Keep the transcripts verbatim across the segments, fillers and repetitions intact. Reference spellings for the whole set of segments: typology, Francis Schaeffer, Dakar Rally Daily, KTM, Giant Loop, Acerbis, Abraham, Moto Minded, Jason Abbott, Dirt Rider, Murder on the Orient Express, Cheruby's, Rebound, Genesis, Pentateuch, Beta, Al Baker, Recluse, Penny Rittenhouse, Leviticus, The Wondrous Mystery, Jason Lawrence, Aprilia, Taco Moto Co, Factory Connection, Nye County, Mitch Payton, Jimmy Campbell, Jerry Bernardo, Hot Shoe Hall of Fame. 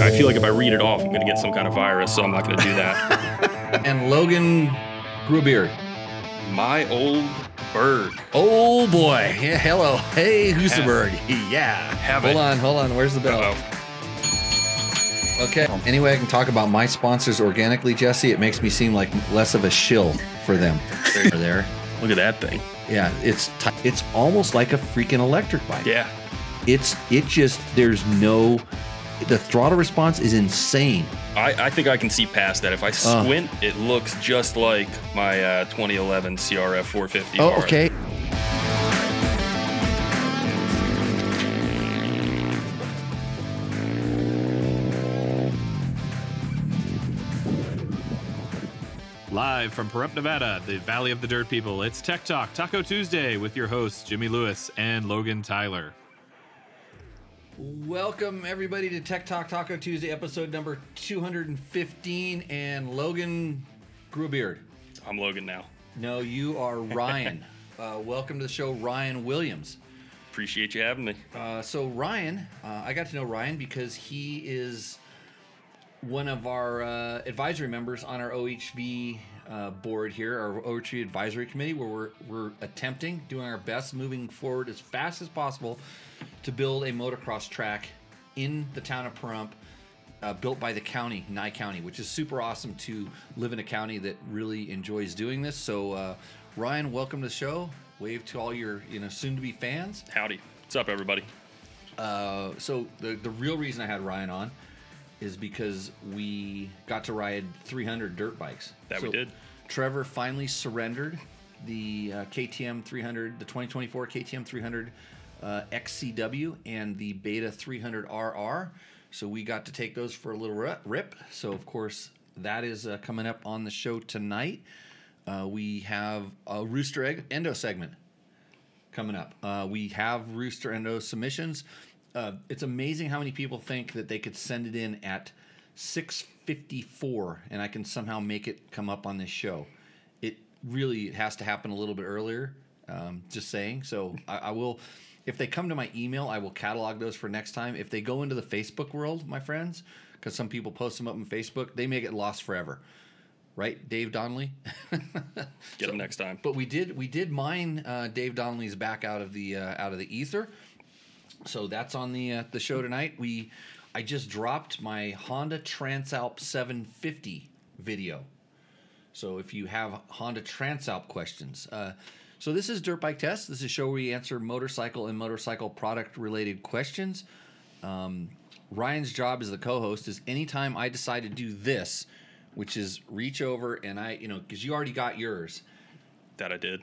I feel like if I read it off, I'm going to get some kind of virus, so I'm not going to do that. And Logan grew a beard. My old bird. Oh, boy. Yeah, hello. Hey, Husaberg. Have, yeah. Have hold it. on. Hold on. Where's the bell? Uh-oh. Okay. Any way I can talk about my sponsors organically, Jesse, it makes me seem like less of a shill for them. They're there. Look at that thing. Yeah. It's t- it's almost like a freaking electric bike. Yeah. It's it just, there's no, the throttle response is insane. I, I think I can see past that. If I squint, uh, it looks just like my uh, twenty eleven C R F four fifty. Oh, R. okay. Live from Pahrump, Nevada, the Valley of the Dirt People, it's Tech Talk Taco Tuesday with your hosts, Jimmy Lewis and Logan Tyler. Welcome, everybody, to Tech Talk Taco Tuesday, episode number two hundred fifteen, and Logan grew a beard. I'm Logan now. No, you are Ryan. uh, welcome to the show, Ryan Williams. Appreciate you having me. Uh, so Ryan, uh, I got to know Ryan because he is one of our uh, advisory members on our O H V uh, board here, our O H V Advisory Committee, where we're, we're attempting, doing our best, moving forward as fast as possible to build a motocross track in the town of Pahrump, uh, built by the county, Nye County, which is super awesome to live in a county that really enjoys doing this. So, uh, Ryan, welcome to the show. Wave to all your, you know, soon-to-be fans. Howdy. What's up, everybody? Uh, so the, the real reason I had Ryan on is because we got to ride three hundred dirt bikes. That so we did. Trevor finally surrendered the uh, K T M three hundred, the twenty twenty-four K T M three hundred uh, X C W and the Beta three hundred R R. So we got to take those for a little rip. So, of course, that is uh, coming up on the show tonight. Uh, we have a Rooster Egg Endo segment coming up. Uh, we have Rooster Endo submissions. Uh, it's amazing how many people think that they could send it in at six fifty-four and I can somehow make it come up on this show. It really has to happen a little bit earlier, um, just saying. So I, I will, if they come to my email, I will catalog those for next time. If they go into the Facebook world, my friends, because some people post them up on Facebook, they may get lost forever. Right, Dave Donnelly? Get so, them next time. But we did we did mine uh, Dave Donnelly's back out of the uh, out of the ether. So that's on the uh, the show tonight. We, I just dropped my Honda Transalp seven fifty video. So if you have Honda Transalp questions. Uh, so this is Dirt Bike Test. This is a show where we answer motorcycle and motorcycle product-related questions. Um, Ryan's job as the co-host is anytime I decide to do this, which is reach over and I, you know, because you already got yours. That I did.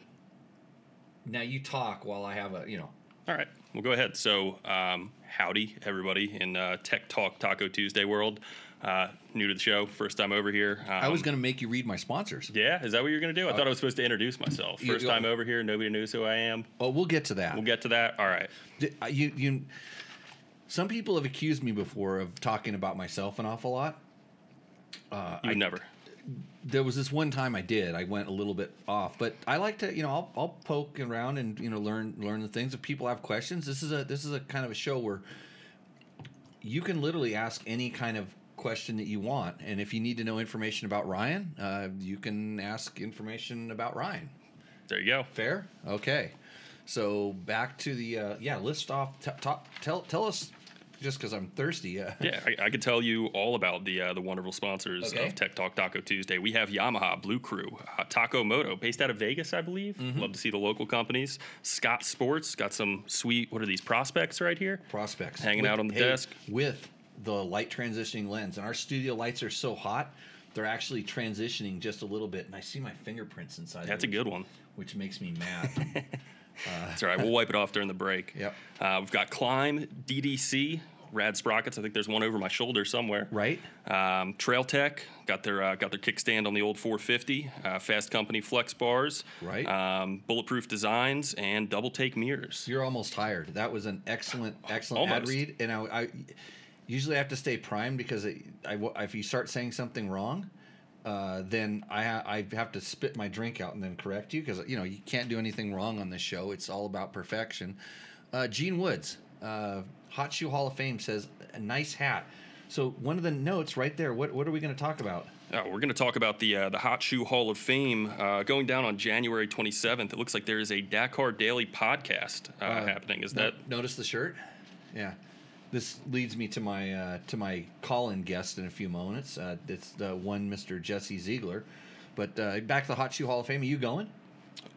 Now you talk while I have a, you know. All right. Well, go ahead. So, um, howdy, everybody in uh, Tech Talk Taco Tuesday world. Uh, new to the show, first time over here. Um, I was going to make you read my sponsors. Yeah, is that what you're going to do? I uh, thought I was supposed to introduce myself. First time over here, nobody knows who I am. Oh, we'll get to that. We'll get to that. All right. You, you. Some people have accused me before of talking about myself an awful lot. Uh, You've I never. There was this one time I did. I went a little bit off, but I like to, you know, I'll, I'll poke around and, you know, learn learn the things. If people have questions, this is a this is a kind of a show where you can literally ask any kind of question that you want, and if you need to know information about Ryan, uh, you can ask information about Ryan. There you go. Fair? Okay. So back to the uh, yeah list off. T- top, tell tell us. Just because I'm thirsty. Uh. Yeah, I, I could tell you all about the uh, the wonderful sponsors okay. of Tech Talk Taco Tuesday. We have Yamaha, Blue Crew, uh, Taco Moto, based out of Vegas, I believe. Mm-hmm. Love to see the local companies. Scott Sports, got some sweet, what are these, prospects right here? Prospects. Hanging with, out on the hey, desk. With the light transitioning lens. And our studio lights are so hot, they're actually transitioning just a little bit. And I see my fingerprints inside. That's those, a good one. Which makes me mad. uh. That's all right. We'll wipe it off during the break. Yep. Uh, we've got Climb, D D C, Rad Sprockets. I think there's one over my shoulder somewhere. Right. Um, Trail Tech got their uh, got their kickstand on the old four fifty. Uh, Fasst Company flex bars. Right. Um, Bulletproof Designs and Double Take Mirrors. You're almost tired. That was an excellent excellent almost. ad read. And I, I usually have to stay primed because it, I, if you start saying something wrong, uh, then I ha- I have to spit my drink out and then correct you because you know you can't do anything wrong on this show. It's all about perfection. Uh, Gene Woods. Uh, Hot Shoe Hall of Fame says, a nice hat. So one of the notes right there, what what are we going to talk about? Uh, we're going to talk about the uh, the Hot Shoe Hall of Fame uh, going down on January twenty-seventh. It looks like there is a Dakar Daily podcast uh, uh, happening. Is no, that notice the shirt? Yeah. This leads me to my uh, to my call-in guest in a few moments. Uh, it's the one Mister Jesse Ziegler. But uh, back to the Hot Shoe Hall of Fame. Are you going?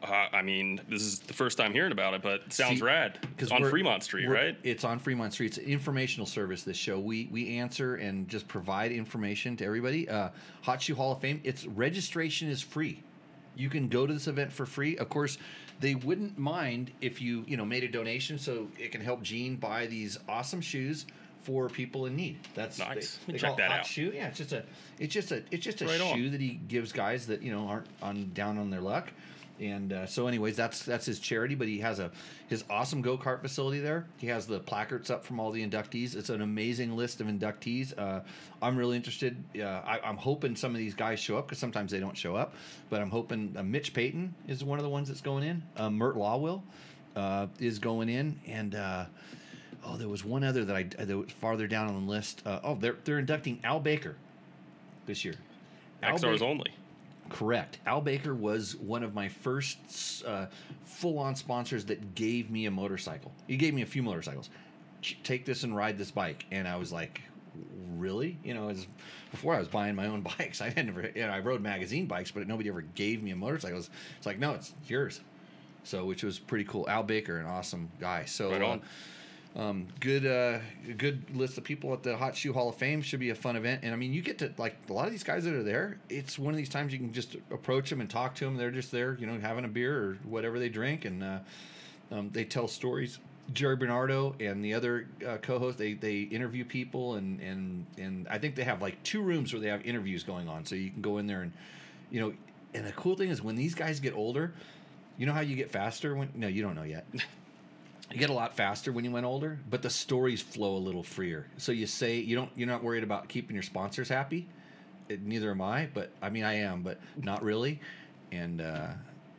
Uh, I mean, this is the first time hearing about it, but it sounds See, rad. It's on Fremont Street, right? It's on Fremont Street. It's an informational service, this show. We we answer and just provide information to everybody. Uh, Hot Shoe Hall of Fame, its registration is free. You can go to this event for free. Of course, they wouldn't mind if you, you know, made a donation so it can help Gene buy these awesome shoes for people in need. That's nice. They, they Check call that it hot out. Shoe. Yeah, it's just a it's just a it's just a right shoe on. that he gives guys that, you know, aren't on down on their luck. And uh, so, anyways, that's that's his charity. But he has a his awesome go kart facility there. He has the placards up from all the inductees. It's an amazing list of inductees. Uh, I'm really interested. Uh, I, I'm hoping some of these guys show up because sometimes they don't show up. But I'm hoping uh, Mitch Payton is one of the ones that's going in. Uh, Mert Lawwill uh, is going in, and uh, oh, there was one other that I that was farther down on the list. Uh, oh, they're they're inducting Al Baker this year. Al X Rs Baker, only. Correct. Al Baker was one of my first uh, full-on sponsors that gave me a motorcycle. He gave me a few motorcycles. Take this and ride this bike. And I was like, really? You know, as before I was buying my own bikes. I had never, you know, I rode magazine bikes, but nobody ever gave me a motorcycle. It's like, no, it's yours. So, which was pretty cool. Al Baker, an awesome guy. So, right on. Uh, Um, good, uh, good list of people at the Hot Shoe Hall of Fame. Should be a fun event. And I mean, you get to like a lot of these guys that are there. It's one of these times you can just approach them and talk to them. They're just there, you know, having a beer or whatever they drink, and uh, um, they tell stories. Jerry Bernardo and the other uh, co-host, they they interview people, and and and I think they have like two rooms where they have interviews going on. So you can go in there and, you know, and the cool thing is when these guys get older, you know how you get faster when no, you don't know yet. You get a lot faster when you went older, but the stories flow a little freer. So you say you don't, you're not worried about keeping your sponsors happy. It, neither am I, but I mean I am, but not really. And uh,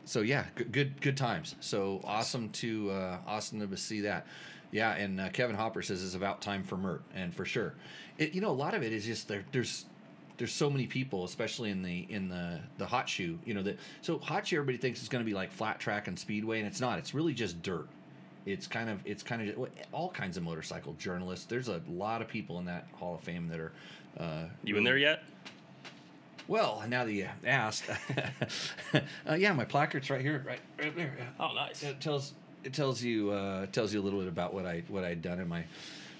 so yeah, good, good good times. So awesome to uh, awesome to see that. Yeah, and uh, Kevin Hopper says it's about time for Mert, and for sure, it, you know, a lot of it is just there. There's there's so many people, especially in the in the, the hot shoe. You know that so hot shoe. Everybody thinks it's going to be like flat track and speedway, and it's not. It's really just dirt. It's kind of it's kind of all kinds of motorcycle journalists. There's a lot of people in that Hall of Fame that are. Uh, you in there yet? Well, now that you asked, uh, yeah, my placard's right here, right, right there. Oh, nice. It tells it tells you uh, tells you a little bit about what I what I'd done in my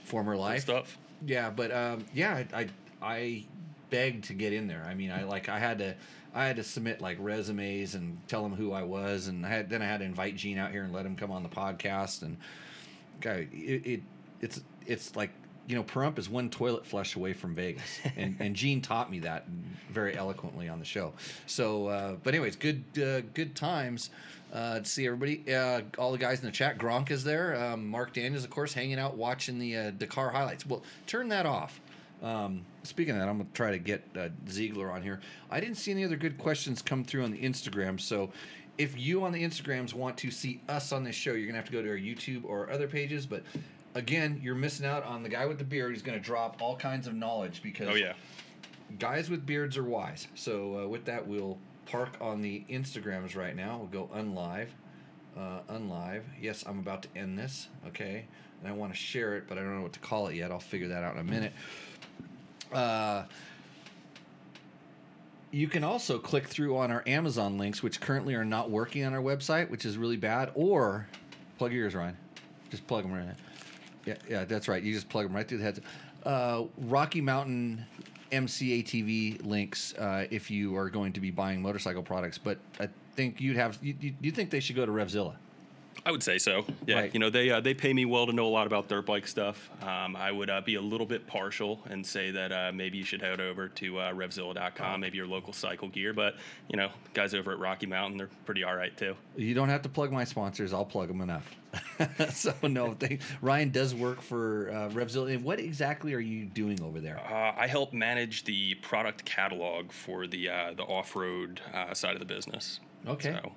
former life. Good stuff. Yeah, but um, yeah, I, I I begged to get in there. I mean, I like I had to. I had to submit like resumes and tell him who I was, and I had, then I had to invite Gene out here and let him come on the podcast. And guy, it, it it's it's like, you know, Pahrump is one toilet flush away from Vegas, and and Gene taught me that very eloquently on the show. So, uh, but anyways, good uh, good times uh, to see everybody. Uh, all the guys in the chat. Gronk is there. Um, Mark Daniels, of course, hanging out watching the uh, Dakar highlights. Well, turn that off. Um, speaking of that, I'm going to try to get uh, Ziegler on here. I didn't see any other good questions come through on the Instagram, so if you on the Instagrams want to see us on this show, you're going to have to go to our YouTube or other pages, but again, you're missing out on the guy with the beard who's going to drop all kinds of knowledge because oh, yeah. guys with beards are wise. So uh, with that, we'll park on the Instagrams right now. We'll go unlive. Uh, unlive. Yes, I'm about to end this, okay? And I want to share it, but I don't know what to call it yet. I'll figure that out in a minute. Uh, you can also click through on our Amazon links, which currently are not working on our website, which is really bad. Or plug yours, Ryan. Just plug them right in. Yeah, yeah, that's right. You just plug them right through the heads. Uh, Rocky Mountain M C A T V links uh, if you are going to be buying motorcycle products. But I think you'd have you, you, you think they should go to RevZilla. I would say so. Yeah, right. You know, they uh, they pay me well to know a lot about dirt bike stuff. Um, I would uh, be a little bit partial and say that uh, maybe you should head over to uh, RevZilla dot com, oh. maybe your local Cycle Gear. But, you know, guys over at Rocky Mountain, they're pretty all right, too. You don't have to plug my sponsors. I'll plug them enough. so, no, they, Ryan does work for uh, RevZilla. And what exactly are you doing over there? Uh, I help manage the product catalog for the, uh, the off-road uh, side of the business. Okay. So,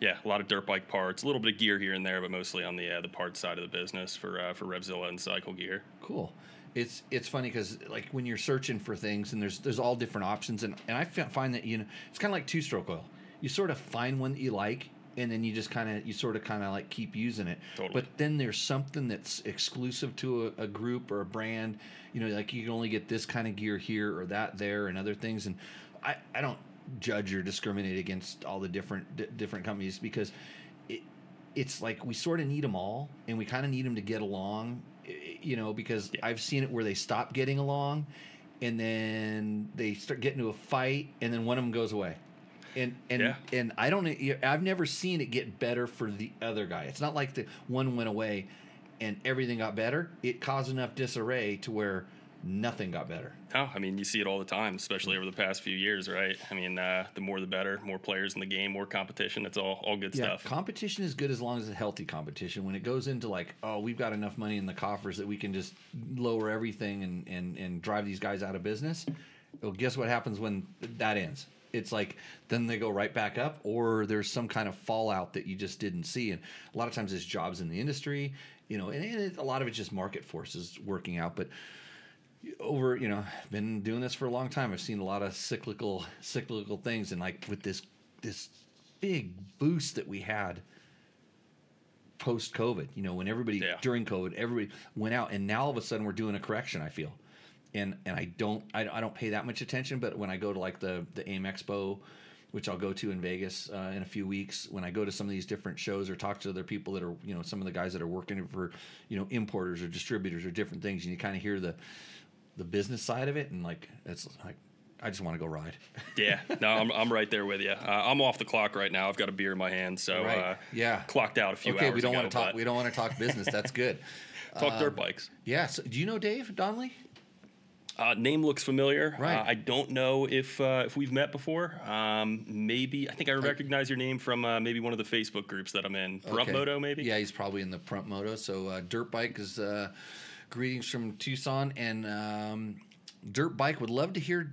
yeah, a lot of dirt bike parts, a little bit of gear here and there, but mostly on the uh, the parts side of the business for uh, for RevZilla and Cycle Gear. Cool. it's it's funny because like when you're searching for things and there's there's all different options, and and I find that, you know, it's kind of like two-stroke oil. You sort of find one that you like, and then you just kind of you sort of kind of like keep using it. Totally. But then there's something that's exclusive to a, a group or a brand. You know, like you can only get this kind of gear here or that there and other things. And I, I don't judge or discriminate against all the different d- different companies, because it it's like we sort of need them all, and we kind of need them to get along. You know, because yeah. I've seen it where they stop getting along, and then they start getting into a fight, and then one of them goes away. And and yeah. and I don't. I've never seen it get better for the other guy. It's not like the one went away, and everything got better. It caused enough disarray to where nothing got better. Oh, I mean, you see it all the time, especially over the past few years, right? I mean, uh, the more the better, more players in the game, more competition. That's all, all good yeah, stuff. Competition is good as long as it's healthy competition. When it goes into like, oh, we've got enough money in the coffers that we can just lower everything and and and drive these guys out of business. Well, guess what happens when that ends? It's like then they go right back up, or there's some kind of fallout that you just didn't see. And a lot of times it's jobs in the industry, you know, and, and it, a lot of it's just market forces working out. But over, you know, I've been doing this for a long time. I've seen a lot of cyclical cyclical things. And like with this this big boost that we had post-COVID, you know, when everybody yeah. during COVID, everybody went out, and now all of a sudden we're doing a correction, I feel. And and I don't I, I don't pay that much attention, but when I go to like the, the A I M Expo, which I'll go to in Vegas uh, in a few weeks, when I go to some of these different shows or talk to other people that are, you know, some of the guys that are working for, you know, importers or distributors or different things, and you kind of hear the the business side of it, and like it's like I just want to go ride. Yeah, no, I'm I'm right there with you. Uh, I'm off the clock right now. I've got a beer in my hand, so right. uh, yeah, clocked out a few okay, hours. Okay, we don't want to talk. But... We don't want to talk business. That's good. Talk um, dirt bikes. Yeah. So, do you know Dave Donnelly? Uh, name looks familiar. Right. Uh, I don't know if uh, if we've met before. Um, maybe I think I recognize your name from uh, maybe one of the Facebook groups that I'm in. Pahrump okay. Moto, maybe. Yeah, he's probably in the Pahrump Moto. So uh, Dirt Bike is uh, greetings from Tucson, and um, Dirt Bike would love to hear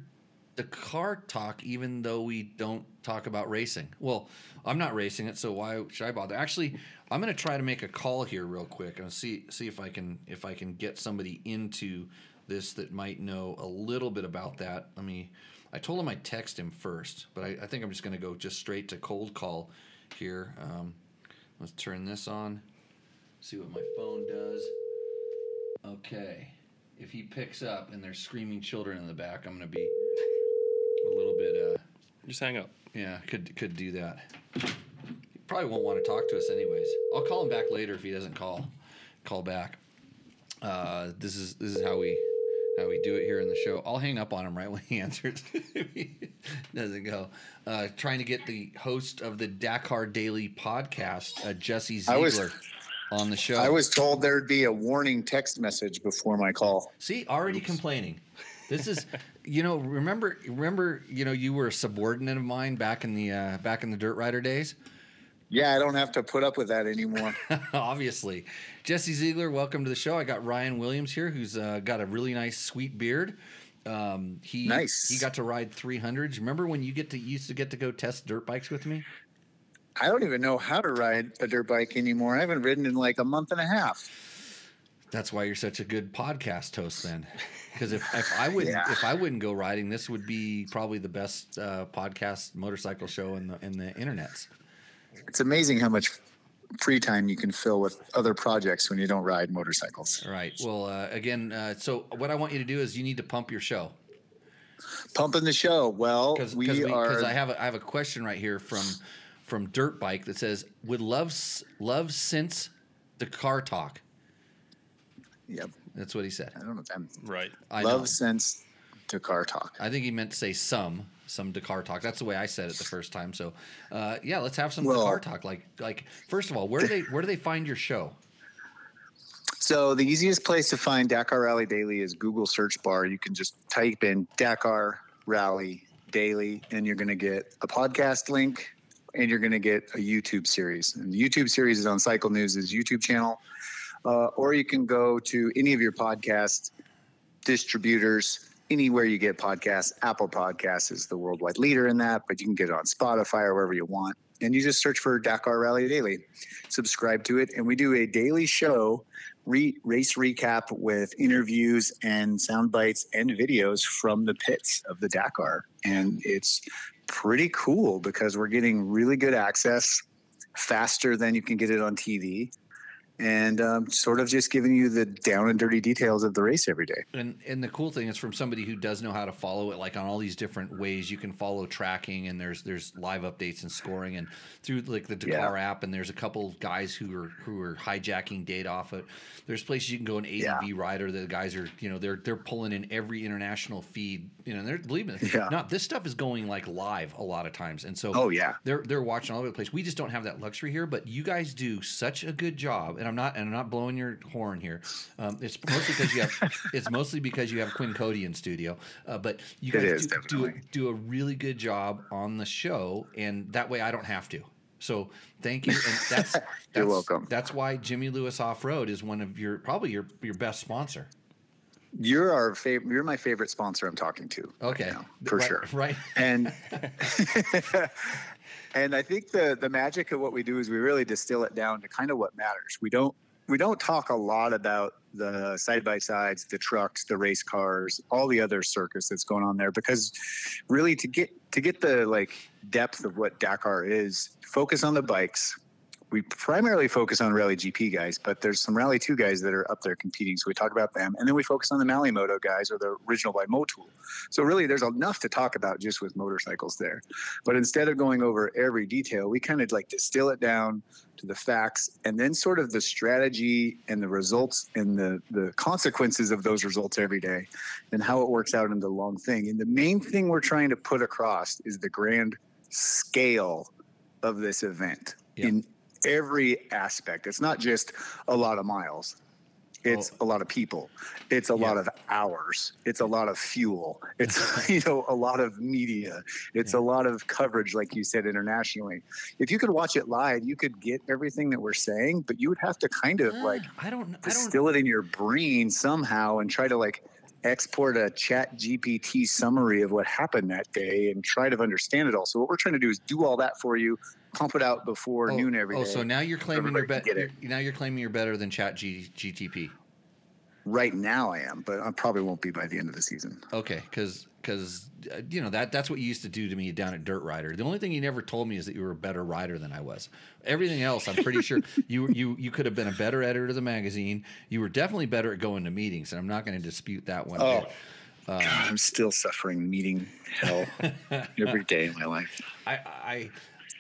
the car talk, even though we don't talk about racing. Well, I'm not racing it, so why should I bother? Actually, I'm going to try to make a call here real quick and see see if I can if I can get somebody into this that might know a little bit about that. Let me. I told him I'd text him first, but I, I think I'm just going to go just straight to cold call here. Um, let's turn this on. See what my phone does. Okay. If he picks up and there's screaming children in the back, I'm going to be a little bit. Uh, just hang up. Yeah, could could do that. He probably won't want to talk to us anyways. I'll call him back later if he doesn't call. Call back. Uh, this is this is how we. How we do it here in the show. I'll hang up on him right when he answers. Doesn't go. Uh, trying to get the host of the Dakar Daily podcast, uh, Jesse Ziegler, was, on the show. I was told there'd be a warning text message before my call. See, already Oops. complaining. This is, you know, remember, remember, you know, you were a subordinate of mine back in the uh, back in the Dirt Rider days. Yeah, I don't have to put up with that anymore. Obviously. Jesse Ziegler, welcome to the show. I got Ryan Williams here, who's uh, got a really nice, sweet beard. Um, he, nice. He got to ride three hundreds. Remember when you get to you used to get to go test dirt bikes with me? I don't even know how to ride a dirt bike anymore. I haven't ridden in like a month and a half. That's why you're such a good podcast host then. Because if, if I wouldn't yeah. if I wouldn't go riding, this would be probably the best uh, podcast motorcycle show in the in the internets. It's amazing how much free time you can fill with other projects when you don't ride motorcycles. Right. Well, uh, again, uh, so what I want you to do is you need to pump your show. Pumping the show. Well, Cause, we, cause we are. Because I have a, I have a question right here from from Dirt Bike that says, "Would love love since the car talk." Yep, that's what he said. I don't know. I'm, right. I love know. Since to car talk. I think he meant to say some. Some Dakar talk. That's the way I said it the first time. So, uh, yeah, let's have some well, Dakar talk. Like, like first of all, where do they where do they find your show? So the easiest place to find Dakar Rally Daily is Google search bar. You can just type in Dakar Rally Daily, and you're going to get a podcast link, and you're going to get a YouTube series. And the YouTube series is on Cycle News' YouTube channel, uh, or you can go to any of your podcast distributors. Anywhere you get podcasts. Apple Podcasts is the worldwide leader in that, but you can get it on Spotify or wherever you want. And you just search for Dakar Rally Daily, subscribe to it. And we do a daily show re- race recap with interviews and sound bites and videos from the pits of the Dakar. And it's pretty cool because we're getting really good access faster than you can get it on T V. And um, sort of just giving you the down and dirty details of the race every day. And and the cool thing is, from somebody who does know how to follow it, like on all these different ways, you can follow tracking, and there's there's live updates and scoring, and through like the Dakar yeah. app, and there's a couple of guys who are who are hijacking data off it. There's places you can go in A D V yeah. Rider. The guys are you know they're they're pulling in every international feed. You know they're believe me, yeah. not this stuff is going like live a lot of times, and so oh yeah, they're they're watching all over the place. We just don't have that luxury here, but you guys do such a good job. And I'm not, and I'm not blowing your horn here. Um, it's mostly because you have, it's mostly because you have Quinn Cody in studio. Uh, but you guys is, do, do, a, do a really good job on the show, and that way I don't have to. So thank you. And that's, that's you're welcome. That's why Jimmy Lewis Off Road is one of your probably your your best sponsor. You're our favorite. You're my favorite sponsor I'm talking to. Okay, right now, for right, sure. Right, and. And I think the the magic of what we do is we really distill it down to kind of what matters. We don't we don't talk a lot about the side-by-sides, the trucks, the race cars, all the other circus that's going on there, because really to get to get the like depth of what Dakar is, focus on the bikes. We primarily focus on Rally G P guys, but there's some Rally two guys that are up there competing, so we talk about them. And then we focus on the Mali Moto guys or the original by Motul. So really there's enough to talk about just with motorcycles there. But instead of going over every detail, we kind of like distill it down to the facts and then sort of the strategy and the results and the, the consequences of those results every day and how it works out in the long thing. And the main thing we're trying to put across is the grand scale of this event yeah. in every aspect. It's not just a lot of miles. It's well, a lot of people. It's a yeah. lot of hours. It's a lot of fuel. It's, you know, a lot of media. It's yeah. a lot of coverage, like you said, internationally. If you could watch it live, you could get everything that we're saying, but you would have to kind of uh, like I don't, distill I don't, it in your brain somehow and try to like export a chat G P T summary of what happened that day and try to understand it all. So what we're trying to do is do all that for you, pump it out before oh, noon every oh, day. Oh, so now you're claiming you're better. Now you're claiming you're better than chat G- GTP. Right now I am, but I probably won't be by the end of the season. Okay, because because uh, you know that that's what you used to do to me down at Dirt Rider. The only thing you never told me is that you were a better rider than I was. Everything else, I'm pretty sure you you you could have been a better editor of the magazine. You were definitely better at going to meetings, and I'm not going to dispute that one. Oh. Um, God, I'm still suffering meeting hell every day in my life. I. I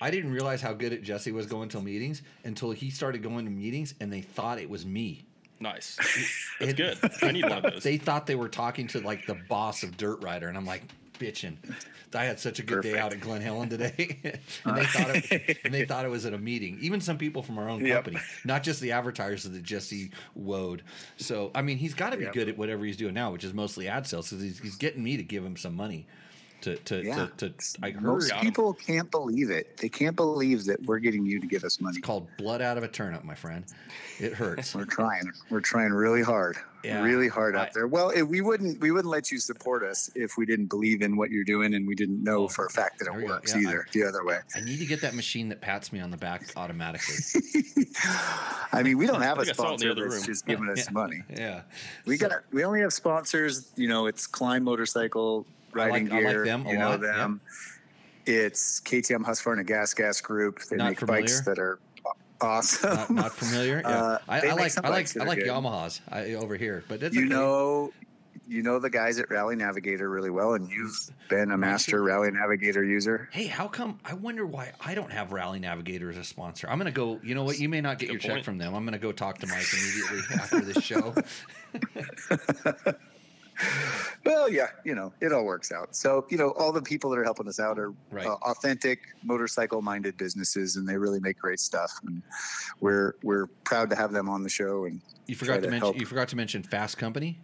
I didn't realize how good at Jesse was going to meetings until he started going to meetings and they thought it was me. Nice. That's it, good. I need one of those. They thought they were talking to like the boss of Dirt Rider, and I'm like, bitching. I had such a good Perfect. day out at Glen Helen today. and, they thought it, and they thought it was at a meeting. Even some people from our own company, yep. not just the advertisers that Jesse woed. So, I mean, he's got to be yep. good at whatever he's doing now, which is mostly ad sales, because he's, he's getting me to give him some money. To, to, yeah. to, to, I heard Most people can't believe it. They can't believe that we're getting you to give us money. It's called blood out of a turnip, my friend. It hurts. We're trying. We're trying really hard. Yeah, really hard I, out there. Well, it, we wouldn't we wouldn't let you support us if we didn't believe in what you're doing and we didn't know for a fact that it works yeah, either. I, the other way. I need to get that machine that pats me on the back automatically. I mean, we don't have a sponsor that's room. just giving us yeah. money. Yeah, we so, got we only have sponsors. You know, it's Climb Motorcycle. Riding I like, gear, I like them a you know lot. them. Yeah. It's K T M Husqvarna Gas Gas Group. They not make familiar. bikes that are awesome. Not, not familiar. Yeah. Uh, I, I like I like I like good. Yamahas I, over here, but that's you okay. know you know the guys at Rally Navigator really well, and you've been a master Rally Navigator user. Hey, how come? I wonder why I don't have Rally Navigator as a sponsor. I'm gonna go. You know what? You may not get Good your point. check from them. I'm gonna go talk to Mike immediately after this show. Well, yeah, you know, it all works out. So, you know, all the people that are helping us out are right. uh, authentic motorcycle-minded businesses, and they really make great stuff. And we're we're proud to have them on the show. And you forgot to, to mention help. you forgot to mention Fasst Company.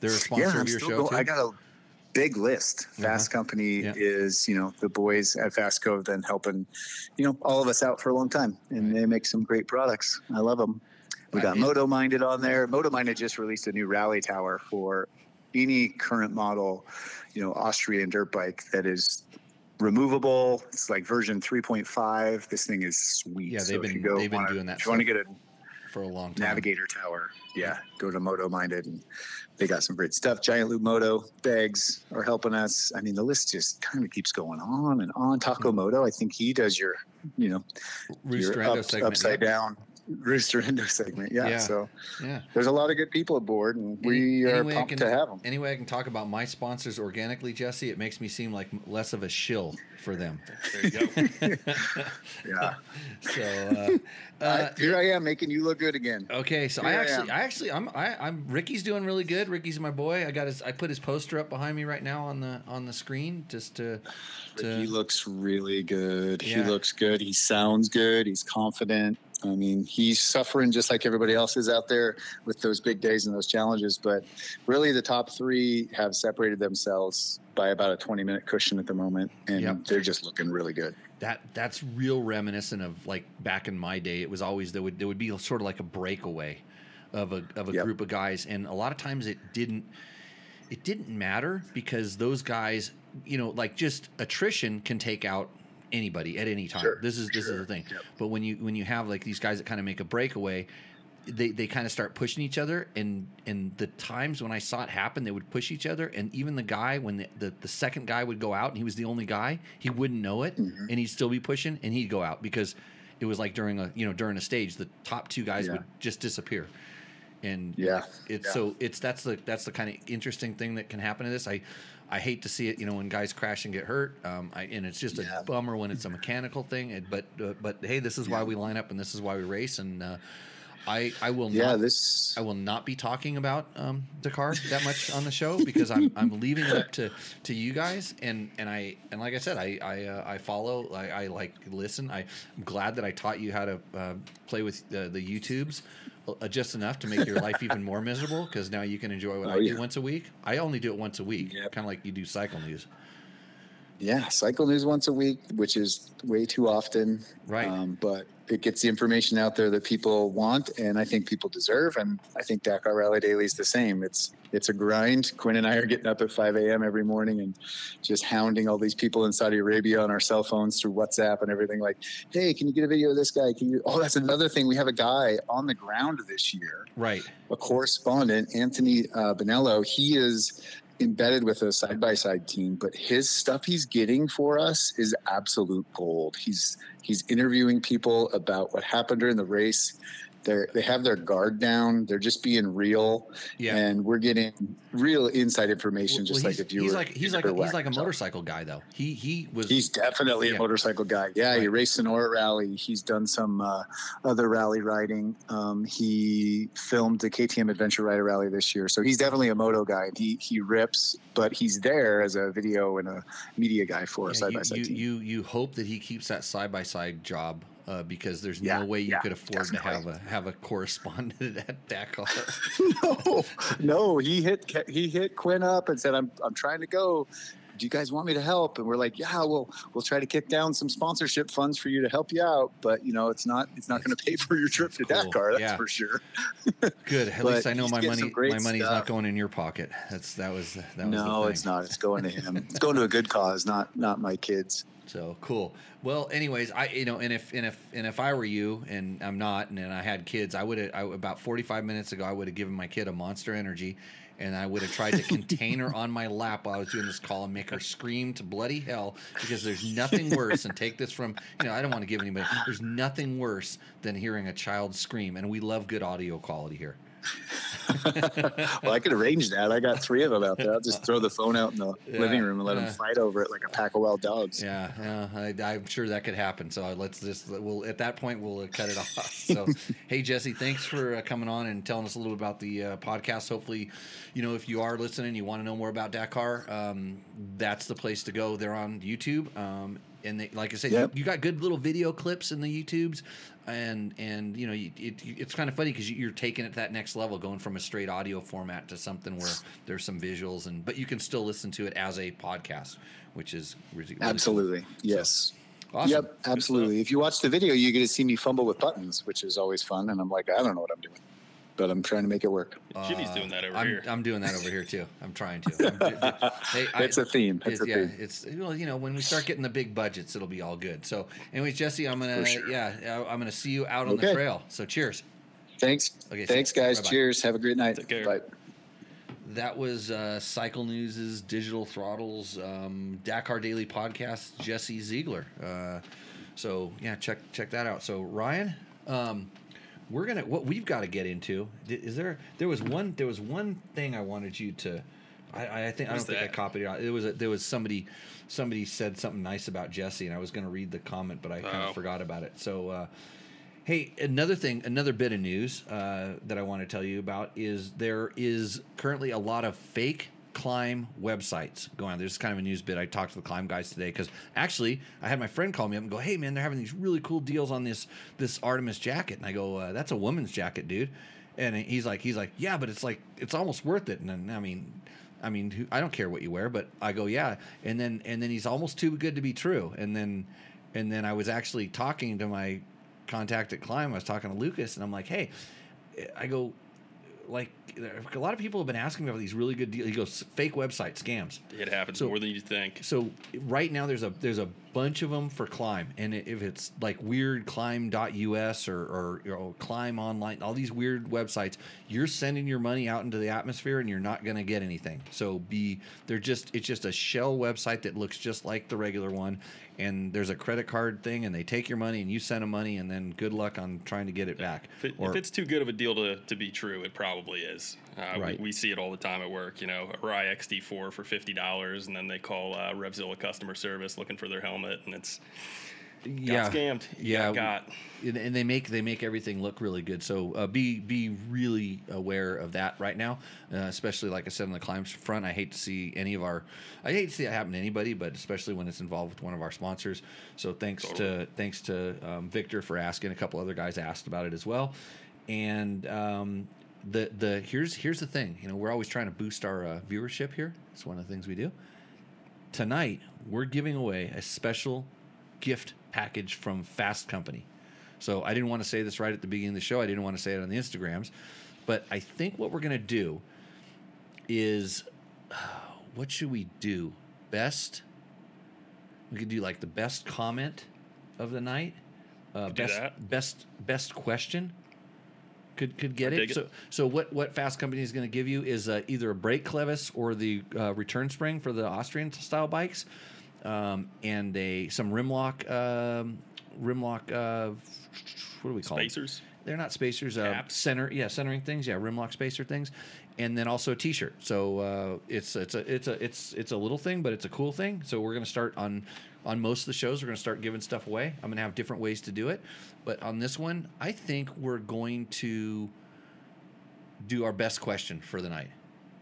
They're a sponsor yeah, of your show going, too. I got a big list. Fasst uh-huh. Company yeah. is, you know, the boys at Fastco have been helping, you know, all of us out for a long time, and right. they make some great products. I love them. We got I mean, Moto Minded on there. Moto Minded just released a new rally tower for any current model, you know, Austrian dirt bike that is removable. It's like version three point five. This thing is sweet. Yeah, they've so been, go, they've been wanna, doing that. If you want to get a for a long time. Navigator Tower. Yeah. Go to Moto Minded, and they got some great stuff. Giant Loop Moto bags are helping us. I mean, the list just kind of keeps going on and on. Taco Moto, I think he does your, you know, Rooster your up, segment, upside yeah. down Rooster Endo segment. Yeah. yeah. So yeah. there's a lot of good people aboard, and any, we are pumped can, to have them. Any way I can talk about my sponsors organically, Jesse, it makes me seem like less of a shill for them. There you go. yeah. So uh, uh, I, here I am making you look good again. Okay. So here I actually, I, I actually, I'm, I, I'm Ricky's doing really good. Ricky's my boy. I got his, I put his poster up behind me right now on the, on the screen just to, to he looks really good. Yeah. He looks good. He sounds good. He's confident. I mean, he's suffering just like everybody else is out there with those big days and those challenges. But really, the top three have separated themselves by about a twenty-minute cushion at the moment, and yep. they're just looking really good. That that's real reminiscent of, like, back in my day. It was always there would there would be sort of like a breakaway of a of a yep. group of guys, and a lot of times it didn't it didn't matter because those guys, you know, like just attrition can take out anybody at any time. Sure, this is this sure. is the thing. Yep. But when you when you have like these guys that kind of make a breakaway, they they kind of start pushing each other. And and the times when I saw it happen, they would push each other. And even the guy when the the, the second guy would go out and he was the only guy, he wouldn't know it, mm-hmm. and he'd still be pushing and he'd go out because it was like during a you know during a stage, the top two guys yeah. would just disappear. And yeah, it's yeah. so it's that's the that's the kind of interesting thing that can happen to this. I. I hate to see it, you know, when guys crash and get hurt, um, I, and it's just a yeah. bummer when it's a mechanical thing. But uh, but hey, this is why we line up and this is why we race. And uh, I I will yeah, not this... I will not be talking about um, Dakar that much on the show because I'm I'm leaving it up to, to you guys. And, and I and like I said, I I, uh, I follow, I, I like listen. I, I'm glad that I taught you how to uh, play with uh, the YouTubes. Just enough to make your life even more miserable because now you can enjoy what oh, I yeah. do once a week. I only do it once a week, yep. kind of like you do Cycle News. Yeah, Cycle News once a week, which is way too often. Right. Um, but it gets the information out there that people want and I think people deserve. And I think Dakar Rally Daily is the same. It's it's a grind. Quinn and I are getting up at five a.m. every morning and just hounding all these people in Saudi Arabia on our cell phones through WhatsApp and everything like, hey, can you get a video of this guy? Can you? Oh, that's another thing. We have a guy on the ground this year. Right. A correspondent, Anthony uh, Bonello. He is embedded with a side-by-side team, but his stuff he's getting for us is absolute gold. He's he's interviewing people about what happened during the race. They they have their guard down. They're just being real, yeah. and we're getting real inside information. Well, just well, like if you he's were, like he's like a, he's like a motorcycle guy though. He he was he's definitely yeah. a motorcycle guy. Yeah, right. He raced Sonora Rally. He's done some uh, other rally riding. Um, he filmed the K T M Adventure Rider Rally this year, so he's definitely a moto guy. He he rips, but he's there as a video and a media guy for yeah, a side by side team. You you hope that he keeps that side by side job. Uh, because there's yeah, no way you yeah, could afford to have a have a correspondent at Dakar. no, no, he hit he hit Quinn up and said, "I'm I'm trying to go. Do you guys want me to help?" And we're like, "Yeah, we'll we'll try to kick down some sponsorship funds for you to help you out, but you know, it's not it's not going to pay for your trip to cool. Dakar, that's yeah. for sure." Good. At least I know my money my money's stuff. Not going in your pocket. That's that was that was no, the thing. It's not. It's going to him. It's going to a good cause, not not my kids. So cool. Well, anyways, I you know, and if and if and if I were you, and I'm not, and, and I had kids, I would have about forty-five minutes ago, I would have given my kid a Monster Energy, and I would have tried to contain her on my lap while I was doing this call and make her scream to bloody hell because there's nothing worse. And take this from you know, I don't want to give anybody. There's nothing worse than hearing a child scream, and we love good audio quality here. Well, I could arrange that. I got three of them out there. I'll just throw the phone out in the yeah, living room and let yeah. them fight over it like a pack of wild dogs. Yeah, yeah I, I'm sure that could happen. So let's just we'll at that point we'll cut it off. So hey, Jesse, thanks for uh, coming on and telling us a little about the uh, podcast. Hopefully, you know if you are listening, you want to know more about Dakar, um, that's the place to go. They're on YouTube. Um, And they, like I said, yep. you, you got good little video clips in the YouTubes, and and you know you, it, you, it's kind of funny because you, you're taking it to that next level, going from a straight audio format to something where there's some visuals, and but you can still listen to it as a podcast, which is really absolutely cool. Yes. So, awesome. Yep, absolutely. If you watch the video, you get to see me fumble with buttons, which is always fun, and I'm like, I don't know what I'm doing. But I'm trying to make it work. Uh, Jimmy's doing that over I'm, here. I'm doing that over here too. I'm trying to. I'm, I'm, hey, That's I, a theme. That's it, a yeah, theme. It's well, you know, when we start getting the big budgets, it'll be all good. So, anyways, Jesse, I'm gonna, sure. yeah, I'm gonna see you out okay. on the trail. So, cheers. Thanks. Okay, Thanks, so, guys. Bye-bye. Cheers. Have a great night. Take care. Bye. That was uh, Cycle News' Digital Throttles um, Dakar Daily Podcast, Jesse Ziegler. Uh, so, yeah, check check that out. So, Ryan, um, we're gonna what we've got to get into. Is there there was one there was one thing I wanted you to. I, I think I don't that? think I copied it out. It was a, there was somebody somebody said something nice about Jesse, and I was going to read the comment, but I kind of forgot about it. So. Uh, Hey, another thing, another bit of news uh, that I want to tell you about is there is currently a lot of fake Climb websites going on. There's kind of a news bit. I talked to the Climb guys today because actually I had my friend call me up and go, hey, man, they're having these really cool deals on this this Artemis jacket. And I go, uh, that's a woman's jacket, dude. And he's like, he's like, yeah, but it's like it's almost worth it. And then, I mean, I mean, I don't care what you wear, but I go, yeah. And then and then he's almost too good to be true. And then and then I was actually talking to my contact at Climb. I was talking to Lucas, and I'm like, hey, I go, like, a lot of people have been asking me about these really good deals. He goes, fake website scams. It happens so, more than you think. So right now there's a there's a bunch of them for Climb, and if it's like weird Climb dot U S or or you know, Climb online, all these weird websites, you're sending your money out into the atmosphere, and you're not going to get anything. So be they're just it's just a shell website that looks just like the regular one. And there's a credit card thing, and they take your money, and you send them money, and then good luck on trying to get it back. If, it, or, if it's too good of a deal to, to be true, it probably is. Uh, right. we, we see it all the time at work. You know, a Rye X T four for fifty dollars, and then they call uh, RevZilla customer service looking for their helmet, and it's got yeah. scammed. Yeah, got. And they make they make everything look really good. So uh, be be really aware of that right now, uh, especially like I said on the Climb front. I hate to see any of our I hate to see it happen to anybody, but especially when it's involved with one of our sponsors. So thanks totally. to thanks to um, Victor for asking. A couple other guys asked about it as well, and. Um, The the here's here's the thing. You know, we're always trying to boost our uh, viewership here. It's one of the things we do. Tonight, we're giving away a special gift package from Fasst Company. So I didn't want to say this right at the beginning of the show. I didn't want to say it on the Instagrams. But I think what we're going to do is, uh, what should we do? Best? We could do like the best comment of the night. Uh, best, that. best best question. Could could get it. it. So so what, what Fasst Company is going to give you is uh, either a brake clevis or the uh, return spring for the Austrian style bikes, um, and a some rimlock um, rimlock uh, what do we call spacers? Them? They're not spacers. Uh, center yeah centering things yeah rimlock spacer things, and then also a T-shirt. So uh, it's it's a it's a it's it's a little thing, but it's a cool thing. So we're going to start on. On most of the shows, we're going to start giving stuff away. I'm going to have different ways to do it. But on this one, I think we're going to do our best question for the night.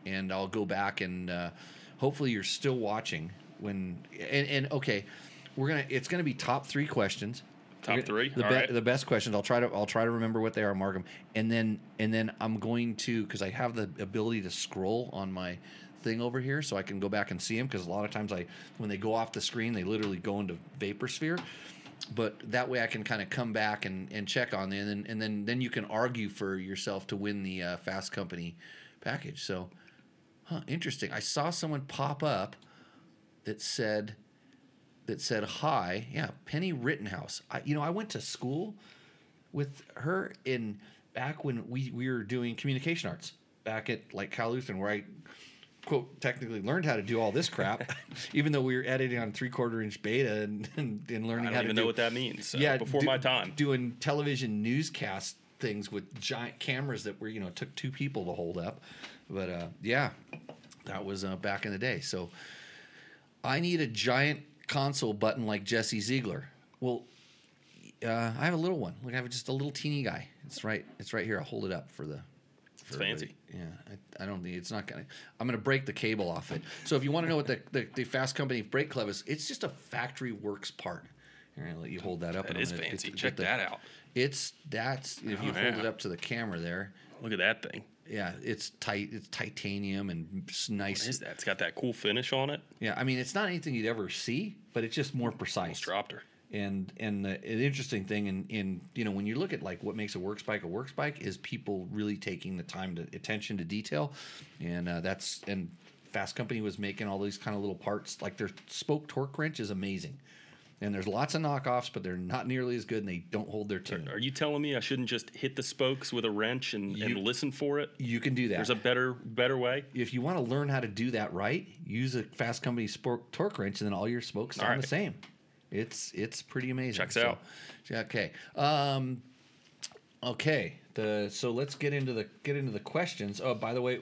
And I'll go back and uh, hopefully you're still watching. when. And, and okay, we're gonna. it's going to be top three questions. Top three, the, all be, right. the best questions. I'll try to I'll try to remember what they are, mark them, and then and then I'm going to because I have the ability to scroll on my thing over here, so I can go back and see them. Because a lot of times, I when they go off the screen, they literally go into vapor sphere. But that way, I can kind of come back and, and check on them, and then and then then you can argue for yourself to win the uh, Fasst Company package. So, huh, interesting. I saw someone pop up that said. That said hi, yeah, Penny Rittenhouse. I, you know, I went to school with her in back when we, we were doing communication arts back at like Cal Lutheran, where I quote technically learned how to do all this crap, even though we were editing on three quarter inch beta and, and, and learning I don't how even to know do, what that means. So yeah, before do, my time, doing television newscast things with giant cameras that were you know took two people to hold up, but uh, yeah, that was uh, back in the day. So I need a giant. Console button like Jesse Ziegler. Well, uh, I have a little one. Look, I have just a little teeny guy. It's right. It's right here. I'll hold it up for the. For it's fancy. The, yeah, I, I don't need. It's not gonna. I'm gonna break the cable off it. So if you want to know what the, the the Fasst Company brake clevis, it's just a factory works part. Here, I'm gonna let you hold that up. It is fancy. Get, Check get the, that out. It's that's if oh, you yeah. hold it up to the camera there. Look at that thing. Yeah, it's tight. It's titanium and it's nice. What is that? It's got that cool finish on it. Yeah, I mean, it's not anything you'd ever see, but it's just more precise. Almost dropped her. And and the, the interesting thing, in, in you know, when you look at like what makes a works bike a works bike, is people really taking the time to attention to detail, and uh, that's and Fasst Company was making all these kind of little parts. Like their spoke torque wrench is amazing. and there's lots of knockoffs, but they're not nearly as good, and they don't hold their tune. Are you telling me I shouldn't just hit the spokes with a wrench and, you, and listen for it? You can do that. There's a better better way? If you want to learn how to do that right, use a Fasst Company Sport torque wrench, and then all your spokes sound right. the same. It's it's pretty amazing. Checks so, out. Okay. Um, okay. The so let's get into the get into the questions. Oh, by the way,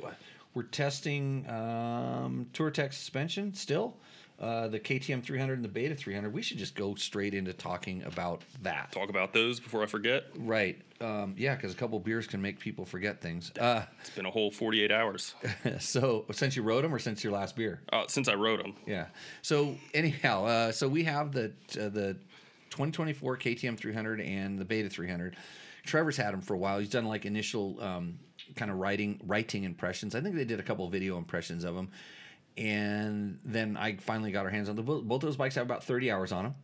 we're testing um, Tour Tech suspension still. Uh, the K T M three hundred and the Beta three hundred. We should just go straight into talking about that. Talk about those before I forget. Right. Um, yeah, because a couple beers can make people forget things. Uh, it's been a whole forty-eight hours. So since you rode them or since your last beer? Uh, since I rode them. Yeah. So anyhow, uh, so we have the uh, the twenty twenty-four K T M three hundred and the Beta three hundred. Trevor's had them for a while. He's done like initial um, kind of writing, writing impressions. I think they did a couple video impressions of them. And then I finally got our hands on them. Both those bikes have about thirty hours on them.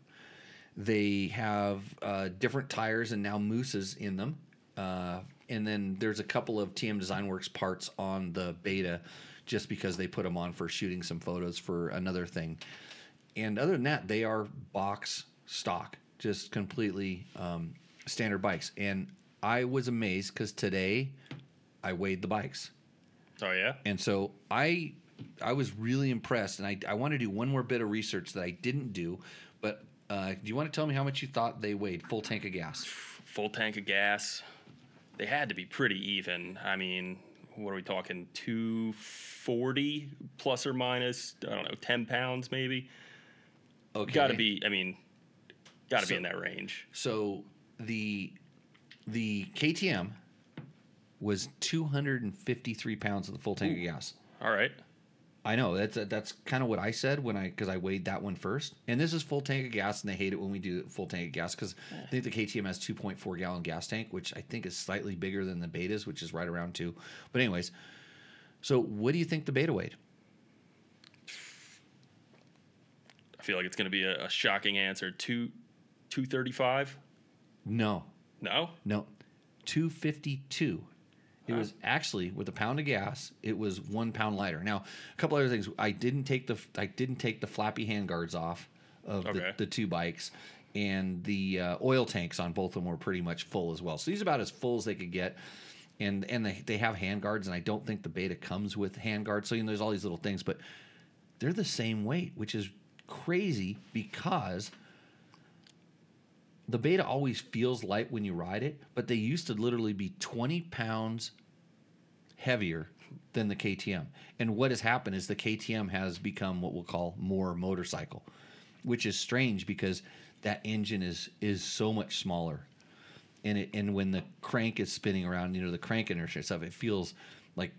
They have uh, different tires and now mousses in them. Uh, and then there's a couple of T M Design Works parts on the Beta just because they put them on for shooting some photos for another thing. And other than that, they are box stock, just completely um, standard bikes. And I was amazed because today I weighed the bikes. Oh, yeah? And so I... I was really impressed, and I, I want to do one more bit of research that I didn't do, but uh, do you want to tell me how much you thought they weighed? Full tank of gas. Full tank of gas. They had to be pretty even. I mean, what are we talking, two forty plus or minus, I don't know, ten pounds maybe? Okay. Got to be, I mean, got to so, be in that range. So the the K T M was two hundred fifty-three pounds of the full tank Ooh. of gas. All right. I know that's that's kind of what I said when I because I weighed that one first. And this is full tank of gas, and they hate it when we do full tank of gas because I think the K T M has two point four gallon gas tank, which I think is slightly bigger than the Beta's, which is right around two. But anyways, so what do you think the Beta weighed? I feel like it's going to be a, a shocking answer. two thirty-five No. No. No. two fifty-two It was actually with a pound of gas. It was one pound lighter. Now, a couple other things. I didn't take the I didn't take the flappy handguards off of okay. the, the two bikes, and the uh, oil tanks on both of them were pretty much full as well. So these are about as full as they could get, and and they they have handguards, and I don't think the Beta comes with handguards. So you know, there's all these little things, but they're the same weight, which is crazy because the Beta always feels light when you ride it, but they used to literally be twenty pounds heavier than the K T M. And what has happened is the K T M has become what we'll call more motorcycle, which is strange because that engine is is so much smaller. And it and when the crank is spinning around, you know, the crank inertia and stuff, it feels like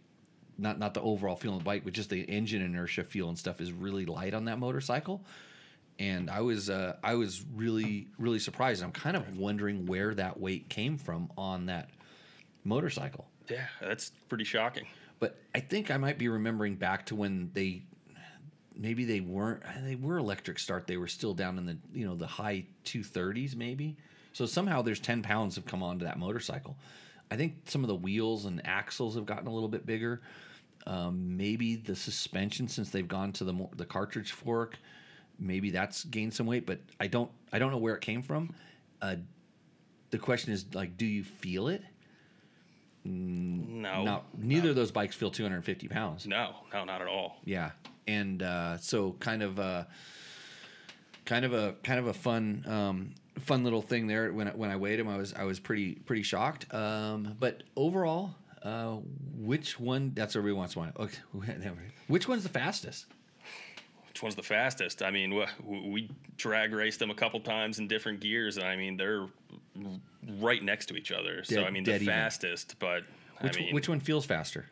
not not the overall feel of the bike, but just the engine inertia feel and stuff is really light on that motorcycle. And I was uh, I was really really surprised. I'm kind of wondering where that weight came from on that motorcycle. Yeah, that's pretty shocking. But I think I might be remembering back to when they maybe they weren't they were electric start. They were still down in the you know the high two thirties maybe. So somehow there's ten pounds have come onto that motorcycle. I think some of the wheels and axles have gotten a little bit bigger. Um, maybe the suspension since they've gone to the the cartridge fork. Maybe that's gained some weight, but I don't I don't know where it came from. Uh, the question is, like, do you feel it? No. Not, neither no. of those bikes feel two hundred fifty pounds. No, no, not at all. Yeah, and uh, so kind of a kind of a kind of a fun um, fun little thing there. When when I weighed them, I was I was pretty pretty shocked. Um, but overall, uh, which one? That's what everybody wants to know. Okay. Which one's the fastest? Which one's the fastest? I mean, we, we drag raced them a couple times in different gears, and I mean they're right next to each other. Dead, so I mean the fastest, even. But which I mean, which one feels faster?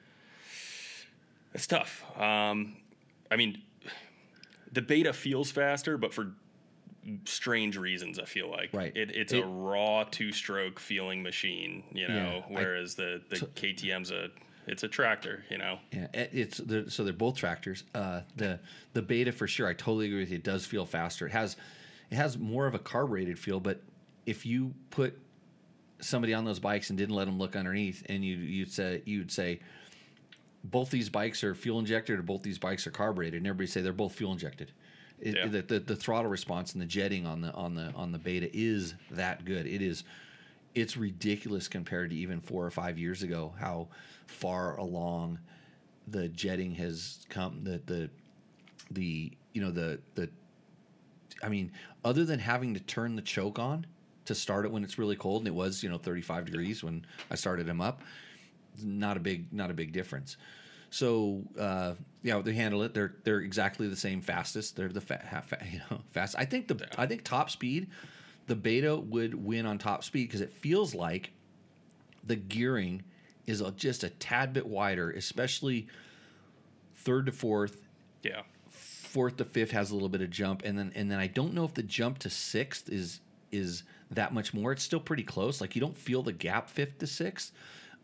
It's tough. Um, I mean, the Beta feels faster, but for strange reasons, I feel like right. it, it's it, a raw two-stroke feeling machine, you know, yeah, whereas I, the the so, K T M's a It's a tractor, you know. Yeah, it's they're, so they're both tractors. Uh, the the Beta for sure, I totally agree with you. It does feel faster. It has it has more of a carbureted feel, but if you put somebody on those bikes and didn't let them look underneath, and you you'd say you'd say both these bikes are fuel injected or both these bikes are carbureted, and everybody say they're both fuel injected. It, yeah. the, the the throttle response and the jetting on the on the on the Beta is that good. It is. It's ridiculous compared to even four or five years ago how far along the jetting has come. The the the you know the the. I mean, other than having to turn the choke on to start it when it's really cold, and it was, you know, thirty-five degrees when I started him up, not a big not a big difference. So uh, yeah, they handle it. They're they're exactly the same fastest. They're the fa- half fa- you know fast. I think the yeah. I think top speed, the Beta would win on top speed because it feels like the gearing is a, just a tad bit wider, especially third to fourth. Yeah. Fourth to fifth has a little bit of jump, and then and then I don't know if the jump to sixth is is that much more. It's still pretty close. Like you don't feel the gap fifth to sixth,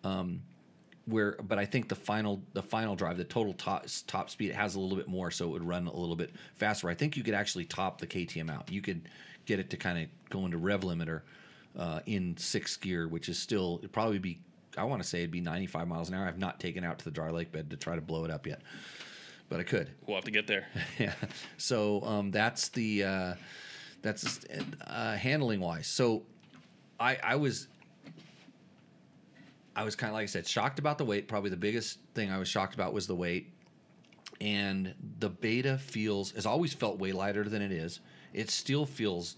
um, where. But I think the final the final drive, the total top top speed has a little bit more, so it would run a little bit faster. I think you could actually top the K T M out. You could get it to kind of go into rev limiter uh, in sixth gear, which is still it'd probably be. I want to say it'd be ninety-five miles an hour. I've not taken out to the dry lake bed to try to blow it up yet. But I could. We'll have to get there. Yeah. So um, that's the uh, that's uh, handling wise. So I I was I was kind of, like I said, shocked about the weight. Probably the biggest thing I was shocked about was the weight. And the Beta feels has always felt way lighter than it is. It still feels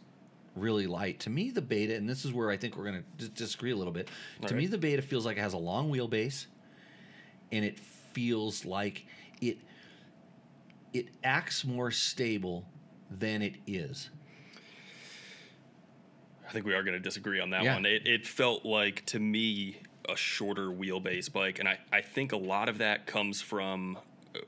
really light to me. The Beta, and this is where I think we're going to disagree a little bit. All to right. me, the Beta feels like it has a long wheelbase, and it feels like it. It acts more stable than it is. I think we are going to disagree on that yeah. one. It, it felt like, to me, a shorter wheelbase bike. And I, I think a lot of that comes from,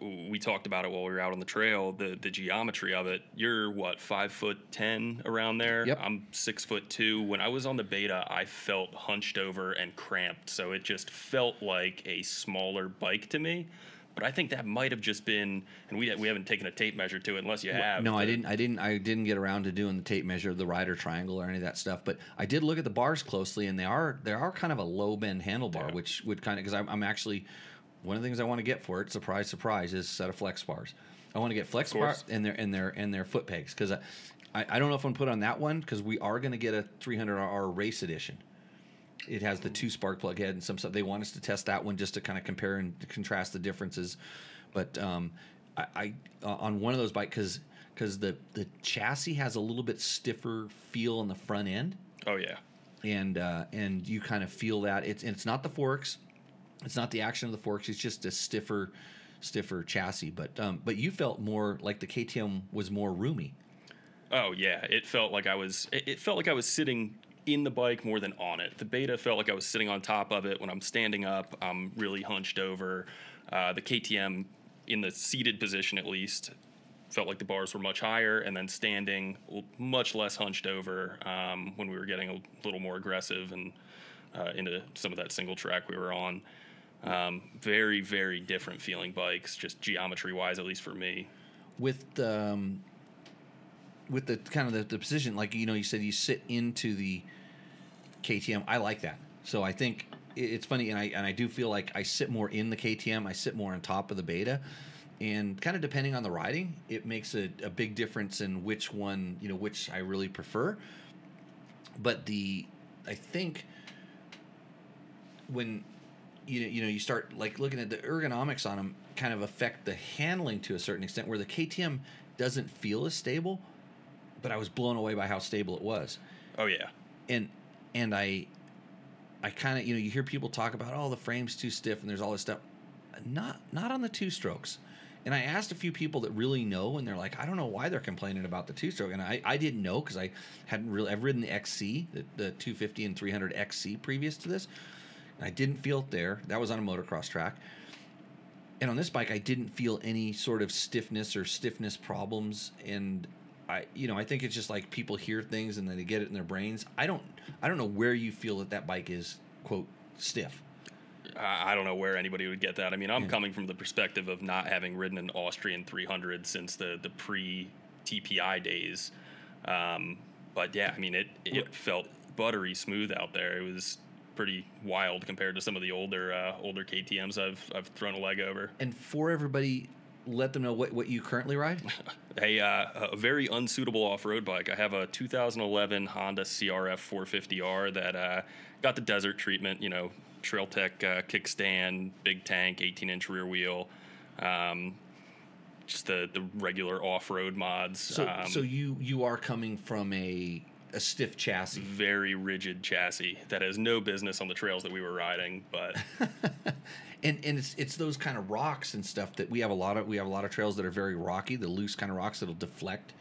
we talked about it while we were out on the trail, the, the geometry of it. You're, what, five foot ten around there? Yep. I'm six foot two. When I was on the Beta, I felt hunched over and cramped. So it just felt like a smaller bike to me. But I think that might have just been, and we we haven't taken a tape measure to it unless you have. No, I didn't. I didn't. I didn't get around to doing the tape measure of the rider triangle or any of that stuff. But I did look at the bars closely, and they are they are kind of a low bend handlebar, yeah. which would kind of because I'm, I'm actually one of the things I want to get for it. Surprise, surprise! Is a set of flex bars. I want to get flex bars and their and their and their foot pegs because I, I I don't know if I'm put on that one because we are going to get a three hundred R R race edition. It has the two spark plug head and some stuff. They want us to test that one just to kind of compare and contrast the differences. But um, I, I uh, on one of those bikes because because the the chassis has a little bit stiffer feel on the front end. Oh yeah, and uh, and you kind of feel that it's and it's not the forks, it's not the action of the forks. It's just a stiffer stiffer chassis. But um, but you felt more like the K T M was more roomy. Oh yeah, it felt like I was. It, it felt like I was sitting in the bike more than on it. The Beta felt like I was sitting on top of it. When I'm standing up, I'm really hunched over. Uh, the K T M, in the seated position at least, felt like the bars were much higher, and then standing, much less hunched over um, when we were getting a little more aggressive and uh, into some of that single track we were on. Um, very, very different feeling bikes, just geometry-wise, at least for me. With the... Um With the kind of the, the position, like, you know, you said you sit into the K T M. I like that. So I think it's funny, and I and I do feel like I sit more in the K T M. I sit more on top of the Beta. And kind of depending on the riding, it makes a, a big difference in which one, you know, which I really prefer. But the, I think when, you know, you know, you start, like, looking at the ergonomics on them kind of affect the handling to a certain extent where the K T M doesn't feel as stable. But I was blown away by how stable it was. Oh yeah, and and I, I kind of you know you hear people talk about oh the frame's too stiff and there's all this stuff, not not on the two strokes, and I asked a few people that really know and they're like I don't know why they're complaining about the two stroke and I, I didn't know because I hadn't really I've ridden the X C the, the two fifty and three hundred X C previous to this, and I didn't feel it there. That was on a motocross track. And on this bike I didn't feel any sort of stiffness or stiffness problems and. I, you know, I think it's just like people hear things and then they get it in their brains. I don't, I don't know where you feel that that bike is quote stiff. I don't know where anybody would get that. I mean, I'm yeah. coming from the perspective of not having ridden an Austrian three hundred since the the pre T P I days. Um, but yeah, I mean, it it felt buttery smooth out there. It was pretty wild compared to some of the older uh, older K T Ms I've I've thrown a leg over. And for everybody let them know what, what you currently ride? a, uh, a very unsuitable off-road bike. I have a two thousand eleven Honda C R F four fifty R that uh, got the desert treatment, you know, Trail Tech uh, kickstand, big tank, eighteen-inch rear wheel, um, just the, the regular off-road mods. So, um, so you, you are coming from a... a stiff chassis, very rigid chassis that has no business on the trails that we were riding, but and and it's it's those kind of rocks and stuff that we have a lot of we have a lot of trails that are very rocky, the loose kind of rocks that'll deflect,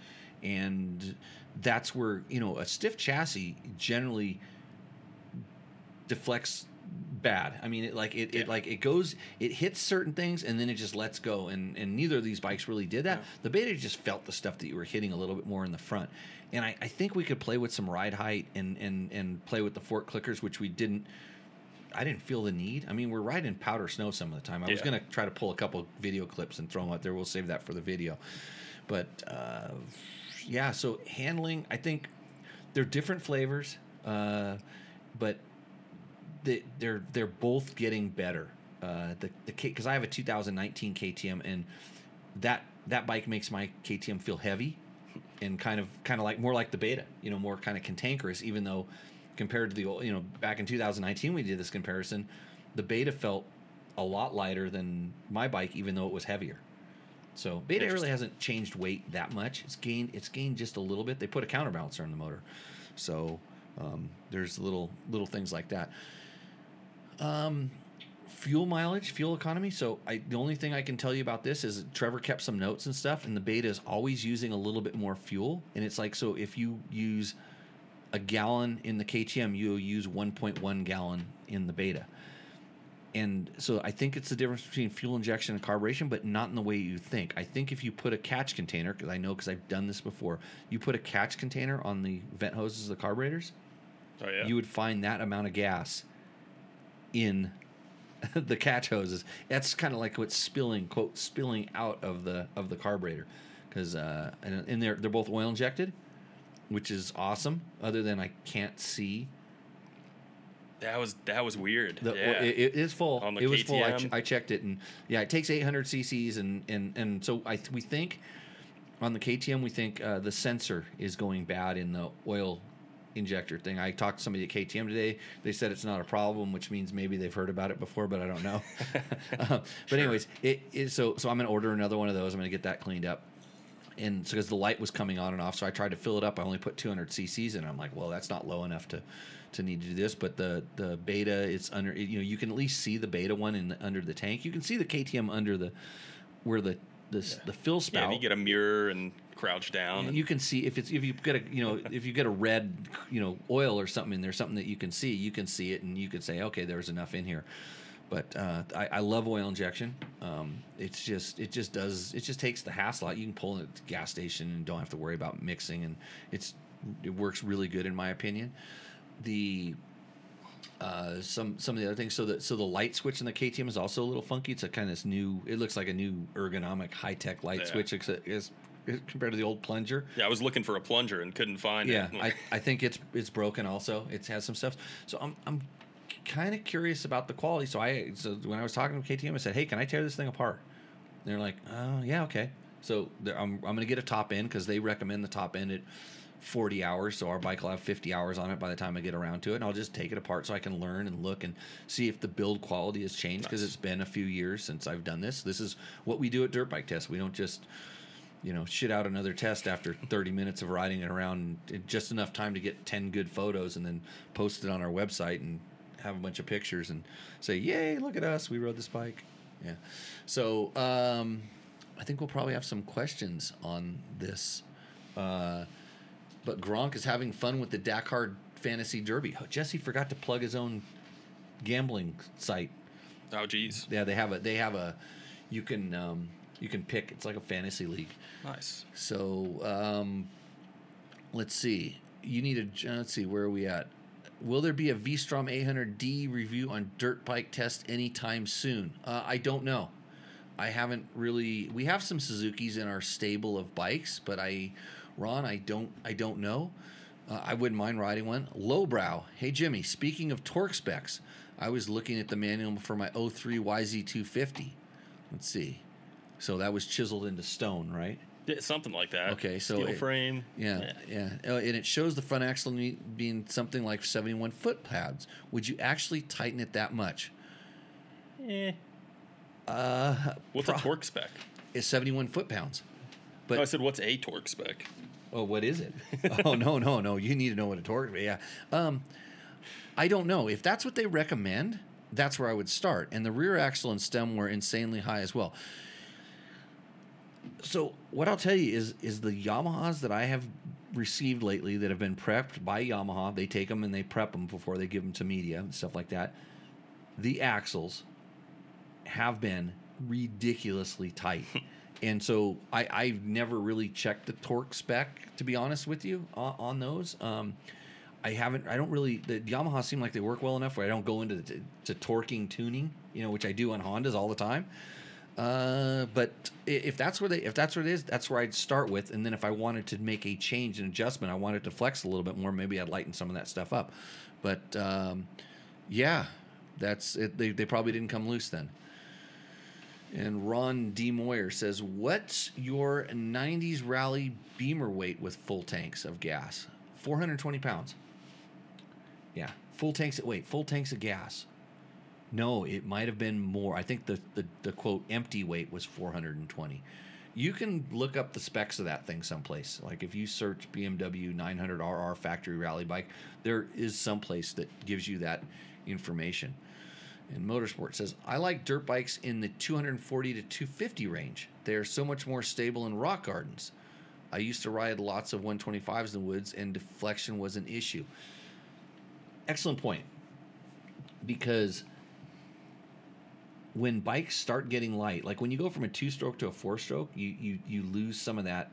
and that's where, you know, a stiff chassis generally deflects bad. I mean, it like it, yeah. it like it goes, it hits certain things and then it just lets go, and and neither of these bikes really did that. Yeah. The Beta just felt the stuff that you were hitting a little bit more in the front, and I, I think we could play with some ride height and and and play with the fork clickers, which we didn't. I didn't feel the need. I mean, we're riding powder snow some of the time. I yeah. was gonna try to pull a couple video clips and throw them out there. We'll save that for the video, but uh, yeah. So handling, I think they're different flavors, uh, but. They, they're they're both getting better. Uh, the the because I have a two thousand nineteen K T M, and that that bike makes my K T M feel heavy, and kind of kind of like more like the Beta, you know, more kind of cantankerous. Even though compared to the old, you know, back in two thousand nineteen we did this comparison, the Beta felt a lot lighter than my bike, even though it was heavier. So Beta really hasn't changed weight that much. It's gained it's gained just a little bit. They put a counterbalancer on the motor, so um, there's little little things like that. Um, fuel mileage, fuel economy. So I, the only thing I can tell you about this is Trevor kept some notes and stuff, and the Beta is always using a little bit more fuel. And it's like, so if you use a gallon in the K T M, you'll use one point one gallon in the Beta. And so I think it's the difference between fuel injection and carburation, but not in the way you think. I think if you put a catch container, because I know because I've done this before, you put a catch container on the vent hoses of the carburetors, oh, yeah. you would find that amount of gas in the catch hoses. That's kind of like what's spilling, quote, spilling out of the of the carburetor, because uh, and, and they're they're both oil injected, which is awesome. Other than I can't see. That was that was weird. The, yeah. it, it is full. On the it K T M. Was full. I, ch- I checked it, and yeah, it takes eight hundred cc's, and and and so I th- we think on the K T M we think uh, the sensor is going bad in the oil injector thing. I talked to somebody at K T M today. They said it's not a problem, which means maybe they've heard about it before, but I don't know. um, but anyways, it is so. So I'm gonna order another one of those. I'm gonna get that cleaned up, and so because the light was coming on and off, so I tried to fill it up. I only put two hundred cc's in. I'm like, well, that's not low enough to to need to do this. But the the Beta, it's under. You know, you can at least see the Beta one in the, under the tank. You can see the K T M under the where the this yeah. the fill spout. Yeah, and you get a mirror and. Crouched down, and, and you can see if it's if you get a you know if you get a red you know oil or something in there, something that you can see, you can see it, and you can say, okay, there's enough in here. But uh, I, I love oil injection. Um, it's just it just does it just takes the hassle out. You can pull in at the gas station and don't have to worry about mixing, and it's it works really good in my opinion. The uh, some some of the other things. So the so the light switch in the K T M is also a little funky. It's a kind of this new. It looks like a new ergonomic high tech light yeah. switch. Except it's compared to the old plunger. Yeah, I was looking for a plunger and couldn't find yeah, it. Yeah, I, I think it's it's broken also. It has some stuff. So I'm I'm kind of curious about the quality. So I so when I was talking to K T M, I said, hey, can I tear this thing apart? And they're like, oh, yeah, okay. So I'm I'm going to get a top end because they recommend the top end at forty hours. So our bike will have fifty hours on it by the time I get around to it. And I'll just take it apart so I can learn and look and see if the build quality has changed because nice. It's been a few years since I've done this. This is what we do at Dirt Bike Test. We don't just... you know, shit out another test after thirty minutes of riding it around, just enough time to get ten good photos and then post it on our website and have a bunch of pictures and say, yay, look at us, we rode this bike. Yeah. So um, I think we'll probably have some questions on this. Uh, but Gronk is having fun with the Dakar Fantasy Derby. Oh, Jesse forgot to plug his own gambling site. Oh, geez. Yeah, they have a, they have a, you can... Um, You can pick. It's like a fantasy league. Nice. So, um, let's see. You need a... Let's see. Where are we at? Will there be a V-Strom eight hundred D review on Dirt Bike Test anytime soon? Uh, I don't know. I haven't really... We have some Suzukis in our stable of bikes, but I... Ron, I don't I don't know. Uh, I wouldn't mind riding one. Lowbrow. Hey, Jimmy. Speaking of torque specs, I was looking at the manual for my oh three Y Z two fifty. Let's see. So that was chiseled into stone, right? Yeah, something like that. Okay, so steel it, frame. Yeah, yeah, yeah. And it shows the front axle being something like seventy-one foot-pounds. Would you actually tighten it that much? Eh. Uh, what's pro- a torque spec? It's seventy-one foot-pounds. But no, I said, what's a torque spec? Oh, what is it? oh, no, no, no. You need to know what a torque spec. Yeah. Um, I don't know. If that's what they recommend, that's where I would start. And the rear axle and stem were insanely high as well. So what I'll tell you is is the Yamahas that I have received lately that have been prepped by Yamaha, they take them and they prep them before they give them to media and stuff like that. The axles have been ridiculously tight. And so I, I've never really checked the torque spec, to be honest with you, on, on those. Um, I haven't, I don't really, the Yamaha seem like they work well enough where I don't go into the t- to torquing tuning, you know, which I do on Hondas all the time. Uh, but if that's where they, if that's where it is, that's where I'd start with. And then if I wanted to make a change and adjustment, I wanted to flex a little bit more, maybe I'd lighten some of that stuff up. But, um, yeah, that's it. They, they probably didn't come loose then. And Ron D. Moyer says, what's your nineties rally beamer weight with full tanks of gas? four hundred twenty pounds. Yeah. Full tanks of, wait, full tanks of gas. No, it might have been more. I think the, the, the quote empty weight was four hundred twenty. You can look up the specs of that thing someplace. Like if you search B M W nine hundred R R factory rally bike, there is someplace that gives you that information. And Motorsport says, I like dirt bikes in the two forty to two fifty range. They are so much more stable in rock gardens. I used to ride lots of one twenty-fives in the woods, and deflection was an issue. Excellent point. Because when bikes start getting light, like when you go from a two-stroke to a four-stroke, you you, you lose some of that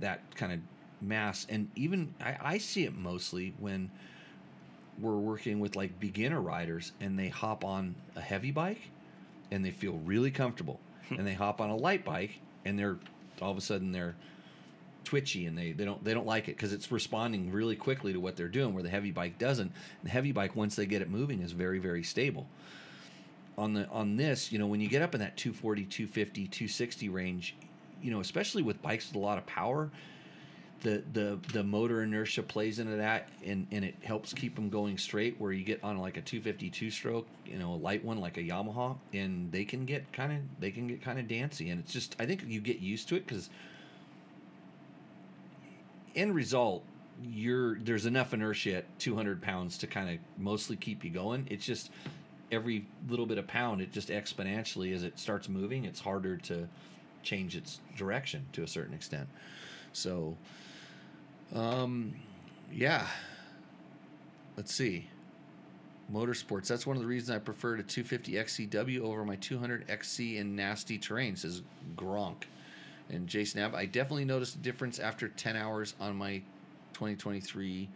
that kind of mass. And even I, I see it mostly when we're working with like beginner riders and they hop on a heavy bike and they feel really comfortable. And they hop on a light bike and they're all of a sudden they're twitchy and they, they don't they don't like it because it's responding really quickly to what they're doing, where the heavy bike doesn't. And the heavy bike, once they get it moving, is very, very stable. On the on this, you know, when you get up in that two forty, two fifty, two sixty range, you know, especially with bikes with a lot of power, the the the motor inertia plays into that, and, and it helps keep them going straight. Where you get on like a two fifty-two stroke, you know, a light one like a Yamaha, and they can get kind of they can get kind of dancy, and it's just, I think you get used to it because end result, you're there's enough inertia at two hundred pounds to kind of mostly keep you going. It's just every little bit of pound, it just exponentially, as it starts moving, it's harder to change its direction to a certain extent. So, um, yeah, let's see. Motorsports, that's one of the reasons I prefer the two fifty X C W over my two hundred X C in nasty terrain, says Gronk. And Jason Abbott, I definitely noticed a difference after ten hours on my twenty twenty-three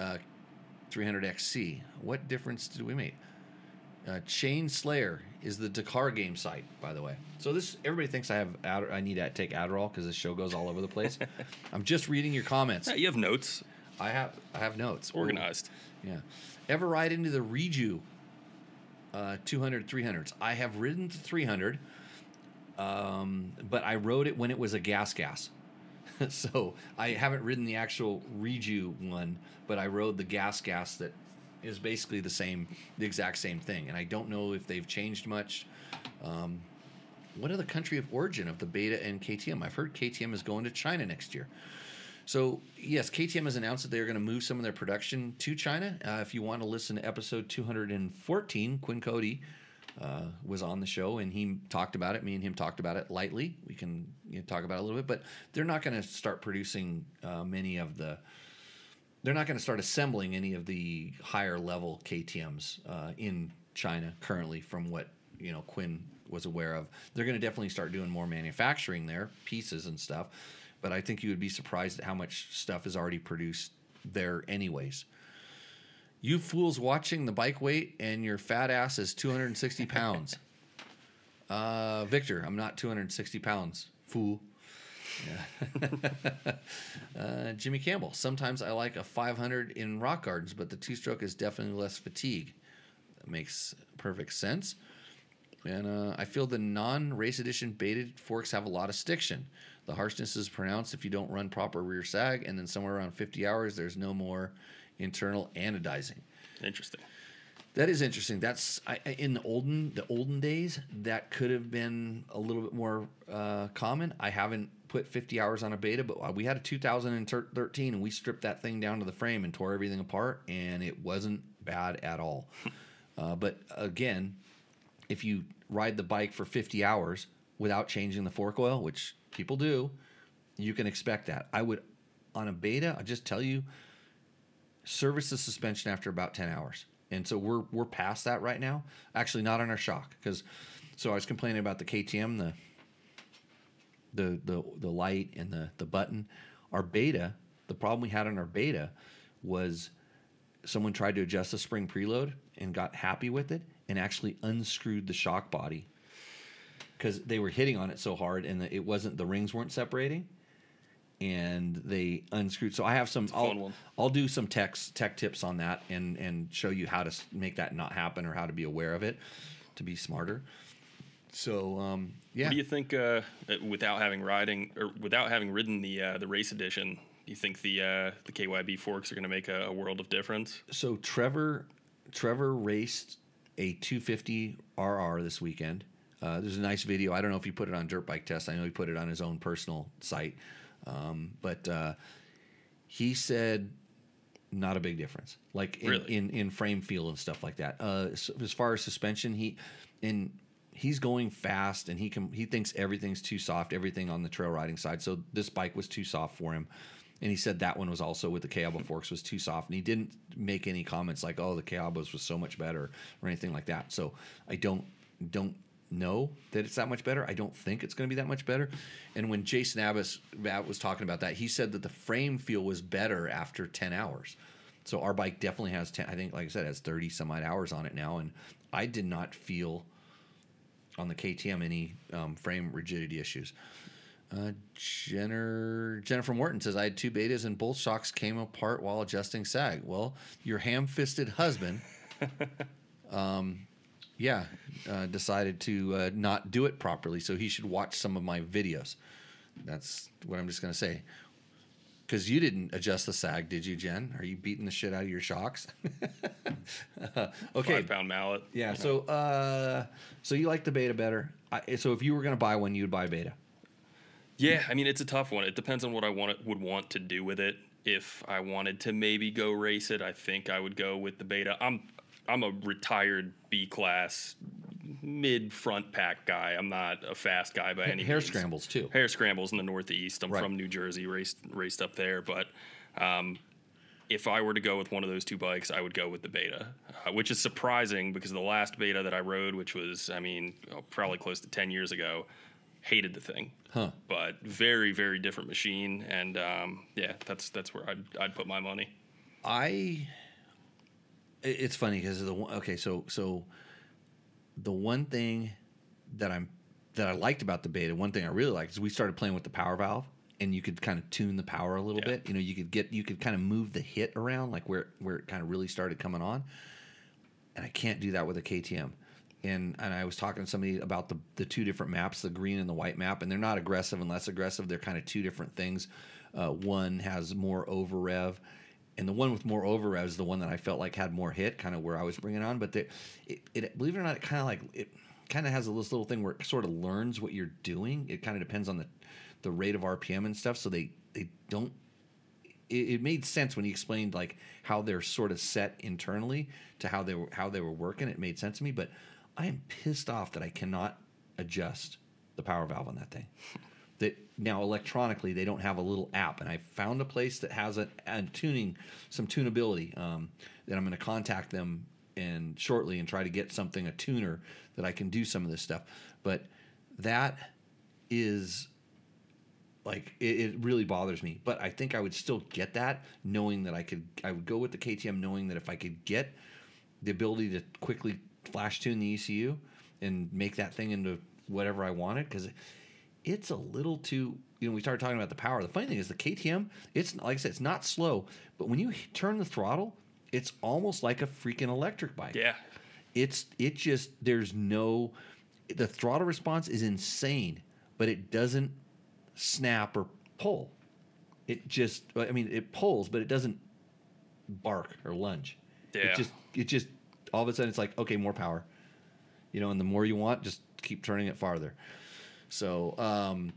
uh, three hundred X C. What difference did we make? Uh, Chain Slayer is the Dakar game site, by the way. So this, everybody thinks I have Adder- I need to take Adderall because this show goes all over the place. I'm just reading your comments. Yeah, you have notes. I have I have notes. Organized. Ooh. Yeah. Ever ride into the Rieju uh, two hundred, three hundreds? I have ridden the three hundred. Um, but I rode it when it was a Gas Gas. So I haven't ridden the actual Rieju one, but I rode the Gas Gas that is basically the same, the exact same thing. And I don't know if they've changed much. Um, what are the country of origin of the Beta and K T M? I've heard K T M is going to China next year. So, yes, K T M has announced that they're going to move some of their production to China. Uh, if you want to listen to episode two fourteen, Quinn Cody Uh, was on the show, and he talked about it. Me and him talked about it lightly. We can, you know, talk about it a little bit, but they're not going to start producing uh, many of the. They're not going to start assembling any of the higher level K T Ms uh, in China currently, from what, you know, Quinn was aware of. They're going to definitely start doing more manufacturing there, pieces and stuff. But I think you would be surprised at how much stuff is already produced there, anyways. You fools watching the bike weight and your fat ass is two hundred sixty pounds. uh, Victor, I'm not two hundred sixty pounds, fool. Yeah. uh, Jimmy Campbell, sometimes I like a five hundred in rock gardens, but the two-stroke is definitely less fatigue. That makes perfect sense. And uh, I feel the non-race edition baited forks have a lot of stiction. The harshness is pronounced if you don't run proper rear sag, and then somewhere around fifty hours, there's no more internal anodizing. Interesting. That is interesting. That's I, in the olden the olden days. That could have been a little bit more uh, common. I haven't put fifty hours on a Beta, but we had a two thousand thirteen, and we stripped that thing down to the frame and tore everything apart, and it wasn't bad at all. uh, but again, if you ride the bike for fifty hours without changing the fork oil, which people do, you can expect that. I would on a Beta. I just tell you, service the suspension after about ten hours. And so we're we're past that right now. Actually, not on our shock, because so I was complaining about the K T M, the the the the light and the the button. Our Beta, the problem we had on our Beta was someone tried to adjust the spring preload and got happy with it and actually unscrewed the shock body because they were hitting on it so hard and the, it wasn't the rings weren't separating. And they unscrewed. So I have some. I'll, I'll do some tech tech tips on that and and show you how to make that not happen or how to be aware of it, to be smarter. So um, yeah. What do you think? Uh, without having riding or without having ridden the uh, the race edition, do you think the uh, the K Y B forks are going to make a, a world of difference? So Trevor Trevor raced a two fifty R R this weekend. Uh, there's a nice video. I don't know if he put it on Dirt Bike Test. I know he put it on his own personal site. Um, but uh, he said not a big difference, like in, really? in, in frame feel and stuff like that. Uh, so as far as suspension, he and he's going fast, and he can he thinks everything's too soft, everything on the trail riding side. So this bike was too soft for him, and he said that one was also with the Cayaba forks was too soft, and he didn't make any comments like, "Oh, the Cayabas was so much better" or anything like that. So I don't don't. know that it's that much better. I don't think it's going to be that much better. And when Jason Abbas was talking about that, he said that the frame feel was better after ten hours. So our bike definitely has ten, I think, like I said, it has thirty some odd hours on it now. And I did not feel on the K T M any um, frame rigidity issues. Uh, Jenner, Jennifer Morton says, I had two Betas and both shocks came apart while adjusting sag. Well, your ham-fisted husband um Yeah, uh, decided to uh, not do it properly, so he should watch some of my videos. That's what I'm just going to say. Because you didn't adjust the sag, did you, Jen? Are you beating the shit out of your shocks? uh, okay. Five-pound mallet. Yeah, so uh, so you like the Beta better. I, so if you were going to buy one, you would buy Beta. Yeah, I mean, it's a tough one. It depends on what I want, would want to do with it. If I wanted to maybe go race it, I think I would go with the Beta. I'm... I'm a retired B-class mid-front pack guy. I'm not a fast guy by any Hair means. Scrambles, too. Hair scrambles in the Northeast. I'm right. from New Jersey, raced, raced up there. But um, if I were to go with one of those two bikes, I would go with the Beta, uh, which is surprising because the last Beta that I rode, which was, I mean, probably close to ten years ago, hated the thing. Huh. But very, very different machine. And, um, yeah, that's that's where I'd, I'd put my money. I... It's funny because the one, okay, so so the one thing that I'm that I liked about the Beta, one thing I really liked is we started playing with the power valve, and you could kind of tune the power a little yeah. bit. You know, you could get you could kind of move the hit around, like where where it kind of really started coming on. And I can't do that with a K T M. And and I was talking to somebody about the the two different maps, the green and the white map, and they're not aggressive and less aggressive. They're kind of two different things. Uh, one has more over rev. And the one with more over is the one that I felt like had more hit, kind of where I was bringing on. But the, it, it, believe it or not, it kind of like it kind of has this little thing where it sort of learns what you're doing. It kind of depends on the the rate of R P M and stuff. So they they don't. It, it made sense when he explained like how they're sort of set internally to how they were how they were working. It made sense to me. But I am pissed off that I cannot adjust the power valve on that thing. That now electronically they don't have a little app, and I found a place that has a, a tuning, some tunability. Um, that I'm going to contact them and shortly and try to get something a tuner that I can do some of this stuff. But that is like it, it really bothers me. But I think I would still get that, knowing that I could I would go with the K T M, knowing that if I could get the ability to quickly flash tune the E C U and make that thing into whatever I wanted, because it's a little too, you know, we started talking about the power. The funny thing is the K T M, it's like I said, it's not slow, but when you turn the throttle, it's almost like a freaking electric bike. Yeah. It's, it just, there's no, the throttle response is insane, but it doesn't snap or pull. It just, I mean, it pulls, but it doesn't bark or lunge. Yeah. It just, it just, all of a sudden it's like, okay, more power. You know, and the more you want, just keep turning it farther. So, um,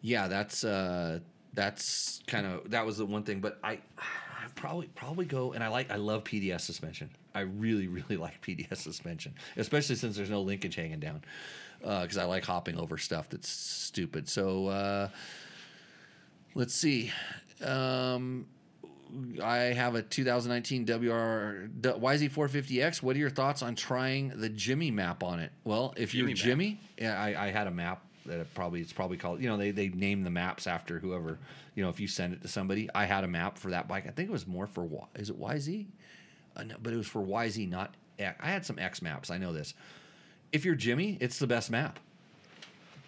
yeah, that's, uh, that's kind of, that was the one thing, but I, I probably, probably go, and I like, I love P D S suspension. I really, really like P D S suspension, especially since there's no linkage hanging down, uh, cause I like hopping over stuff that's stupid. So, uh, let's see. Um, I have a two thousand nineteen W R Y Z four fifty X. What are your thoughts on trying the Jimmy map on it? Well, if Jimmy you're Jimmy, map. yeah, I, I had a map that it probably it's probably called. You know, they they name the maps after whoever. You know, if you send it to somebody, I had a map for that bike. I think it was more for Y. Is it Y Z? Uh, no, but it was for Y Z, not X. I had some X maps. I know this. If you're Jimmy, it's the best map.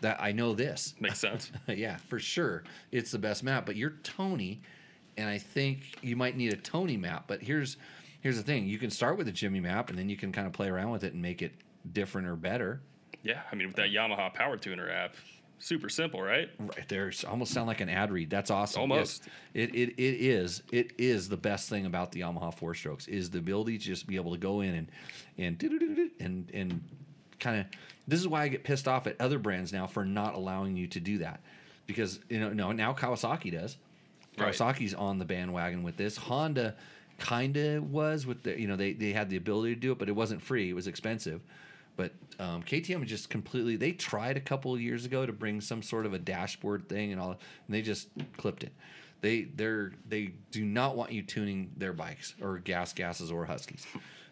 That I know this makes sense. Yeah, for sure, it's the best map. But you're Tony. And I think you might need a Tony map, but here's here's the thing: you can start with a Jimmy map, and then you can kind of play around with it and make it different or better. Yeah, I mean, with that Yamaha Power Tuner app, super simple, right? Right there, almost sound like an ad read. That's awesome. Almost. Yes. It it it is it is the best thing about the Yamaha four strokes is the ability to just be able to go in and and and and kind of. This is why I get pissed off at other brands now for not allowing you to do that, because you know no now Kawasaki does. Kawasaki's right. On the bandwagon with this. Honda kind of was with the, you know, they, they had the ability to do it, but it wasn't free. It was expensive. But um, K T M just completely, they tried a couple of years ago to bring some sort of a dashboard thing and all, and they just clipped it. They they're they do not want you tuning their bikes or gas gases or Huskies.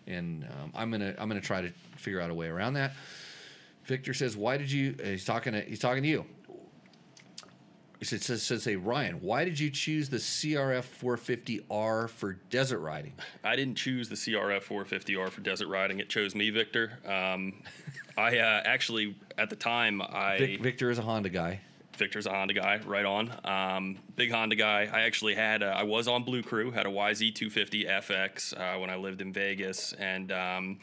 And um, I'm gonna I'm gonna try to figure out a way around that. Victor says, why did you? Uh, he's talking to, he's talking to you. It says, says, hey, Ryan, why did you choose the C R F four fifty R for desert riding? I didn't choose the C R F four fifty R for desert riding. It chose me, Victor. Um, I uh, actually, at the time, I... Vic, Victor is a Honda guy. Victor's a Honda guy, right on. Um, big Honda guy. I actually had... A, I was on Blue Crew, had a Y Z two fifty F X uh, when I lived in Vegas, and... Um,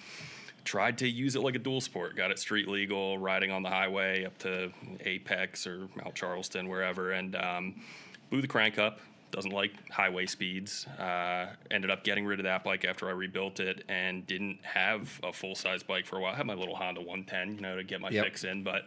tried to use it like a dual sport, got it street legal, riding on the highway up to Apex or Mount Charleston, wherever, and um, blew the crank up, doesn't like highway speeds, uh, ended up getting rid of that bike after I rebuilt it and didn't have a full-size bike for a while. I had my little Honda one ten, you know, to get my yep. fix in, but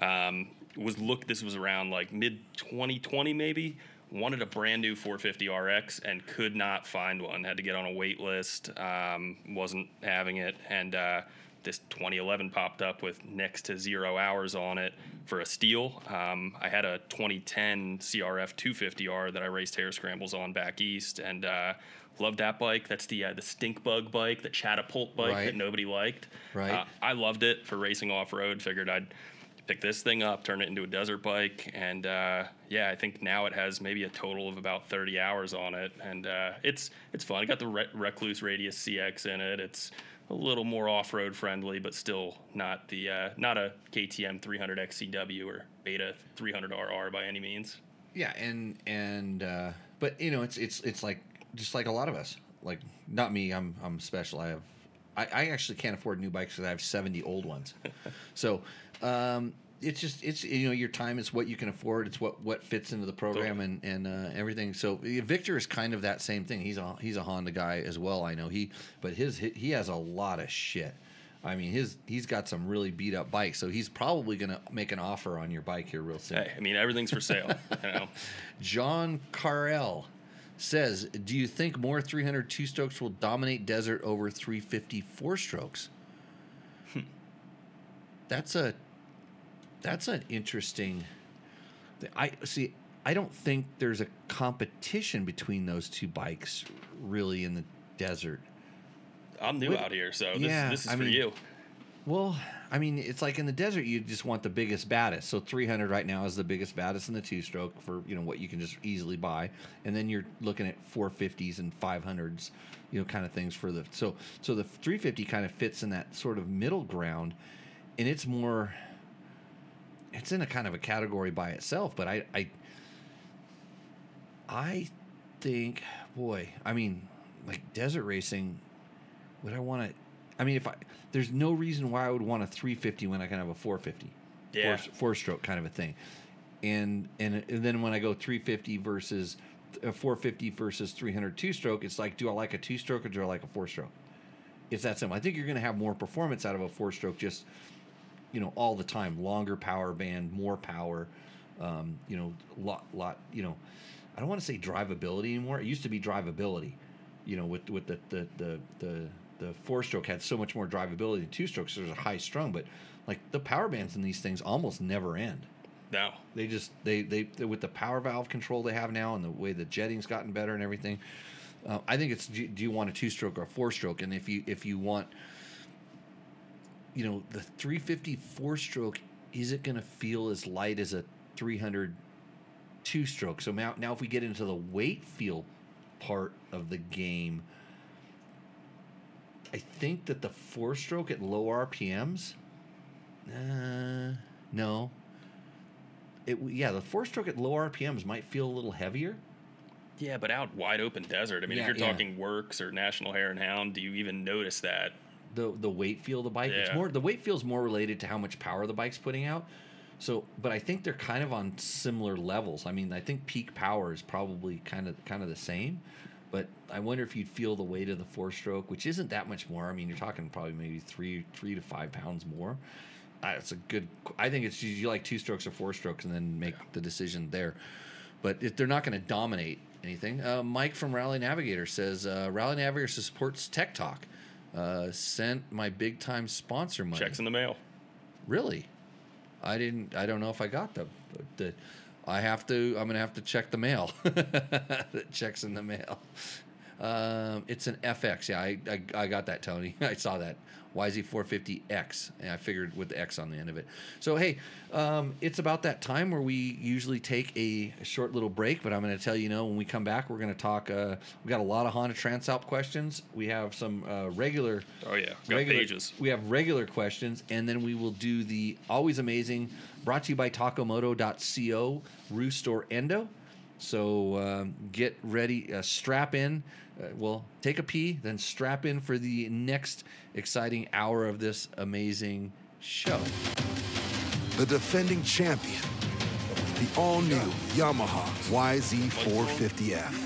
um, was look, this was around like mid twenty twenty maybe, wanted a brand new four fifty R X and could not find one. Had to get on a wait list. Um, wasn't having it. And uh, this twenty eleven popped up with next to zero hours on it for a steal. Um, I had a twenty ten C R F two fifty R that I raced hair scrambles on back east. And uh, loved that bike. That's the uh, the stink bug bike, the Chatapult bike right. that nobody liked. Right. Uh, I loved it for racing off-road. Figured I'd pick this thing up, turn it into a desert bike, and uh, yeah, I think now it has maybe a total of about thirty hours on it, and uh, it's it's fun. I got the Re- Recluse Radius C X in it. It's a little more off-road friendly, but still not the uh, not a K T M three hundred X C W or Beta three hundred R R by any means. Yeah, and and uh, but you know, it's it's it's like just like a lot of us. Like not me. I'm I'm special. I have. I actually can't afford new bikes because I have seventy old ones. So um, it's just, it's, you know, your time is what you can afford. It's what, what fits into the program and, and uh, everything. So Victor is kind of that same thing. He's a, he's a Honda guy as well. I know he, but his, he has a lot of shit. I mean, his he's got some really beat up bikes, so he's probably going to make an offer on your bike here real soon. Hey, I mean, everything's for sale. You know. John Carell says, do you think more three hundred two-strokes will dominate desert over three fifty four-strokes? Hmm. That's a that's an interesting thing. I see. I don't think there's a competition between those two bikes really in the desert. I'm new With, out here, so this, yeah, this is I for mean, you. Well, I mean, it's like in the desert, you just want the biggest, baddest. So three hundred right now is the biggest, baddest in the two-stroke for, you know, what you can just easily buy. And then you're looking at four fifties and five hundreds, you know, kind of things for the... So so the three fifty kind of fits in that sort of middle ground, and it's more... It's in a kind of a category by itself, but I... I, I think, boy, I mean, like desert racing, would I want to... I mean, if I there's no reason why I would want a three fifty when I can have a four fifty, yeah, four, four stroke kind of a thing. And, and and then when I go three fifty versus uh, four fifty versus three hundred two-stroke, it's like, do I like a two-stroke or do I like a four-stroke? It's that simple. I think you're going to have more performance out of a four-stroke just, you know, all the time. Longer power band, more power, um, you know, lot, lot, you know. I don't want to say drivability anymore. It used to be drivability, you know, with, with the, the, the, the, the four-stroke had so much more drivability than two-strokes. So there's a high strung, but, like, the power bands in these things almost never end. No. They just, they, they, they, with the power valve control they have now and the way the jetting's gotten better and everything, uh, I think it's, do, do you want a two-stroke or a four-stroke? And if you, if you want, you know, the three fifty four-stroke isn't going to feel as light as a three hundred two-stroke. So now, now if we get into the weight feel part of the game, I think that the four-stroke at low R P Ms, uh, no. It, yeah, the four-stroke at low R P Ms might feel a little heavier. Yeah, but out wide open desert. I mean, yeah, if you're yeah. talking Works or National Hare and Hound, do you even notice that? The the weight feel of the bike. Yeah. It's more, the weight feel's more related to how much power the bike's putting out. So, but I think they're kind of on similar levels. I mean, I think peak power is probably kind of kind of the same. But I wonder if you'd feel the weight of the four-stroke, which isn't that much more. I mean, you're talking probably maybe three three to five pounds more. It's a good. I think it's you like two strokes or four strokes, and then make yeah. the decision there. But if they're not going to dominate anything. Uh, Mike from Rally Navigator says uh, Rally Navigator supports Tech Talk. Uh, sent my big time sponsor money. Checks in the mail. Really? I didn't. I don't know if I got them. The, I have to. I'm gonna have to check the mail. Checks in the mail. Um, it's an F X. Yeah, I, I I got that, Tony. I saw that. Y Z four fifty X, and I figured with the X on the end of it. So, hey, um, it's about that time where we usually take a, a short little break, but I'm going to tell you, you know, when we come back, we're going to talk. Uh, we got a lot of Honda Transalp questions. We have some uh, regular. Oh, yeah. Got regular, pages. We have regular questions, and then we will do the always amazing, brought to you by Taco Moto dot co, Roo Store Endo. So um, get ready, uh, strap in, uh, well, take a pee, then strap in for the next exciting hour of this amazing show. The defending champion, the all-new yeah. Yamaha Y Z four fifty F.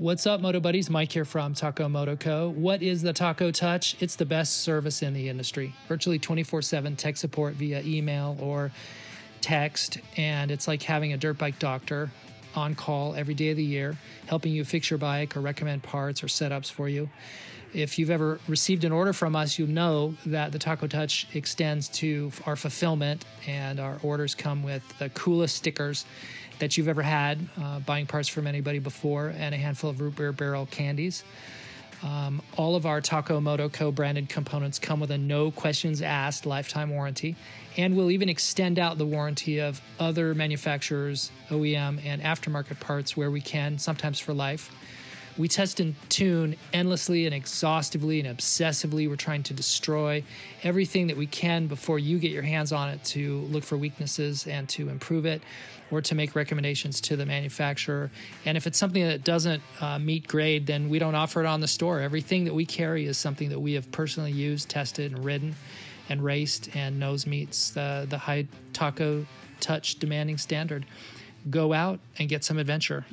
What's up, Moto Buddies? Mike here from Taco Moto Co. What is the Taco Touch? It's the best service in the industry. Virtually twenty-four seven tech support via email or text, and it's like having a dirt bike doctor on call every day of the year, helping you fix your bike or recommend parts or setups for you. If you've ever received an order from us, you know that the Taco Touch extends to our fulfillment, and our orders come with the coolest stickers that you've ever had, uh, buying parts from anybody before, and a handful of root beer barrel candies. Um, all of our Taco Moto Co. branded components come with a no questions asked lifetime warranty, and we'll even extend out the warranty of other manufacturers, O E M, and aftermarket parts where we can, sometimes for life. We test and tune endlessly and exhaustively and obsessively. We're trying to destroy everything that we can before you get your hands on it, to look for weaknesses and to improve it, or to make recommendations to the manufacturer. And if it's something that doesn't uh, meet grade, then we don't offer it on the store. Everything that we carry is something that we have personally used, tested, and ridden, and raced, and nose meets the, the high Taco touch demanding standard. Go out and get some adventure.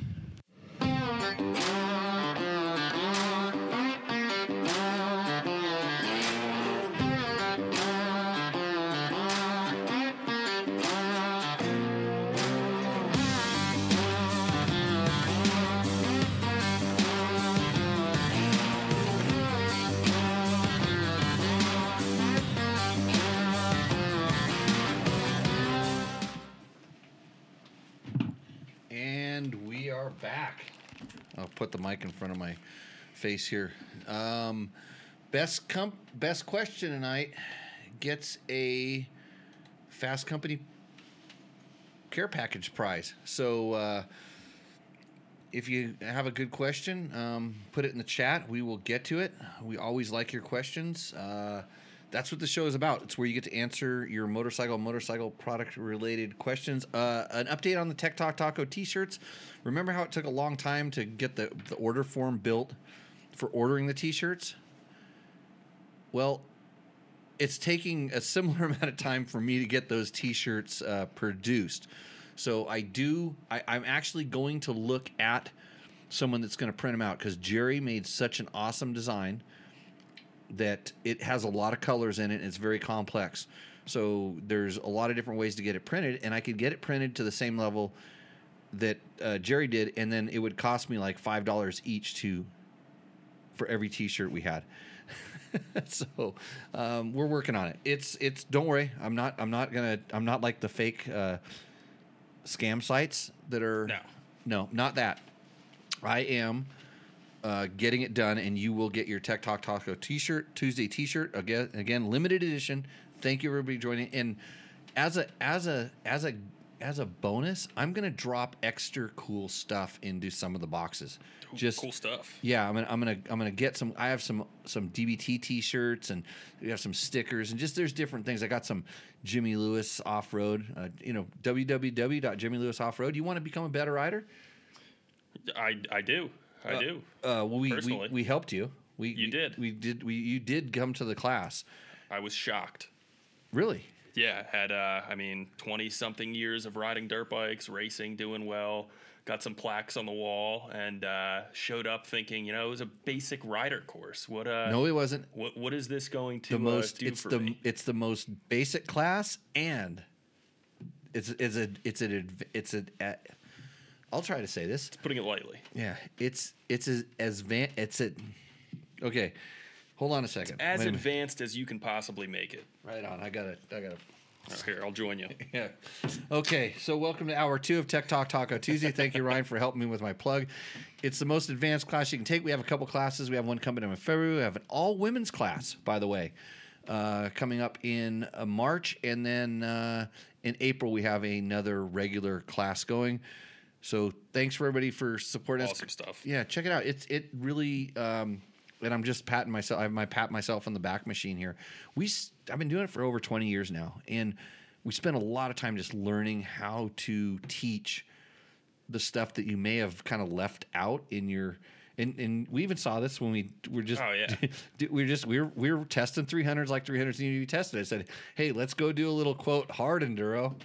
Put the mic in front of my face here. Um, best comp, best question tonight gets a Fasst Company care package prize. So uh, if you have a good question, um, put it in the chat. We will get to it. We always like your questions. Uh, that's what the show is about. It's where you get to answer your motorcycle, motorcycle product related questions. Uh, an update on the Tech Talk Taco t-shirts. Remember how it took a long time to get the, the order form built for ordering the t-shirts? Well, it's taking a similar amount of time for me to get those t-shirts uh, produced. So I do, I, I'm actually going to look at someone that's going to print them out, because Jerry made such an awesome design that it has a lot of colors in it. It's very complex. So there's a lot of different ways to get it printed, and I could get it printed to the same level that uh, Jerry did, and then it would cost me like five dollars each to for every t-shirt we had. So um, we're working on it. It's it's don't worry. I'm not I'm not going to I'm not like the fake uh, scam sites that are No. No, not that. I am Uh, getting it done, and you will get your Tech Talk Taco t-shirt, Tuesday t-shirt, again, again limited edition. Thank you, everybody, joining. And as a as a as a as a bonus, I'm gonna drop extra cool stuff into some of the boxes. Ooh, just cool stuff. Yeah, I'm gonna I'm gonna I'm gonna get some. I have some some D B T t-shirts, and we have some stickers, and just there's different things. I got some Jimmy Lewis off road. Uh, you know, w w w dot jimmy lewis off road. You want to become a better rider? I I do. I uh, do. Uh, well, we, we we helped you. We you we, did. We did. We you did come to the class. I was shocked. Really? Yeah. Had uh, I mean, twenty something years of riding dirt bikes, racing, doing well. Got some plaques on the wall, and uh, showed up thinking, you know, it was a basic rider course. What? Uh, no, it wasn't. What? What is this going to the most, uh, do it's for the, me? It's the most basic class, and it's it's a it's an it's a. Uh, I'll try to say this. It's putting it lightly. Yeah, it's it's as as van- it's a okay. Hold on a second. It's as Wait advanced as you can possibly make it. Right on. I gotta. I gotta. Right, here, I'll join you. Yeah. Okay. So welcome to hour two of Tech Talk Taco Tuesday. Thank you, Ryan, for helping me with my plug. It's the most advanced class you can take. We have a couple classes. We have one coming up in February. We have an all women's class, by the way, uh, coming up in uh, March, and then uh, in April we have another regular class going. So thanks for everybody for supporting awesome us. Awesome stuff. Yeah, check it out. It's it really, um, and I'm just patting myself. I have my pat myself on the back machine here. We I've been doing it for over twenty years now, and we spend a lot of time just learning how to teach the stuff that you may have kind of left out in your. And and we even saw this when we were just oh, yeah. we were just we were we were testing three hundreds like three hundreds need to be tested. I said, hey, let's go do a little quote hard enduro.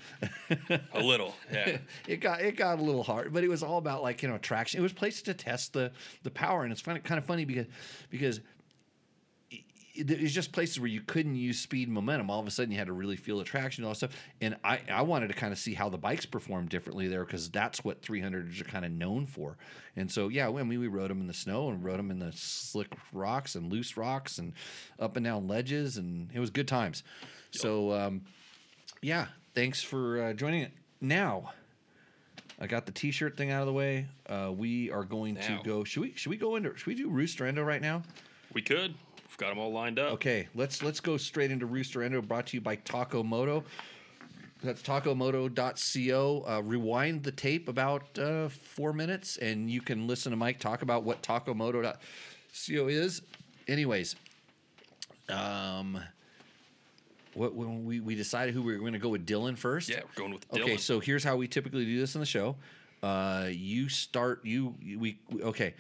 A little, yeah. It got it got a little hard, but it was all about like you know traction. It was places to test the the power, and it's kind of kind of funny because because it, it was just places where you couldn't use speed and momentum. All of a sudden, you had to really feel the traction and all that stuff. And I I wanted to kind of see how the bikes performed differently there, because that's what three hundreds are kind of known for. And so, yeah, when we, we rode them in the snow and rode them in the slick rocks and loose rocks and up and down ledges, and it was good times. Yep. So, um, yeah, thanks for uh, joining it. Now, I got the t-shirt thing out of the way. Uh, we are going now. to go. Should we should we go into should we do Rooster Endo right now? We could. We've got them all lined up. Okay, let's let's go straight into Rooster Endo, brought to you by Taco Moto. That's taco moto dot co. Uh, rewind the tape about uh, four minutes, and you can listen to Mike talk about what taco moto dot co is. Anyways, um, what when we, we decided who we were going to go with Dylan first. Yeah, we're going with Dylan. Okay, so here's how we typically do this on the show. Uh, you start you we okay.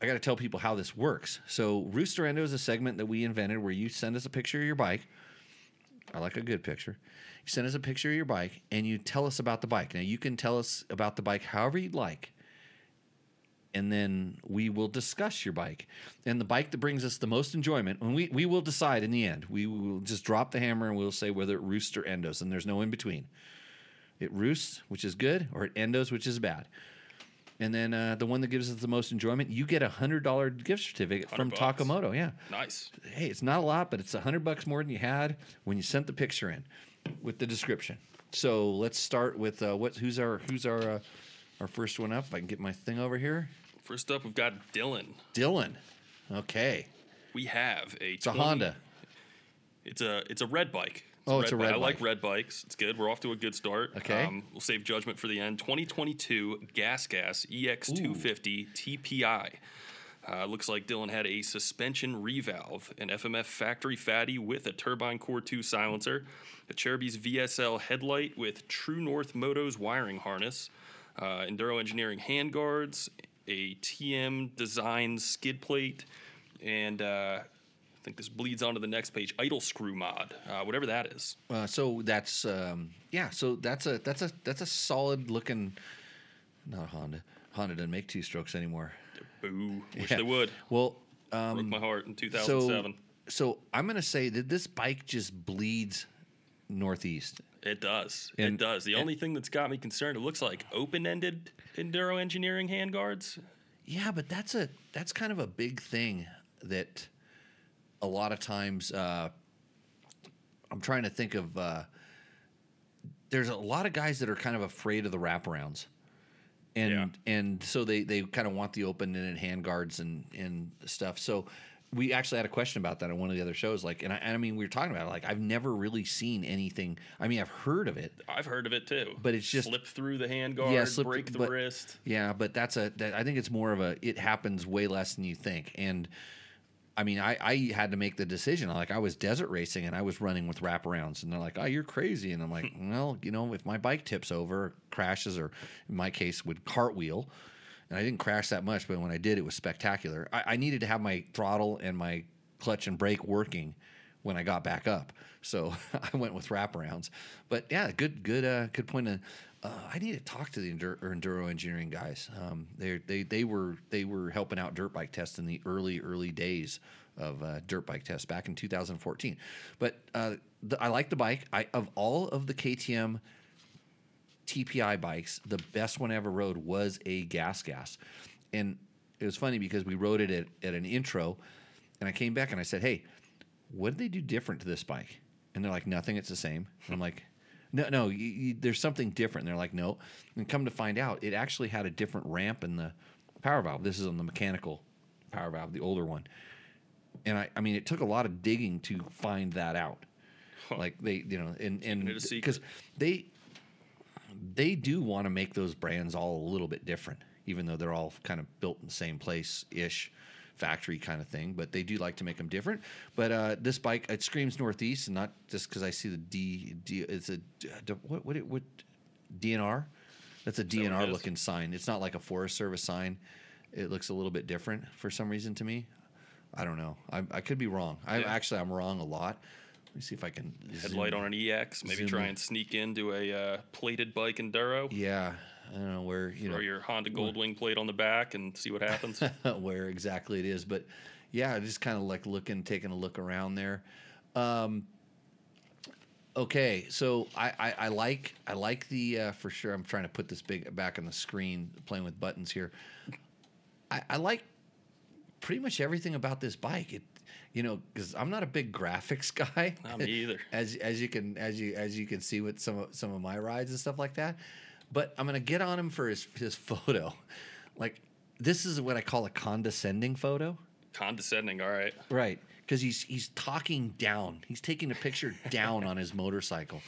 I got to tell people how this works. So Rooster Endo is a segment that we invented where you send us a picture of your bike. I like a good picture. You send us a picture of your bike, and you tell us about the bike. Now, you can tell us about the bike however you'd like, and then we will discuss your bike. And the bike that brings us the most enjoyment, and we, we will decide in the end. We will just drop the hammer, and we'll say whether it roosts or endos, and there's no in-between. It roosts, which is good, or it endos, which is bad. And then uh, the one that gives us the most enjoyment, you get a one hundred dollars gift certificate from Taco Moto. Yeah. Nice. Hey, it's not a lot, but it's one hundred bucks more than you had when you sent the picture in with the description. So let's start with uh, what? who's our who's our uh, our first one up? If I can get my thing over here. First up, we've got Dylan. Dylan. Okay. We have a... It's twenty, a Honda. It's a, it's a red bike. It's oh, a red it's a red bike. I like red bikes. It's good. We're off to a good start. Okay. Um, we'll save judgment for the end. twenty twenty-two Gas Gas E X two fifty T P I. Uh, looks like Dylan had a suspension revalve, an F M F factory fatty with a turbine core two silencer, a Cheruby's V S L headlight with True North Moto's wiring harness, uh, Enduro Engineering handguards, a T M design skid plate, and... Uh, I think this bleeds onto the next page. Idle screw mod, uh, whatever that is. Uh, so that's um, yeah. So that's a that's a that's a solid looking. Not Honda. Honda doesn't make two strokes anymore. Boo! Wish yeah. they would. Well, um, broke my heart in two thousand seven. So, so I'm gonna say that this bike just bleeds northeast. It does. And, it does. The and, only thing that's got me concerned, it looks like open-ended Enduro Engineering handguards. Yeah, but that's a that's kind of a big thing that. A lot of times, uh, I'm trying to think of, uh, there's a lot of guys that are kind of afraid of the wraparounds. And yeah. and so they, they kind of want the open-ended handguards and, and stuff. So we actually had a question about that on one of the other shows. Like, and I, and I mean, we were talking about it. Like, I've never really seen anything. I mean, I've heard of it. I've heard of it, too. But it's just... Slip through the handguard, yeah, slip, break the but, wrist. Yeah, but that's a... That, I think it's more of a... It happens way less than you think. And... I mean, I, I had to make the decision. Like, I was desert racing, and I was running with wraparounds. And they're like, oh, you're crazy. And I'm like, well, you know, if my bike tips over, crashes, or in my case would cartwheel, and I didn't crash that much, but when I did, it was spectacular. I, I needed to have my throttle and my clutch and brake working when I got back up. So I went with wraparounds. But, yeah, good good, uh, good point. To, uh, I need to talk to the Enduro, Enduro Engineering guys. Um, they they they were they were helping out Dirt Bike Test in the early early days of uh, Dirt Bike Test back in two thousand fourteen. But uh, the, I like the bike. I of all of the K T M T P I bikes, the best one I ever rode was a Gas Gas, and it was funny because we rode it at, at an intro, and I came back and I said, "Hey, what did they do different to this bike?" And they're like, "Nothing. It's the same." And I'm like. No, no, you, you, there's something different. And they're like, no. And come to find out, it actually had a different ramp in the power valve. This is on the mechanical power valve, the older one. And I, I mean, it took a lot of digging to find that out. Huh. Like they, you know, and because they they do want to make those brands all a little bit different, even though they're all kind of built in the same place-ish. Factory kind of thing, but they do like to make them different. But uh, this bike, it screams northeast, and not just because I see the D. D it's a what? What? What? D N R. That's a D N R looking sign. It's not like a Forest Service sign. It looks a little bit different for some reason to me. I don't know. I, I could be wrong. I yeah. actually I'm wrong a lot. Let me see if I can headlight on an E X. Maybe try in. and sneak into a uh, plated bike Enduro. Yeah. I don't know where you Throw know your Honda Goldwing plate on the back and see what happens. Where exactly it is, but yeah, just kind of like looking, taking a look around there. Um, okay, so I, I, I like I like the uh, for sure. I'm trying to put this big back on the screen, playing with buttons here. I, I like pretty much everything about this bike. It, you know, because I'm not a big graphics guy. Not me either. As as you can as you as you can see with some of, some of my rides and stuff like that. But I'm going to get on him for his his photo. Like, this is what I call a condescending photo. Condescending, all right. Right, because he's he's talking down. He's taking a picture down on his motorcycle.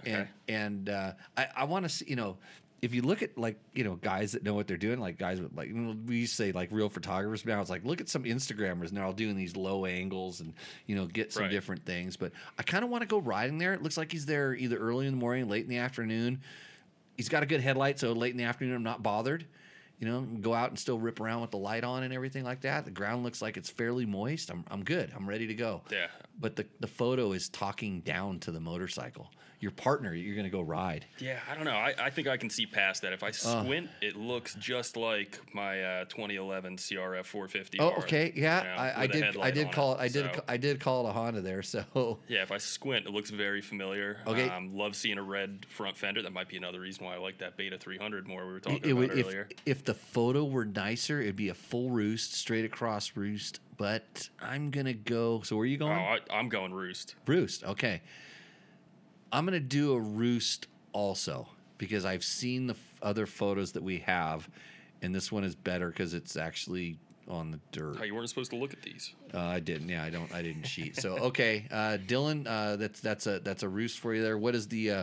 Okay. And, and uh, I, I want to see, you know, if you look at, like, you know, guys that know what they're doing, like guys with, like, we used to say, like, real photographers. Now it's like, look at some Instagrammers, and they're all doing these low angles and, you know, get some right. different things. But I kind of want to go riding there. It looks like he's there either early in the morning, late in the afternoon. He's got a good headlight, so late in the afternoon I'm not bothered. You know, go out and still rip around with the light on and everything like that. The ground looks like it's fairly moist. I'm I'm good. I'm ready to go. Yeah. but the, the photo is talking down to the motorcycle. Your partner, you're going to go ride. Yeah, I don't know. I, I think I can see past that. If I squint, uh, it looks just like my uh, twenty eleven C R F four fifty. Oh, okay, yeah. You know, I, I did. I did call it. it. I did. So. I did call it a Honda there. So yeah, if I squint, it looks very familiar. Okay, um, love seeing a red front fender. That might be another reason why I like that Beta three hundred more. We were talking it, about it, earlier. If, if the photo were nicer, it'd be a full roost, straight across roost. But I'm gonna go. So where are you going? Oh, I, I'm going roost. Roost. Okay. I'm going to do a roost also because I've seen the f- other photos that we have, and this one is better because it's actually on the dirt. Oh, you weren't supposed to look at these. Uh, I didn't. Yeah, I don't. I didn't cheat. So okay, uh, Dylan, uh, that's that's a that's a roost for you there. What is the? Uh,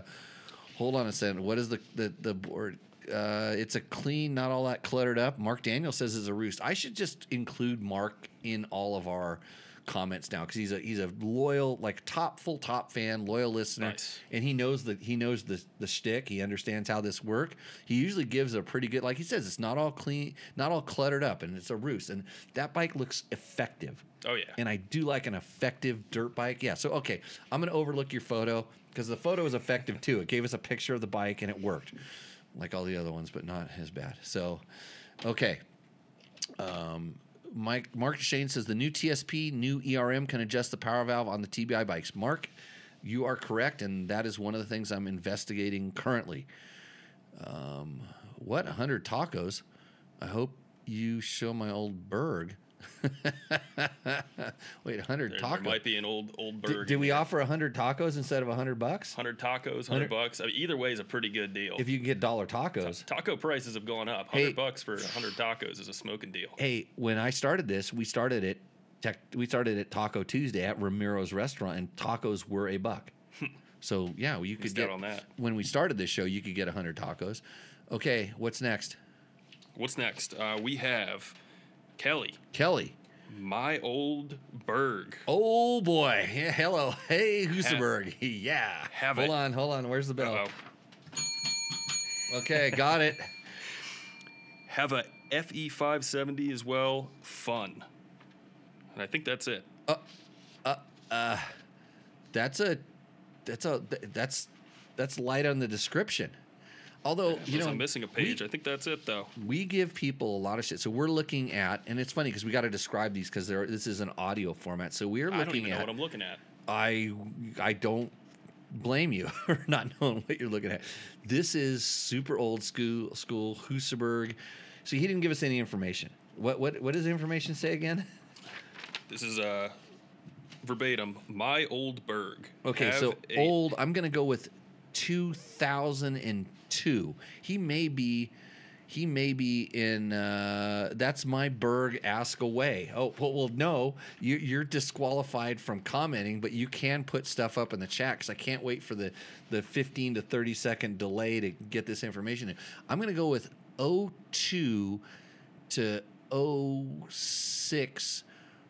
hold on a second. What is the the the board? Uh, it's a clean, not all that cluttered up. Mark Daniel says it's a roost. I should just include Mark in all of our comments now because he's a he's a loyal, like, top full top fan, loyal listener. Nice. And he knows that he knows the the shtick. He understands how this work. He usually gives a pretty good, like he says, it's not all clean, not all cluttered up, and it's a roost, and that bike looks effective. Oh yeah, and I do like an effective dirt bike. Yeah, so okay, I'm gonna overlook your photo because the photo is effective too. It gave us a picture of the bike and it worked, like all the other ones, but not as bad. So okay, um Mike, Mark Shane says the new T S P, new E R M can adjust the power valve on the T B I bikes. Mark, you are correct, and that is one of the things I'm investigating currently. Um, what, one hundred tacos? I hope you show my old Berg. Wait, one hundred there, tacos? There might be an old old Berg. Did, did we there. offer one hundred tacos instead of one hundred bucks? one hundred tacos, one hundred, one hundred bucks. I mean, either way is a pretty good deal. If you can get dollar tacos. Ta- taco prices have gone up. one hundred hey, bucks for one hundred tacos is a smoking deal. Hey, when I started this, we started it tech, we started at Taco Tuesday at Ramiro's restaurant, and tacos were a buck. So, yeah, you could get on that. When we started this show, you could get one hundred tacos. Okay, what's next? What's next? Uh, we have Kelly. Kelly. My old Berg. Oh, boy. Yeah, hello. Hey, Husaberg. Have, yeah. Have hold it. on. Hold on. Where's the bell? Uh-oh. Okay. Got it. Have a F E five seventy as well. Fun. And I think that's it. Uh, uh, uh, that's a, that's a, that's, that's light on the description. Although, you know, I'm missing a page. We, I think that's it, though. We give people a lot of shit. So we're looking at, and it's funny because we got to describe these because this is an audio format. So we're looking at. I don't even at, know what I'm looking at. I, I don't blame you for not knowing what you're looking at. This is super old school, school Husaberg. So he didn't give us any information. What what what does the information say again? This is uh, verbatim. My old Berg. Okay, Have so a- old. I'm going to go with two thousand two. He may be, he may be in. Uh, that's my Berg. Ask away. Oh well, well no, you, you're disqualified from commenting, but you can put stuff up in the chat because I can't wait for the the fifteen to thirty second delay to get this information in. I'm gonna go with oh two to oh six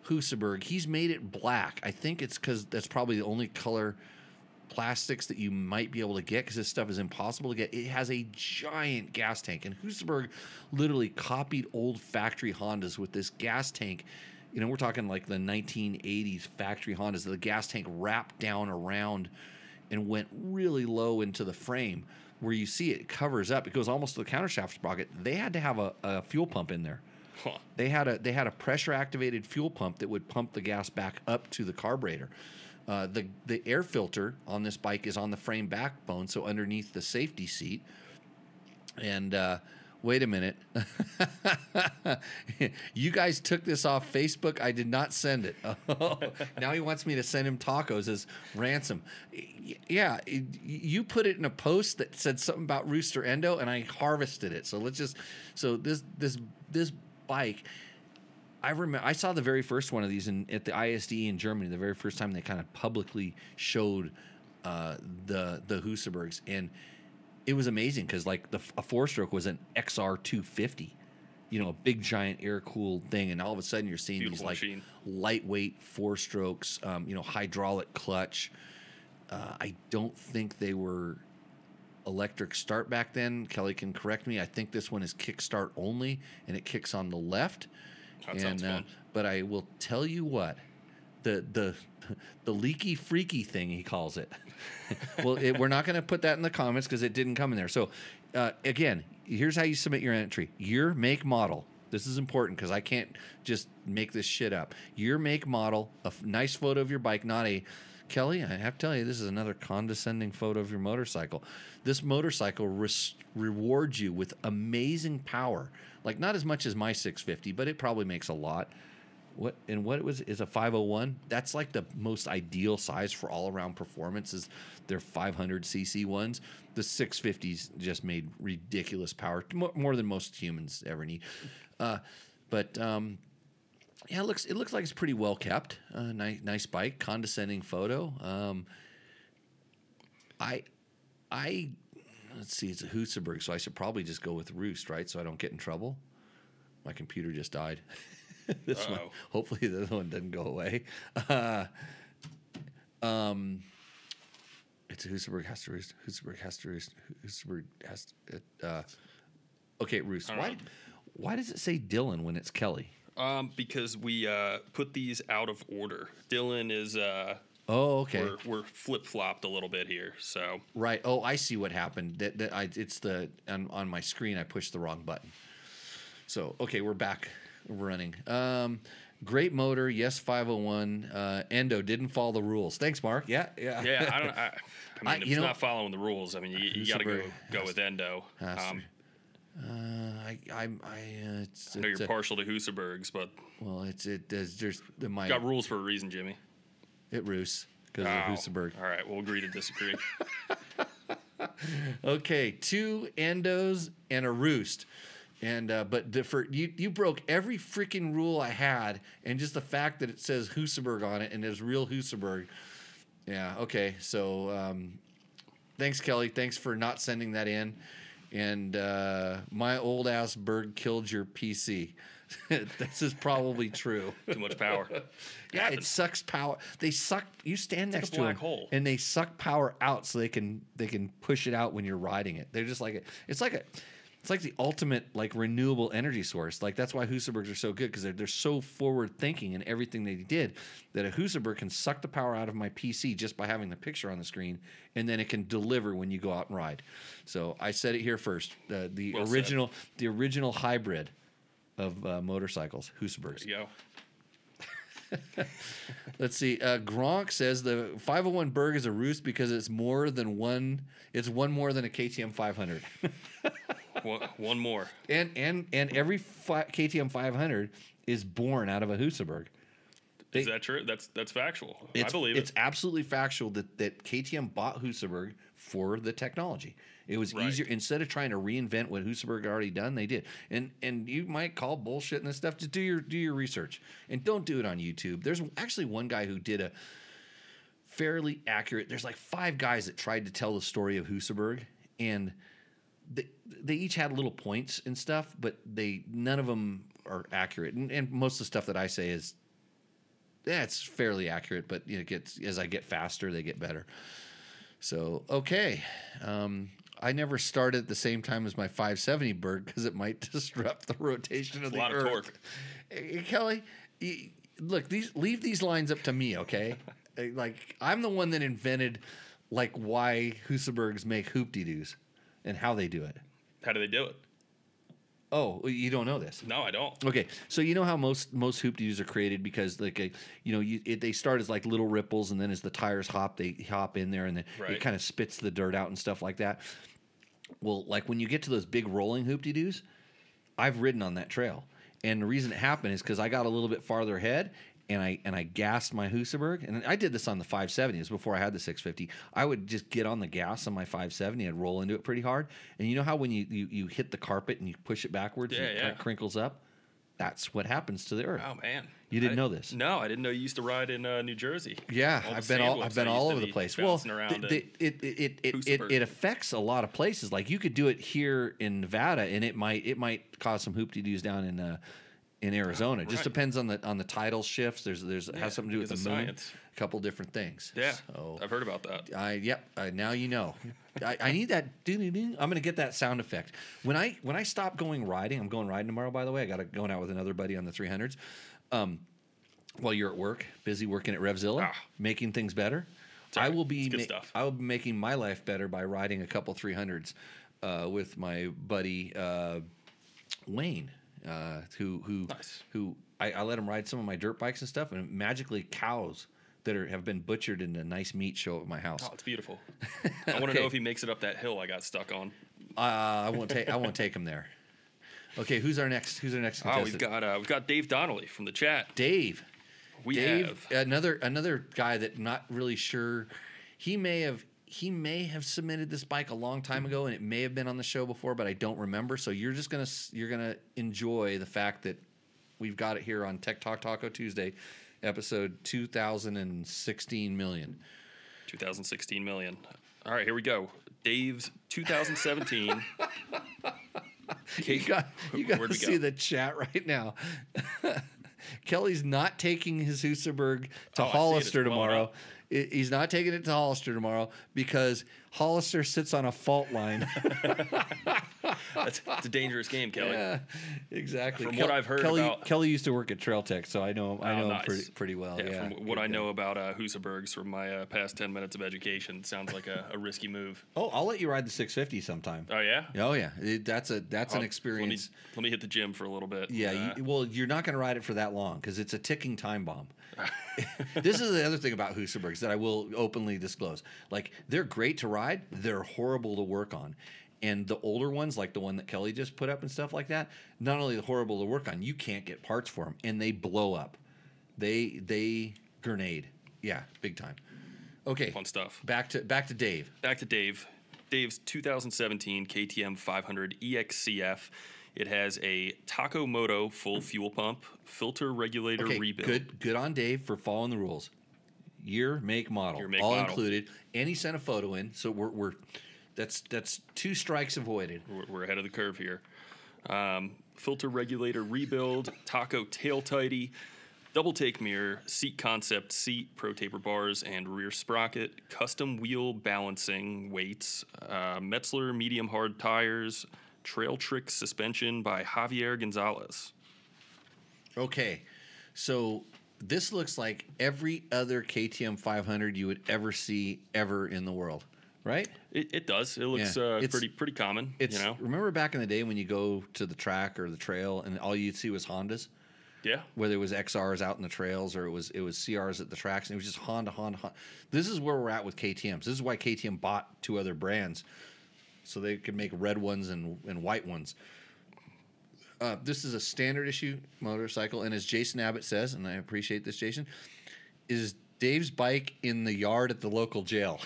Husaberg. He's made it black. I think it's because that's probably the only color plastics that you might be able to get because this stuff is impossible to get. It has a giant gas tank, and Husaberg literally copied old factory Hondas with this gas tank. You know, we're talking like the nineteen eighties factory Hondas. The gas tank wrapped down around and went really low into the frame where you see it covers up. It goes almost to the countershaft sprocket. They had to have a, a fuel pump in there. Huh. They had a they had a pressure activated fuel pump that would pump the gas back up to the carburetor. Uh, the the air filter on this bike is on the frame backbone, so underneath the safety seat. And uh, wait a minute. You guys took this off Facebook. I did not send it. Oh, now he wants me to send him tacos as ransom. Yeah, it, you put it in a post that said something about Rooster Endo, and I harvested it. So let's just – so this this this bike – I remember I saw the very first one of these in, at the I S D E in Germany. The very first time they kind of publicly showed uh, the the Husabergs, and it was amazing because like the a four stroke was an X R two fifty, you know, a big giant air cooled thing, and all of a sudden you're seeing Beautiful these machine. like lightweight four strokes, um, you know, hydraulic clutch. Uh, I don't think they were electric start back then. Kelly can correct me. I think this one is kickstart only, and it kicks on the left. That and, sounds fun. Uh, but I will tell you what, the the the leaky freaky thing, he calls it. Well, it, we're not going to put that in the comments because it didn't come in there. So uh, again, here's how you submit your entry. Year, make, model. This is important because I can't just make this shit up. Year, make, model, a f- nice photo of your bike, not a, Kelly, I have to tell you, this is another condescending photo of your motorcycle. This motorcycle res- rewards you with amazing power. Like, not as much as my six fifty, but it probably makes a lot. What and what it was is a five oh one. That's like the most ideal size for all-around performance is their five hundred c c ones. The six fifties just made ridiculous power, more than most humans ever need. Uh, but um, yeah, it looks it looks like it's pretty well kept. Uh, nice, nice bike, condescending photo. Um, I I let's see, it's a Husaberg, so I should probably just go with Roost, right? So I don't get in trouble. My computer just died. This Uh-oh. One, hopefully the other one doesn't go away. Uh, um, it's Husaberg has to roost. Husaberg has to roost. Husaberg has to. Uh, okay, Roost. Why? Right. Why does it say Dylan when it's Kelly? Um, because we uh, put these out of order. Dylan is. Uh, oh, okay. We're, we're flip flopped a little bit here. So. Right. Oh, I see what happened. That that I. It's the on, on my screen. I pushed the wrong button. So okay, we're back. Running. Um, great motor. Yes, five oh one. Uh, Endo didn't follow the rules. Thanks, Mark. Yeah, yeah. Yeah, I don't I, I mean, I, if it's know, not following the rules, I mean, you, you got to go, go with Endo. Um, uh, I, I, I, uh, it's, I know it's you're a, partial to Husabergs, but. Well, it's, it does. There's the, my. Got rules for a reason, Jimmy. It roos because oh, of Husaberg. All right, we'll agree to disagree. Okay, two Endos and a Roost. And uh, but the, for you, you broke every freaking rule I had, and just the fact that it says Husaberg on it and there's real Husaberg. Yeah, okay. So um, thanks, Kelly. Thanks for not sending that in. And uh, my old ass bird killed your P C. This is probably true. Too much power. Yeah, it, it sucks power. They suck. You stand it's next like a black to them, hole. And they suck power out so they can they can push it out when you're riding it. They're just like a, it's like a. It's like the ultimate, like, renewable energy source. Like, that's why Husabergs are so good, because they're, they're so forward-thinking in everything they did that a Husaberg can suck the power out of my P C just by having the picture on the screen, and then it can deliver when you go out and ride. So I said it here first. Uh, the well original said. The original hybrid of uh, motorcycles, Husabergs. There you go. Let's see. Uh, Gronk says the five oh one Berg is a roost because it's more than one. It's one more than a K T M five hundred. One more, and and and every fi- K T M five hundred is born out of a Husaberg. They, is that true? That's that's factual. I believe it's it. absolutely factual that, that K T M bought Husaberg for the technology. It was right. easier instead of trying to reinvent what Husaberg already done. They did, and and you might call bullshit and this stuff. Just do your do your research and don't do it on YouTube. There's actually one guy who did a fairly accurate. There's like five guys that tried to tell the story of Husaberg and. They, they each had little points and stuff, but they none of them are accurate. And, and most of the stuff that I say is, yeah, it's fairly accurate, but you know, it gets as I get faster, they get better. So, okay. Um, I never started at the same time as my five seventy Berg because it might disrupt the rotation That's of the earth. A lot of torque. Hey, Kelly, you, look, these leave these lines up to me, okay? Like, I'm the one that invented, like, why Husabergs make hoop-de-doos. And how they do it. How do they do it? Oh, you don't know this. No, I don't. Okay, so you know how most most hoop-de-doos are created because, like, a, you know, you, it, they start as, like, little ripples, and then as the tires hop, they hop in there, and then right. it kind of spits the dirt out and stuff like that. Well, like, when you get to those big rolling hoop-de-doos, I've ridden on that trail. And the reason it happened is because I got a little bit farther ahead, and I and I gassed my Husaberg, and I did this on the five seventy. It was before I had the six fifty. I would just get on the gas on my five seventy and roll into it pretty hard. And you know how when you, you, you hit the carpet and you push it backwards yeah, and it yeah. crinkles up? That's what happens to the earth. Oh man, you didn't I, know this? No, I didn't know you used to ride in uh, New Jersey. Yeah, I've been all I've been all over the place. Well, the, the, it it it, it it affects a lot of places. Like you could do it here in Nevada, and it might it might cause some hoop-de-doos down in. Uh, In Arizona, it just right. depends on the on the tidal shifts. There's there's yeah, has something to do with the moon. Science. A couple different things. Yeah, so, I've heard about that. I yep. I, now you know. I, I need that. Ding, ding, ding. I'm gonna get that sound effect when I when I stop going riding. I'm going riding tomorrow. By the way, I got to going out with another buddy on the three hundreds. Um, while you're at work, busy working at RevZilla, ah. making things better. Right. I will be ma- I will be making my life better by riding a couple three hundreds uh, with my buddy uh, Wayne, uh, who who nice. who I, I let him ride some of my dirt bikes and stuff, and magically cows that are, have been butchered into nice meat show up at my house. Oh, it's beautiful. I want to okay. know if he makes it up that hill I got stuck on. Uh, I won't take I won't take him there. Okay, who's our next? Who's our next? Contestant? Oh, we've got uh, we've got Dave Donnelly from the chat. Dave. We Dave, have. another another guy that not really sure. He may have he may have submitted this bike a long time ago, and it may have been on the show before, but I don't remember. So you're just gonna you're gonna enjoy the fact that we've got it here on Tech Talk Taco Tuesday, episode two thousand sixteen million two thousand sixteen million All right, here we go. Dave's two thousand seventeen You got you got to see go? the chat right now. Kelly's not taking his Husaberg to oh, Hollister tomorrow. Well, He's not taking it to Hollister tomorrow because Hollister sits on a fault line. That's it's a dangerous game, Kelly. Yeah, exactly. From Kel- what I've heard Kelly, about Kelly used to work at Trail Tech, so I know him, I know oh, nice. him pretty, pretty well. Yeah, yeah. From what I know about uh, Husabergs from my uh, past ten minutes of education, sounds like a, a risky move. Oh, I'll let you ride the six fifty sometime. Oh yeah. Oh yeah. It, that's a that's I'll, an experience. Let me, let me hit the gym for a little bit. Yeah. Uh, you, well, you're not going to ride it for that long because it's a ticking time bomb. This is the other thing about Husabergs that I will openly disclose. Like they're great to ride, they're horrible to work on. And the older ones, like the one that Kelly just put up and stuff like that, not only horrible to work on, you can't get parts for them, and they blow up. They they grenade, yeah, big time. Okay, fun stuff. Back to back to Dave. Back to Dave. Dave's two thousand seventeen K T M five hundred E X C F. It has a Taco Moto full fuel pump, filter regulator okay, rebuild. Good good on Dave for following the rules. Year, make, model, Year, make, all model. included. And he sent a photo in, so we're we're. That's that's two strikes avoided. We're, we're ahead of the curve here. Um, filter regulator rebuild, taco tail tidy, double take mirror, seat concept seat, pro taper bars and rear sprocket, custom wheel balancing weights, uh, Metzler medium hard tires, trail trick suspension by Javier Gonzalez. Okay, so this looks like every other K T M five hundred you would ever see ever in the world. Right? It, it does. It looks yeah. uh, pretty pretty common. It's, you know? Remember back in the day when you go to the track or the trail and all you'd see was Hondas? Yeah. Whether it was X Rs out in the trails or it was it was C Rs at the tracks, and it was just Honda, Honda, Honda. This is where we're at with K T Ms. This is why K T M bought two other brands so they could make red ones and, and white ones. Uh, this is a standard issue motorcycle, and as Jason Abbott says, and I appreciate this, Jason, is Dave's bike in the yard at the local jail.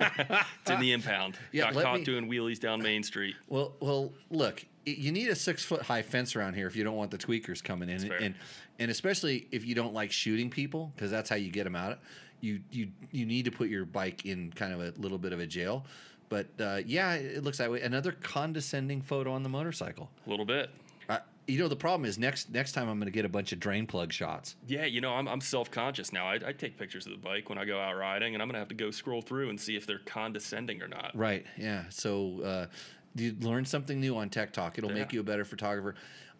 It's in the impound. Yeah, Got caught me, doing wheelies down Main Street. Well, well, look, you need a six-foot-high fence around here if you don't want the tweakers coming in. And, and especially if you don't like shooting people, because that's how you get them out. You, you, you need to put your bike in kind of a little bit of a jail. But, uh, yeah, it looks that way. Another condescending photo on the motorcycle. A little bit. You know, the problem is next next time I'm going to get a bunch of drain plug shots. Yeah, you know, I'm I'm self-conscious now. I, I take pictures of the bike when I go out riding, and I'm going to have to go scroll through and see if they're condescending or not. Right, yeah. So uh, you learn something new on Tech Talk. It'll yeah. make you a better photographer.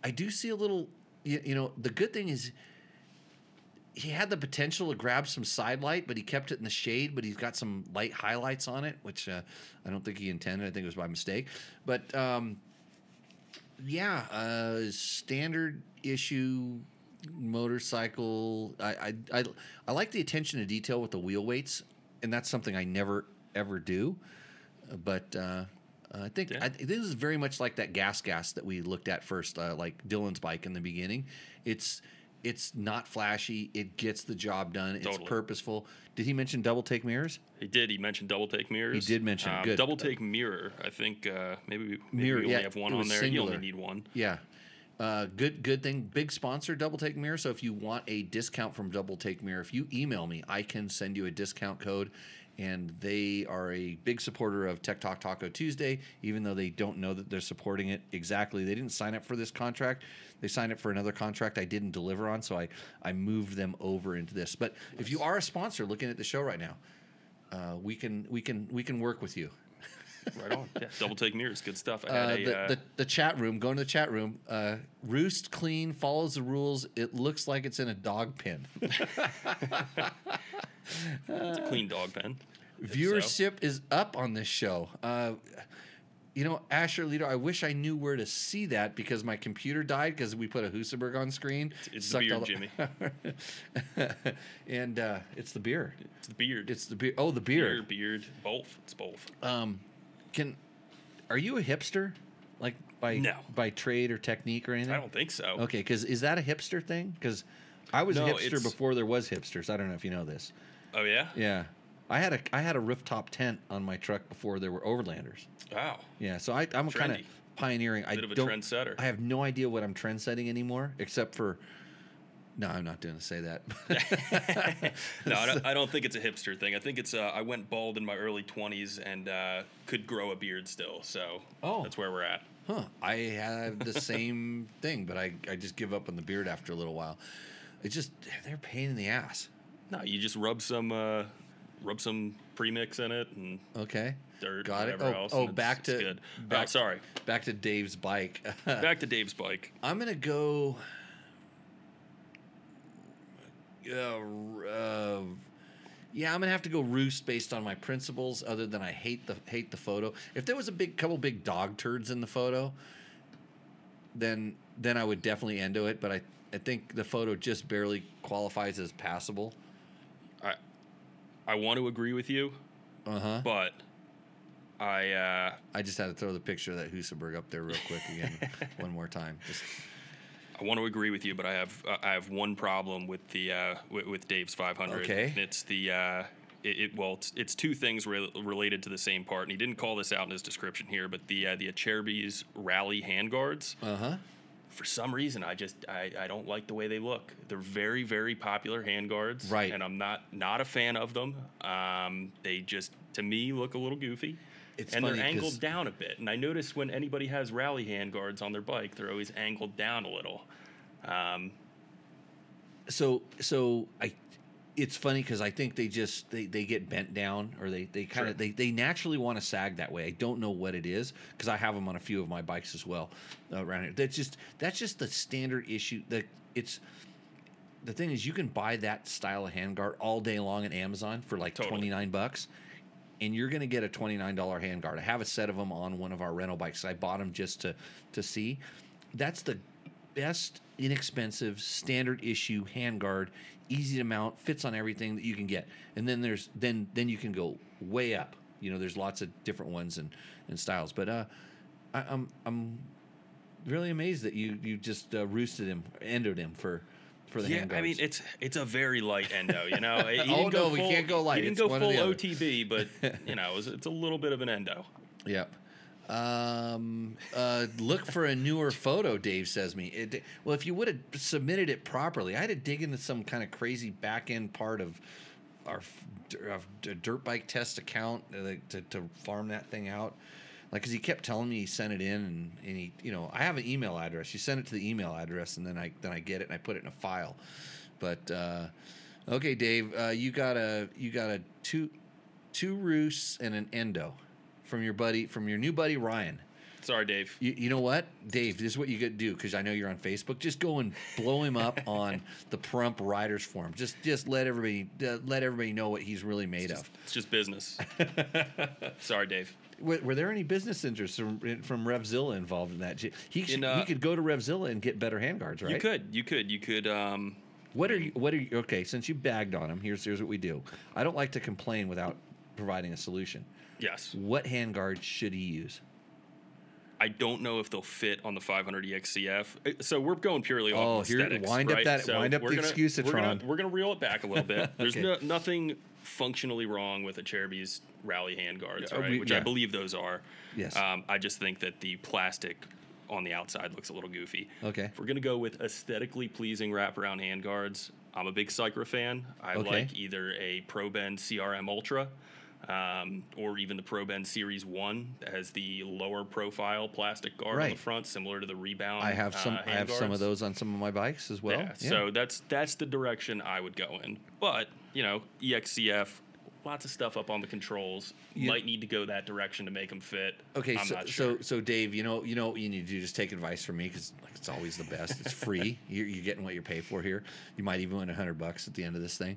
I do see a little, you, you know, the good thing is he had the potential to grab some side light, but he kept it in the shade, but he's got some light highlights on it, which uh, I don't think he intended. I think it was by mistake. But... um Yeah, uh, standard issue motorcycle. I, I I I like the attention to detail with the wheel weights, and that's something I never ever do. But uh, I think yeah. I, this is very much like that gas gas that we looked at first, uh, like Dylan's bike in the beginning. It's it's not flashy. It gets the job done. It's totally. purposeful. Did he mention double take mirrors? He did. He mentioned double take mirrors. He did mention um, good. Double take mirror. I think uh, maybe, maybe mirror, we only yeah, have one on there. Singular. You only need one. Yeah. Uh, good good thing. Big sponsor, Double Take Mirror. So if you want a discount from Double Take Mirror, if you email me, I can send you a discount code. And they are a big supporter of Tech Talk Taco Tuesday, even though they don't know that they're supporting it exactly. They didn't sign up for this contract. They signed up for another contract I didn't deliver on, so I, I moved them over into this. But nice. If you are a sponsor looking at the show right now, uh, we can we can we can work with you. Right on. Yeah, Double Take Mirrors, good stuff. I had uh, a, the, uh, the, the chat room, going to the chat room, uh, roost clean, follows the rules. It looks like it's in a dog pen. It's a clean dog pen. Viewership so. is up on this show. Uh, you know, Asher Lito, I wish I knew where to see that because my computer died because we put a Husaberg on screen. It's, it's the beer, the- Jimmy. And uh, it's the beer. It's the beard. It's the beer. Oh, the beer. Beer, beard, both. It's both. Um, can are you a hipster? Like by no. by trade or technique or anything? I don't think so. Okay, because is that a hipster thing? Because I was no, a hipster it's... before there was hipsters. I don't know if you know this. Oh yeah. Yeah. I had a I had a rooftop tent on my truck before there were overlanders. Wow. Yeah, so I, I'm kind of pioneering. Bit I of a don't, trendsetter. I have no idea what I'm trendsetting anymore, except for. No, I'm not going to say that. No, I don't, I don't think it's a hipster thing. I think it's uh, I went bald in my early twenties and uh, could grow a beard still, so oh. that's where we're at. Huh. I have the same thing, but I, I just give up on the beard after a little while. It's just they're a pain in the ass. No, you just rub some. Uh, Rub some premix in it and okay, dirt. Got it. Oh, else, oh back to good. Back, oh, sorry. Back to Dave's bike. Back to Dave's bike. I'm gonna go. Uh, uh, yeah, I'm gonna have to go roost based on my principles. Other than I hate the hate the photo. If there was a big couple big dog turds in the photo, then then I would definitely endo it. But I I think the photo just barely qualifies as passable. I. I want to agree with you, uh-huh. but I... Uh, I just had to throw the picture of that Husaberg up there real quick again one more time. Just. I want to agree with you, but I have uh, I have one problem with the uh, w- with Dave's five hundred. Okay. And it's the... Uh, it, it Well, it's, it's two things re- related to the same part, and he didn't call this out in his description here, but the uh, the Acerbis rally handguards... Uh-huh. For some reason, I just I, I don't like the way they look. They're very, very popular handguards, right? And I'm not not a fan of them. Um, they just to me look a little goofy, it's and they're angled down a bit. And I notice when anybody has rally handguards on their bike, they're always angled down a little. Um, so so I, it's funny because I think they just they, they get bent down or they they kind of sure. they they naturally want to sag that way. I don't know what it is because I have them on a few of my bikes as well uh, around here. That's just that's just the standard issue. That it's the thing is you can buy that style of handguard all day long at Amazon for like totally. twenty-nine bucks, and you're gonna get a twenty-nine dollar handguard. I have a set of them on one of our rental bikes. I bought them just to to see. That's the best inexpensive standard issue handguard. Easy to mount, fits on everything that you can get, and then there's then then you can go way up. You know, there's lots of different ones and, and styles. But uh, I, I'm I'm really amazed that you you just uh, roosted him, endoed him for for the yeah. Handguards. I mean, it's it's a very light endo. You know, he didn't oh go no, full, we can't go light. He didn't it's go full O T B, but you know, it's, it's a little bit of an endo. Yep. Um, uh, look for a newer photo, Dave says me. It, well, if you would have submitted it properly, I had to dig into some kind of crazy back end part of our uh, dirt bike test account uh, to, to farm that thing out. Like, cause he kept telling me he sent it in and, and he, you know, I have an email address. You send it to the email address and then I, then I get it and I put it in a file. But, uh, okay, Dave, uh, you got a, you got a two, two roosts and an endo. From your buddy, from your new buddy Ryan. Sorry, Dave. You, you know what, Dave? This is what you could do because I know you're on Facebook. Just go and blow him up on the Pahrump Riders Forum. Just, just let everybody, uh, let everybody know what he's really made it's of. Just, it's just business. Sorry, Dave. Were, were there any business interests from, from RevZilla involved in that? He, in, uh, he could go to RevZilla and get better handguards, right? You could, you could, you could. Um, what are you? What are you? Okay, since you bagged on him, here's here's what we do. I don't like to complain without providing a solution. Yes. What handguard should he use? I don't know if they'll fit on the five hundred E X C F. So we're going purely off oh, aesthetics, here, wind right? up that, so wind up the gonna, excuse-a-tron. We're gonna, we're gonna reel it back a little bit. There's okay. no, nothing functionally wrong with a Cheruby's rally handguards, yeah, right? We, Which yeah. I believe those are. Yes. Um, I just think that the plastic on the outside looks a little goofy. Okay. If we're gonna go with aesthetically pleasing wraparound handguards, I'm a big Cycra fan. I okay. like either a ProBend C R M Ultra. Um, or even the ProBend Series One that has the lower profile plastic guard right. on the front, similar to the Rebound. I have some. Uh, I have guards. some of those on some of my bikes as well. Yeah, yeah. So that's that's the direction I would go in. But you know, E X C F lots of stuff up on the controls. Yeah. Might need to go that direction to make them fit. Okay, I'm so, not sure. so so Dave, you know you know what you need to do. Just take advice from me, because like, it's always the best. It's free. you're, you're getting what you pay for here. You might even win a hundred bucks at the end of this thing.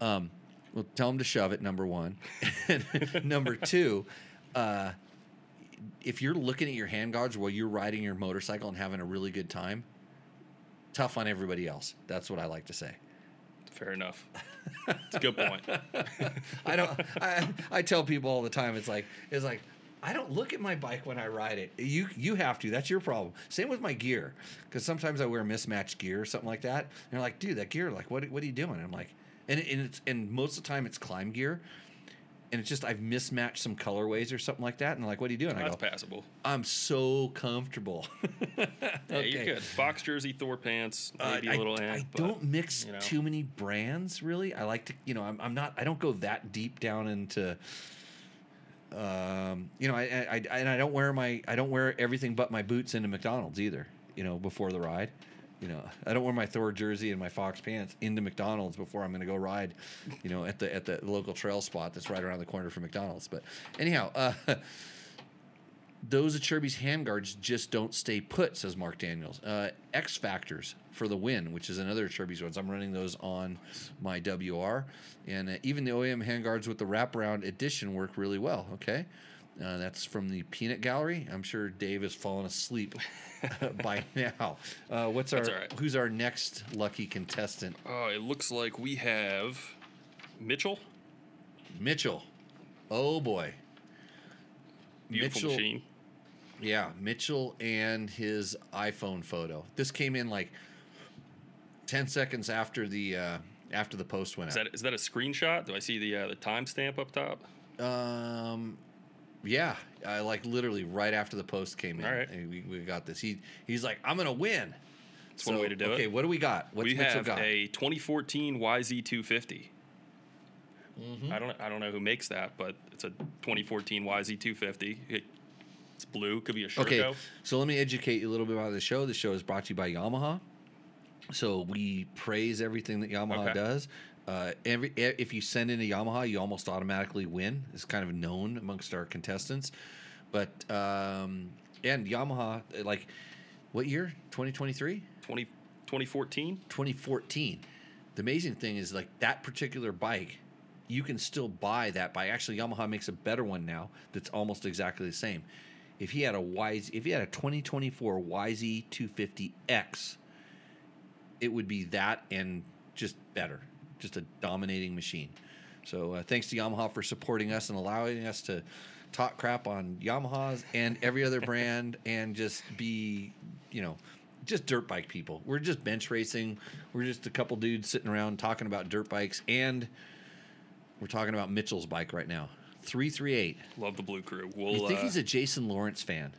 Um, well, tell them to shove it. Number one. Number two, uh, if you're looking at your hand guards while you're riding your motorcycle and having a really good time, tough on everybody else. That's what I like to say. Fair enough. It's a good point. I don't. I, I tell people all the time. It's like it's like I don't look at my bike when I ride it. You you have to. That's your problem. Same with my gear, because sometimes I wear mismatched gear or something like that. And they're like, dude, that gear. Like, what what are you doing? And I'm like, and and it's and most of the time it's Climb gear, and it's just I've mismatched some colorways or something like that. And they're like, what are you doing? And I that's go, passable. I'm so comfortable. Okay. Yeah, you're good. Fox jersey, Thor pants, maybe uh, I, a little. Amp, I but, don't mix you know. too many brands, really. I like to, you know, I'm, I'm not, I don't go that deep down into, um, you know, I, I, I and I don't wear my, I don't wear everything but my boots into McDonald's either. You know, before the ride. You know, I don't wear my Thor jersey and my Fox pants into McDonald's before I'm going to go ride, you know, at the at the local trail spot that's right around the corner from McDonald's. But anyhow, uh, those Acerbis handguards just don't stay put, says Mark Daniels. Uh, X Factors for the win, which is another Acerbis ones. I'm running those on my W R, and uh, even the O E M handguards with the wraparound addition work really well. Okay. Uh, that's from the Peanut Gallery. I'm sure Dave has fallen asleep by now. Uh, what's our? Right. Who's our next lucky contestant? Oh, uh, it looks like we have Mitchell. Mitchell, oh boy. Beautiful Mitchell, machine. Yeah, Mitchell and his iPhone photo. This came in like ten seconds after the uh, after the post went is out. That, is that a screenshot? Do I see the uh, the timestamp up top? Um. Yeah, I like literally right after the post came in. All right. And we, we got this. He he's like, I'm gonna win. That's so, one way to do okay, it. Okay, what do we got? What's we Mitchell have got? A twenty fourteen Y Z two fifty. Mm-hmm. I don't I don't know who makes that, but it's a twenty fourteen Y Z two fifty. It, it's blue. Could be a Sherco. Okay, so let me educate you a little bit about the show. The show is brought to you by Yamaha. So we praise everything that Yamaha okay. does. Uh, every if you send in a Yamaha, you almost automatically win. It's kind of known amongst our contestants, but um, and Yamaha, like, what year? twenty twenty-three twenty fourteen twenty fourteen The amazing thing is, like, that particular bike, you can still buy that bike. Actually, Yamaha makes a better one now that's almost exactly the same. If he had a Y Z, if he had a twenty twenty-four Y Z two fifty X, it would be that and just better. Just a dominating machine. So uh, thanks to Yamaha for supporting us and allowing us to talk crap on Yamahas and every other brand and just be, you know, just dirt bike people. We're just bench racing. We're just a couple dudes sitting around talking about dirt bikes, and we're talking about Mitchell's bike right now. three three eight Love the blue crew. We'll, you think uh, he's a Jason Lawrence fan?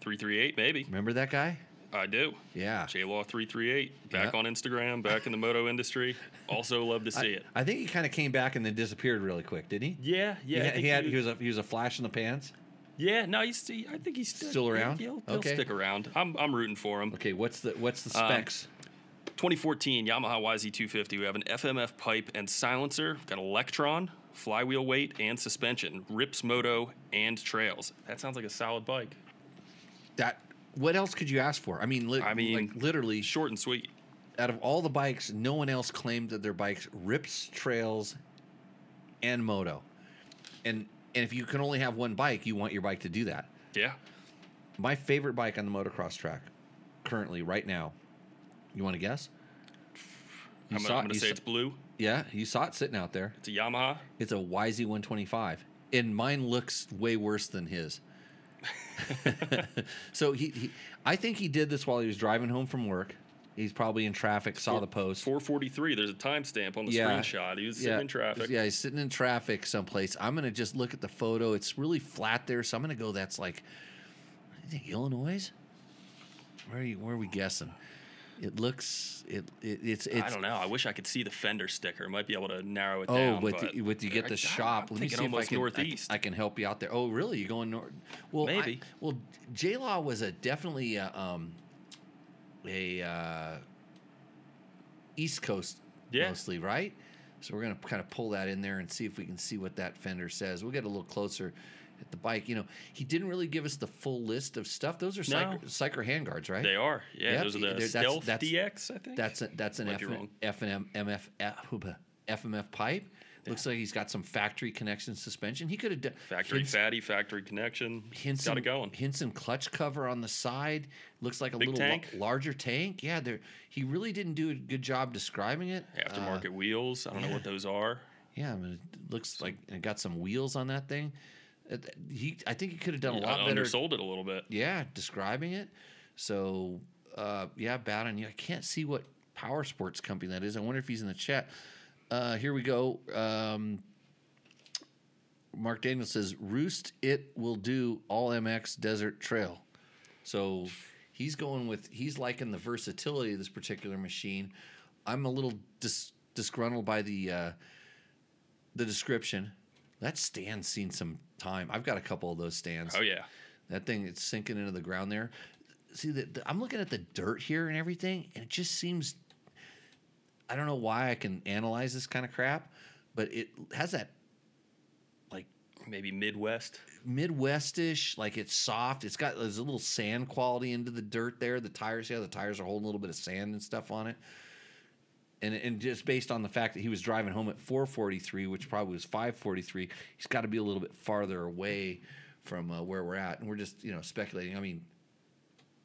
three three eight maybe. Remember that guy? I do. Yeah. J Law three three eight back yep. on Instagram, back in the moto industry. Also love to see I, it. I think he kind of came back and then disappeared really quick, didn't he? Yeah, yeah. He, had, he, had, he was a he was a flash in the pans. Yeah, no, he's he, I think he's still, still around. He'll, he'll okay. stick around. I'm I'm rooting for him. Okay, what's the what's the specs? Um, twenty fourteen Yamaha Y Z two fifty. We have an F M F pipe and silencer. We've got Electron, flywheel weight, and suspension. Rips moto and trails. That sounds like a solid bike. That. What else could you ask for? I mean, li- I mean, like literally short and sweet. Out of all the bikes, no one else claimed that their bikes rips trails and moto. And and if you can only have one bike, you want your bike to do that. Yeah. My favorite bike on the motocross track currently, right now. You want to guess? You I'm going to say saw, it's blue. Yeah, you saw it sitting out there. It's a Yamaha. It's a Y Z one twenty-five. And mine looks way worse than his. So he, he, I think he did this while he was driving home from work. He's probably in traffic, saw Four, the post. four forty-three There's a timestamp on the yeah. screenshot. He was yeah. sitting in traffic. Yeah, he's sitting in traffic someplace. I'm going to just look at the photo. It's really flat there, so I'm going to go that's like, I think Illinois? Where are, you, where are we guessing? It looks it, it it's it's. I don't know. I wish I could see the fender sticker. I might be able to narrow it oh, down. Oh, but, but with you get the I, shop. I'm Let me see if I can. Northeast. I, I can help you out there. Oh, really? You're going north? Well, maybe. I, well, J Law was a definitely a, um, a uh, East Coast yeah. mostly, right? So we're going to kind of pull that in there and see if we can see what that fender says. We'll get a little closer at the bike. You know, he didn't really give us the full list of stuff. Those are no. Syker handguards, right? They are. Yeah, yep. Those are the They're, Stealth that's, that's, D X, I think. That's, a, that's an F M F pipe. Yeah. Looks like he's got some factory connection suspension. He could have done factory hints, fatty, factory connection. Hints got it going. Hinson clutch cover on the side. Looks like a Big little tank. L- larger tank. Yeah, there. He really didn't do a good job describing it. Aftermarket uh, wheels. I don't yeah. know what those are. Yeah, I mean, it looks so, like it got some wheels on that thing. He, I think he could have done a lot undersold better. Undersold it a little bit. Yeah, describing it. So, uh, yeah, bad on you. I can't see what power sports company that is. I wonder if he's in the chat. Uh, here we go. Um, Mark Daniel says, "Roost it will do all M X desert trail." So he's going with he's liking the versatility of this particular machine. I'm a little dis- disgruntled by the uh, the description. That stand's seen some time. I've got a couple of those stands. Oh yeah, that thing it's sinking into the ground there. See, the, the, I'm looking at the dirt here and everything, and it just seems. I don't know why I can analyze this kind of crap, but it has that, like maybe Midwest, Midwestish. Like it's soft. It's got there's a little sand quality into the dirt there. The tires, yeah, the tires are holding a little bit of sand and stuff on it. And and just based on the fact that he was driving home at four forty-three, which probably was five forty-three, he's got to be a little bit farther away from uh, where we're at. And we're just you know speculating. I mean,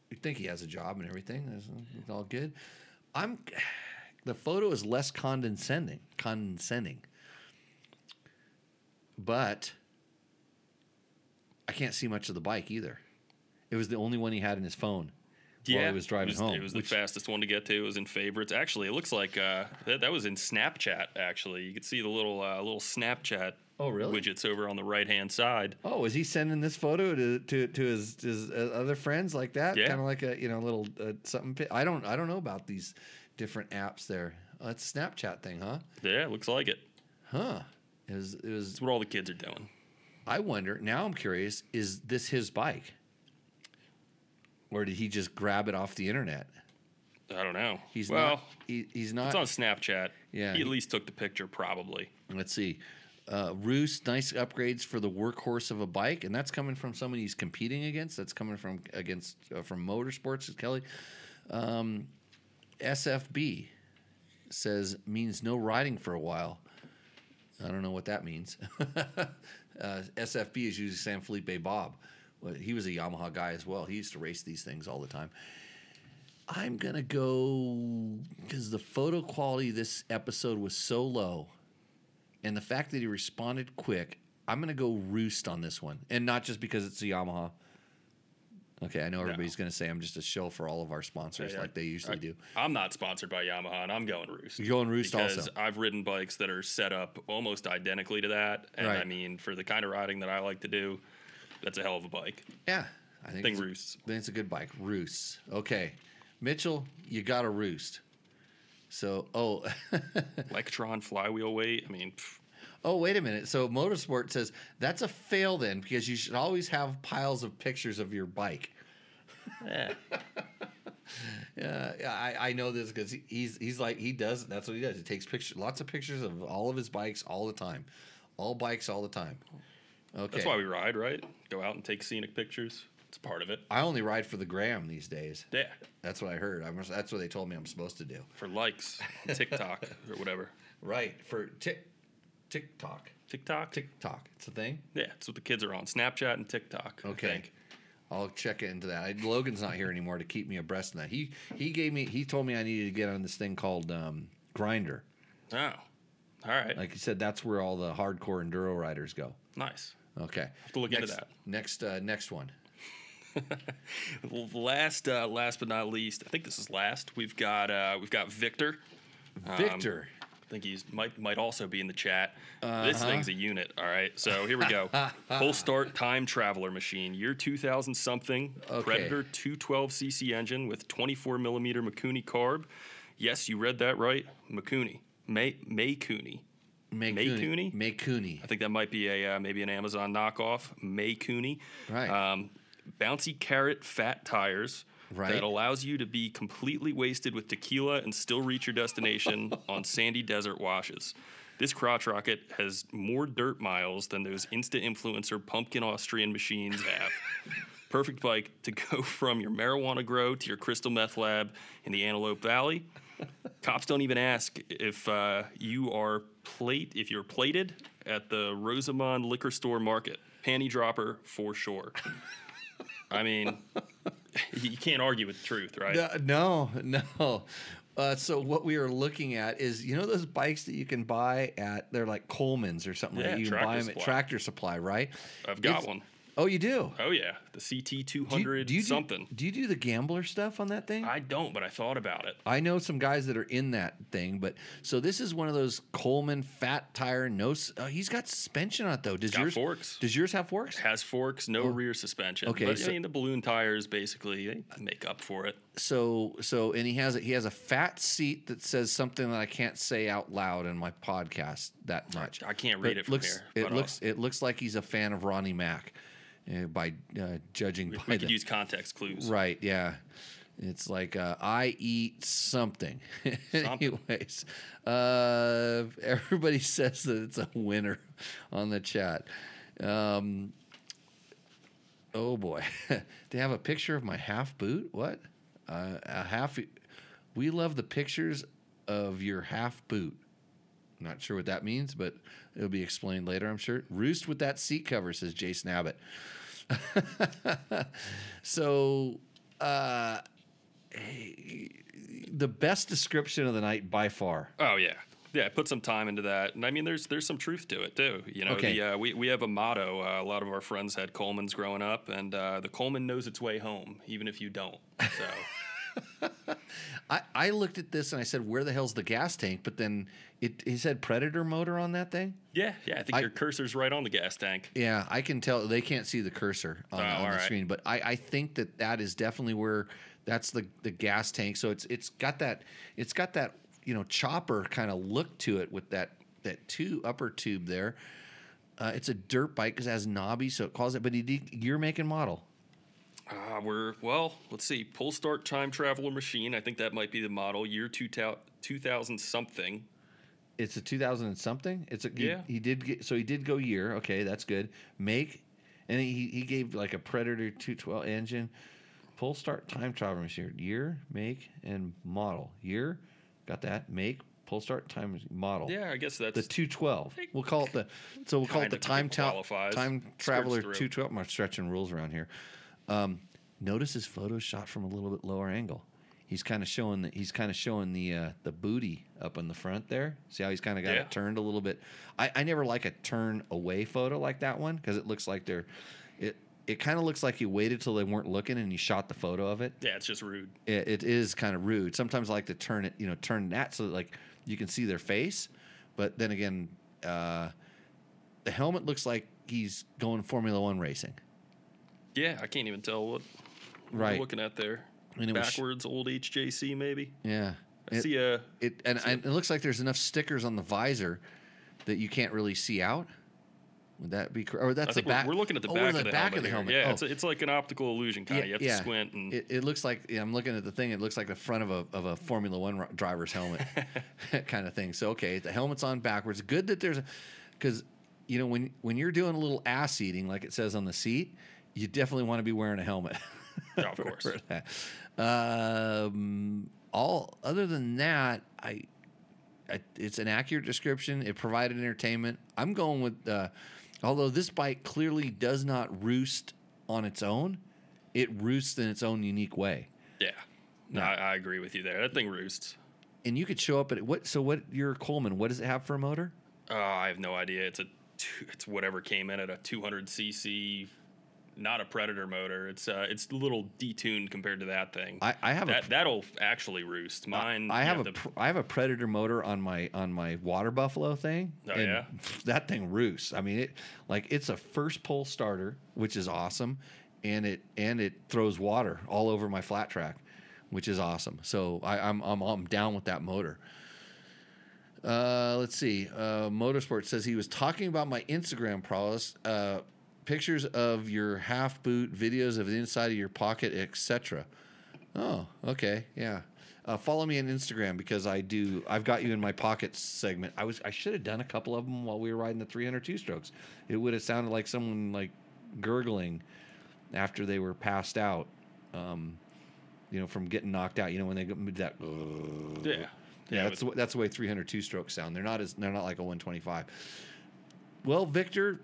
you think he has a job and everything. It's, it's all good. I'm. The photo is less condescending, condescending, but I can't see much of the bike either. It was the only one he had in his phone yeah, while he was driving it was, home. It was which, the fastest one to get to. It was in favorites. Actually, it looks like uh, that, that was in Snapchat, actually. You could see the little uh, little Snapchat oh, really? widgets over on the right-hand side. Oh, is he sending this photo to to, to his, his other friends like that? Yeah. Kind of like a you know little uh, something. I don't I don't know about these different apps there. Oh, that's a Snapchat thing, huh? Yeah, looks like it. Huh. It was, it was, it's what all the kids are doing. I wonder, now I'm curious, is this his bike? Or did he just grab it off the internet? I don't know. He's well, not, he, he's not. It's on Snapchat. Yeah. He at he, least took the picture, probably. Let's see. Uh, Roost, nice upgrades for the workhorse of a bike. And that's coming from someone he's competing against. That's coming from against uh, from Motorsports, Kelly. Um... S F B says means no riding for a while. I don't know what that means. uh, S F B is usually San Felipe Bob. Well, he was a Yamaha guy as well. He used to race these things all the time. I'm going to go because the photo quality this episode was so low and the fact that he responded quick, I'm going to go Roost on this one. And not just because it's a Yamaha. Okay, I know everybody's no. going to say I'm just a shill for all of our sponsors yeah, yeah. like they usually I, do. I'm not sponsored by Yamaha, and I'm going Roost. You're going Roost because also. Because I've ridden bikes that are set up almost identically to that. And, right. I mean, for the kind of riding that I like to do, that's a hell of a bike. Yeah. I think, I think Roost. I think it's a good bike. Roost. Okay. Mitchell, you got a Roost. So, oh. Electron flywheel weight. I mean, pfft. Oh, wait a minute. So Motorsport says, that's a fail then, because you should always have piles of pictures of your bike. Yeah, yeah I, I know this because he's he's like, he does, that's what he does. He takes pictures, lots of pictures of all of his bikes all the time. All bikes all the time. Okay. That's why we ride, right? Go out and take scenic pictures. It's part of it. I only ride for the gram these days. Yeah. That's what I heard. I'm, that's what they told me I'm supposed to do. For likes on TikTok or whatever. Right, for TikTok. TikTok. TikTok? TikTok. It's a thing? Yeah, it's what the kids are on. Snapchat and TikTok. Okay. I think. I'll check into that. I, Logan's not here anymore to keep me abreast of that. He he gave me he told me I needed to get on this thing called um, Grindr. Oh. All right. Like you said, that's where all the hardcore enduro riders go. Nice. Okay. Have to look next, into that. Next uh, next one. last uh, last but not least, I think this is last. We've got uh, we've got Victor. Victor. Um, I think he might might also be in the chat. Uh-huh. This thing's a unit, all right? So here we go. Full start time traveler machine, year two thousand something, okay. Predator two twelve c c engine with twenty-four millimeter Mikuni carb. Yes, you read that right. Mikuni. May Mikuni. Mikuni. Mikuni. I think that might be a uh, maybe an Amazon knockoff. Mikuni. Right. Um, bouncy carrot fat tires. Right. That allows you to be completely wasted with tequila and still reach your destination on sandy desert washes. This crotch rocket has more dirt miles than those Insta-influencer pumpkin Austrian machines have. Perfect bike to go from your marijuana grow to your crystal meth lab in the Antelope Valley. Cops don't even ask if uh, you are plate if you're plated at the Rosamond Liquor Store Market. Panty dropper for sure. I mean, you can't argue with the truth, right? No, no. Uh, so what we are looking at is, you know, those bikes that you can buy at, they're like Coleman's or something. Yeah, that you can buy them Supply. At Tractor Supply, right? I've got it's, one. Oh, you do? Oh, yeah. The C T two hundred do you, do you something. Do, do you do the gambler stuff on that thing? I don't, but I thought about it. I know some guys that are in that thing, but so this is one of those Coleman fat tire, no... Oh, he's got suspension on it, though. Does it's got yours, forks. Does yours have forks? It has forks, no oh. rear suspension. Okay. But, so, I mean, the balloon tires, basically, they make up for it. So, so and he has, a, he has a fat seat that says something that I can't say out loud in my podcast that much. I can't read but it from looks, here. It looks, it looks like he's a fan of Ronnie Mack. Uh, by uh, judging we, by we could the, use context clues. Right, yeah. It's like, uh, I eat something. something. Anyways, uh, everybody says that it's a winner on the chat. Um, oh, boy. They have a picture of my half boot? What? Uh, a half. We love the pictures of your half boot. Not sure what that means, but it'll be explained later, I'm sure. Roost with that seat cover, says Jason Abbott. So, uh, the best description of the night by far. Oh, yeah. Yeah, put some time into that. And, I mean, there's there's some truth to it, too. You know, okay. the, uh, we, we have a motto. Uh, a lot of our friends had Coleman's growing up, and uh, the Coleman knows its way home, even if you don't. So... I, I looked at this and I said, where the hell's the gas tank? But then it, it said Predator motor on that thing? Yeah, yeah. I think I, your cursor's right on the gas tank. Yeah, I can tell. They can't see the cursor on, oh, on the right. screen. But I, I think that that is definitely where that's the, the gas tank. So it's it's got that, it's got that, you know, chopper kind of look to it with that, that two upper tube there. Uh, it's a dirt bike because it has knobby, so it calls it. But you're making model. Uh, we're, well, let's see, pull start time traveler machine. I think that might be the model, year two ta- two thousand something. It's a two thousand and something? It's a, yeah. He, he did get, so he did go year. Okay, that's good. Make, and he, he gave like a Predator two twelve engine. Pull start time traveler machine. Year, make, and model. Year, got that, make, pull start time model. Yeah, I guess that's the two twelve. We'll call it the, so we'll call it the time, ta- time traveler two twelve. I'm stretching rules around here. Um, notice his photo shot from a little bit lower angle. He's kind of showing the he's kind of showing the uh, the booty up in the front there. See how he's kind of got yeah. it turned a little bit. I, I never like a turn away photo like that one because it looks like they're it it kind of looks like you waited till they weren't looking and you shot the photo of it. Yeah, it's just rude. It, it is kind of rude. Sometimes I like to turn it you know turn that so that, like you can see their face, but then again, uh, the helmet looks like he's going Formula One racing. Yeah, I can't even tell what right. we're looking at there. And backwards, sh- old H J C maybe. Yeah, I it, see a it, and, see and a, it looks like there's enough stickers on the visor that you can't really see out. Would that be correct? Or that's I think the back. We're looking at the oh, back, the of, the back of the helmet. Yeah, oh. it's, a, it's like an optical illusion kind yeah, of. You have yeah. to squint, and it, it looks like yeah, I'm looking at the thing. It looks like the front of a of a Formula One driver's helmet kind of thing. So okay, the helmet's on backwards. Good that there's because you know when when you're doing a little ass eating like it says on the seat. You definitely want to be wearing a helmet. Yeah, of course. um, all other than that, I, I it's an accurate description. It provided entertainment. I'm going with, uh, although this bike clearly does not roost on its own, it roosts in its own unique way. Yeah, no, yeah. I, I agree with you there. That thing roosts. And you could show up at what? So what? Your Coleman? What does it have for a motor? Uh, I have no idea. It's a, it's whatever came in at a two hundred cc. Not a Predator motor. It's uh, it's a little detuned compared to that thing. I, I have that, a, that'll actually roost mine. I have, have a the... I have a Predator motor on my on my Water Buffalo thing. Oh and yeah, that thing roosts. I mean, it like it's a first pole starter, which is awesome, and it and it throws water all over my flat track, which is awesome. So I, I'm I'm I'm down with that motor. Uh, let's see. Uh, Motorsport says he was talking about my Instagram prowess. Uh, Pictures of your half boot, videos of the inside of your pocket, et cetera. Oh, okay, yeah. Uh, follow me on Instagram because I do. I've got you in my pocket segment. I was I should have done a couple of them while we were riding the three hundred two-strokes. It would have sounded like someone like gurgling after they were passed out, um, you know, from getting knocked out. You know, when they go that. Uh, yeah. yeah. Yeah, that's the, that's the way three hundred two-strokes sound. They're not as they're not like a one twenty-five. Well, Victor,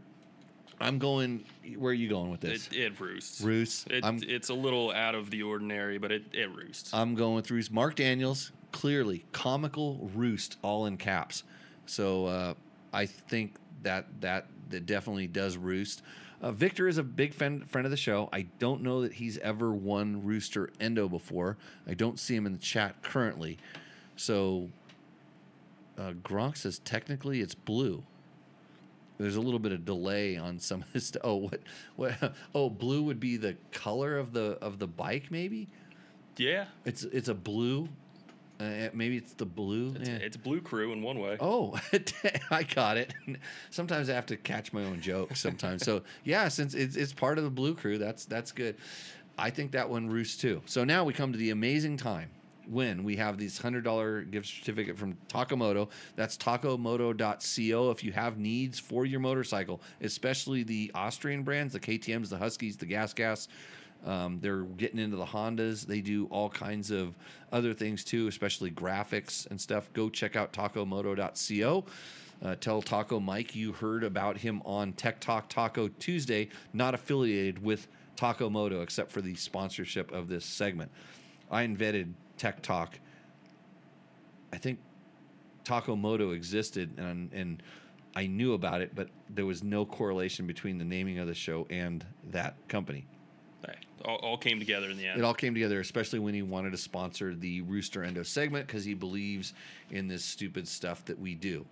I'm going. Where are you going with this? It, it roosts. Roosts. It, it's a little out of the ordinary, but it, it roosts. I'm going with roost. Mark Daniels, clearly comical roost, all in caps. So uh, I think that, that that definitely does roost. Uh, Victor is a big friend friend of the show. I don't know that he's ever won Rooster Endo before. I don't see him in the chat currently. So uh, Gronk says technically it's blue. There's a little bit of delay on some of this. Oh, what? What? Oh, blue would be the color of the of the bike, maybe. Yeah. It's it's a blue. Uh, maybe it's the blue. It's, yeah. it's blue crew in one way. Oh, I got it. Sometimes I have to catch my own joke. Sometimes. So yeah, since it's it's part of the blue crew, that's that's good. I think that one roosts too. So now we come to the amazing time when we have these one hundred dollars gift certificate from Taco Moto. That's taco moto dot co if you have needs for your motorcycle, especially the Austrian brands, the K T Ms, the Huskies, the Gas Gas. Um, they're getting into the Hondas. They do all kinds of other things too, especially graphics and stuff. Go check out taco moto dot co. Uh, tell Taco Mike you heard about him on Tech Talk Taco Tuesday, not affiliated with Taco Moto except for the sponsorship of this segment. I invented Tech Talk. I think Taco Moto existed, and and I knew about it, but there was no correlation between the naming of the show and that company. Right. All, all came together in the end. It all came together, especially when he wanted to sponsor the Rooster Endo segment because he believes in this stupid stuff that we do.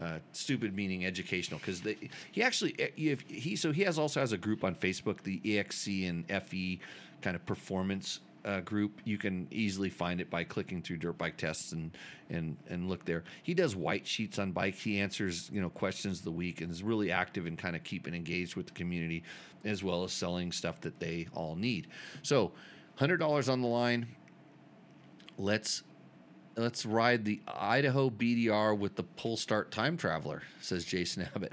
Uh, stupid meaning educational, because they he actually if he so he has also has a group on Facebook, the E X C and F E kind of performance Uh, group. You can easily find it by clicking through Dirt Bike Tests and and and look there. He does white sheets on bikes. He answers, you know, questions of the week and is really active in kind of keeping engaged with the community as well as selling stuff that they all need. So one hundred dollars on the line. Let's let's ride the Idaho B D R with the pull start time traveler, says Jason Abbott.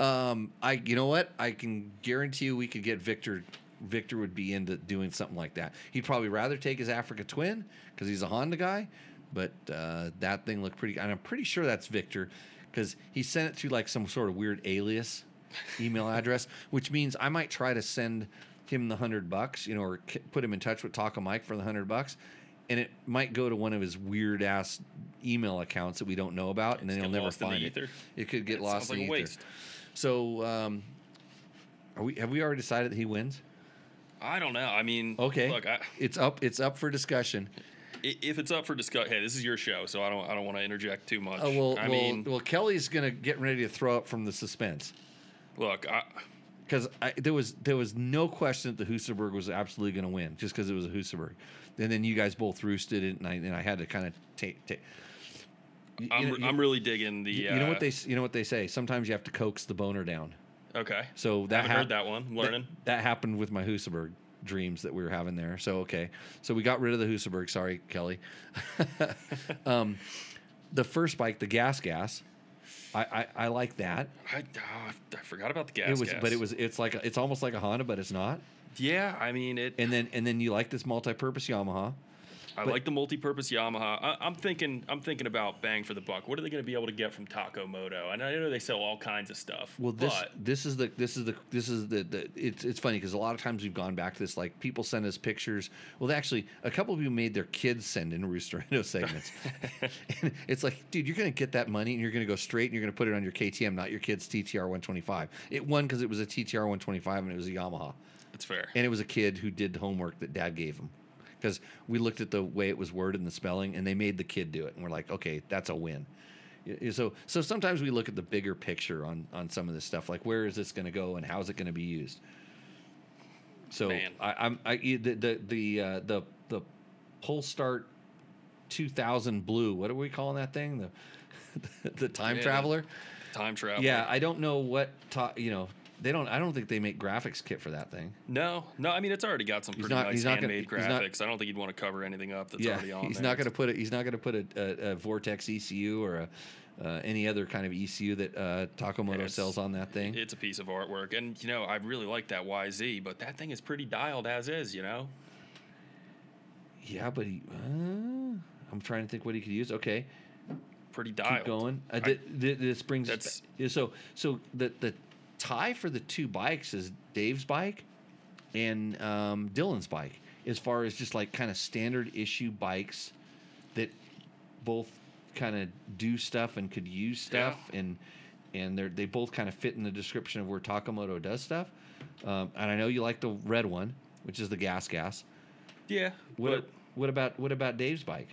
um, I you know what? I can guarantee you we could get Victor Victor would be into doing something like that. He'd probably rather take his Africa Twin because he's a Honda guy, but uh, that thing looked pretty. And I'm pretty sure that's Victor because he sent it through like some sort of weird alias email address, which means I might try to send him the hundred bucks, you know, or put him in touch with Taco Mike for the hundred bucks, and it might go to one of his weird ass email accounts that we don't know about, and it's then he'll never find it. It could get it lost in like the ether. Waste. So, um, are we have we already decided that he wins? I don't know. I mean, okay, look, I, it's up. It's up for discussion. If it's up for discussion, hey, this is your show, so I don't. I don't want to interject too much. Uh, well, I well, mean, well, Kelly's gonna get ready to throw up from the suspense. Look, because there was there was no question that the Husaberg was absolutely gonna win, just because it was a Husaberg, and then you guys both roosted it, and I and I had to kind of take. Ta- I'm know, re- I'm really digging the. You, uh, you know what they you know what they say. Sometimes you have to coax the boner down. Okay. So that I haven't hap- heard that one. I'm learning. That, that happened with my Husaberg dreams that we were having there. So, okay. So we got rid of the Husaberg. Sorry, Kelly. um, the first bike, the Gas Gas, I, I, I like that. I, oh, I forgot about the Gas it was, Gas. But it was, it's like, a, it's almost like a Honda, but it's not. Yeah. I mean, it. And then, and then you like this multi-purpose Yamaha. I but, like the multi-purpose Yamaha. I, I'm thinking. I'm thinking about bang for the buck. What are they going to be able to get from Taco Moto? And I know they sell all kinds of stuff. Well, this but. this is the this is the this is the, the it's it's funny because a lot of times we've gone back to this. Like people send us pictures. Well, actually, a couple of you made their kids send in Rooster Endo segments. And it's like, dude, you're going to get that money and you're going to go straight and you're going to put it on your K T M, not your kid's T T R one twenty-five. It won because it was a T T R one twenty-five and it was a Yamaha. That's fair. And it was a kid who did homework that dad gave him. Because we looked at the way it was worded and the spelling, and they made the kid do it, and we're like, okay, that's a win. So, so sometimes we look at the bigger picture on on some of this stuff, like where is this going to go and how is it going to be used. So, Man. I, I'm I the the the uh, the the Polestart two thousand Blue. What are we calling that thing? The the, the time yeah. traveler. Time traveler. Yeah, I don't know what ta- you know. they don't. I don't think they make graphics kit for that thing. No, no. I mean, it's already got some he's pretty not, nice handmade gonna, graphics. Not, I don't think you'd want to cover anything up that's yeah, already on. He's there. not going to put it. He's not going to put a, a, a Vortex E C U or a, uh, any other kind of E C U that uh, Taco Moto sells on that thing. It's a piece of artwork, and you know, I really like that Y Z, but that thing is pretty dialed as is, you know. Yeah, but he, uh, I'm trying to think what he could use. Okay. Pretty dialed. Keep going. Uh, th- I, th- this brings us back. So, so the, the tie for the two bikes is Dave's bike and um, Dylan's bike, as far as just like kind of standard issue bikes that both kind of do stuff and could use stuff. Yeah. And and they they both kind of fit in the description of where Taco Moto does stuff. Um, and I know you like the red one, which is the Gas Gas. Yeah. What, but, what about what about Dave's bike?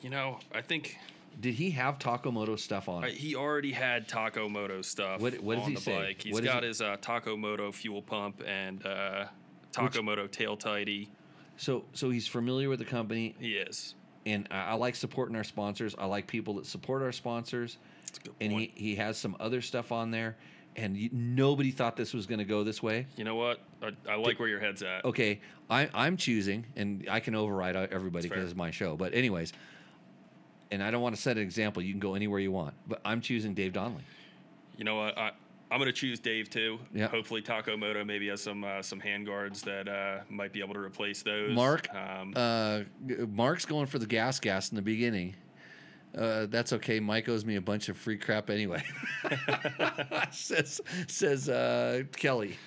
You know, I think... Did he have Taco Moto stuff on it? He already had Taco Moto stuff what, what on the say? bike. He's what got he? his uh, Taco Moto fuel pump and uh, Taco Which, Moto tail tighty. So so he's familiar with the company. He is. And I, I like supporting our sponsors. I like people that support our sponsors. That's a good point. And he, he has some other stuff on there. And you, nobody thought this was going to go this way. You know what? I, I like Did, where your head's at. Okay. I, I'm choosing, and I can override everybody because it's my show. But anyways... And I don't want to set an example. You can go anywhere you want. But I'm choosing Dave Donnelly. You know what? I, I'm going to choose Dave, too. Yep. Hopefully Taco Moto maybe has some uh, some hand guards that uh, might be able to replace those. Mark, um, uh, Mark's going for the Gas Gas in the beginning. Uh, that's okay. Mike owes me a bunch of free crap anyway. says says uh, Kelly.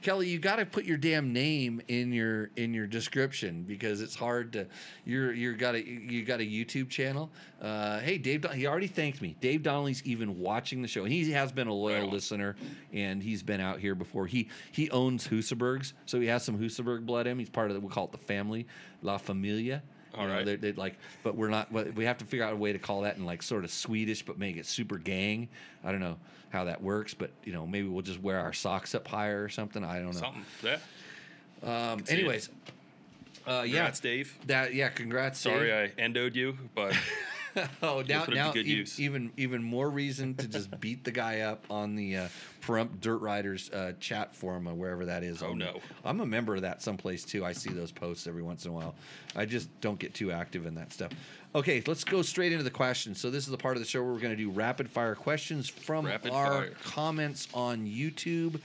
Kelly, you got to put your damn name in your in your description because it's hard to. You're you're got a you got a YouTube channel. Uh, hey, Dave. Don- he already thanked me. Dave Donnelly's even watching the show, and he has been a loyal wow. listener, and he's been out here before. He he owns Husabergs, so he has some Husaberg blood in him. He's part of the, we call it the family, La Familia. You All know, right. They're, they're like, but we're not. We have to figure out a way to call that in like sort of Swedish, but make it super gang. I don't know how that works, but you know, maybe we'll just wear our socks up higher or something. I don't know. Something. Yeah. Um, anyways, uh, yeah. Congrats, Dave. That yeah. Congrats. Sorry, Dave. I endoed you, but oh, now now good e- use. even even more reason to just beat the guy up on the uh, Pahrump Dirt Riders uh, chat forum or wherever that is. Oh I'm, no, I'm a member of that someplace too. I see those posts every once in a while. I just don't get too active in that stuff. Okay, let's go straight into the questions. So this is the part of the show where we're going to do rapid fire questions from rapid our fire. comments on YouTube,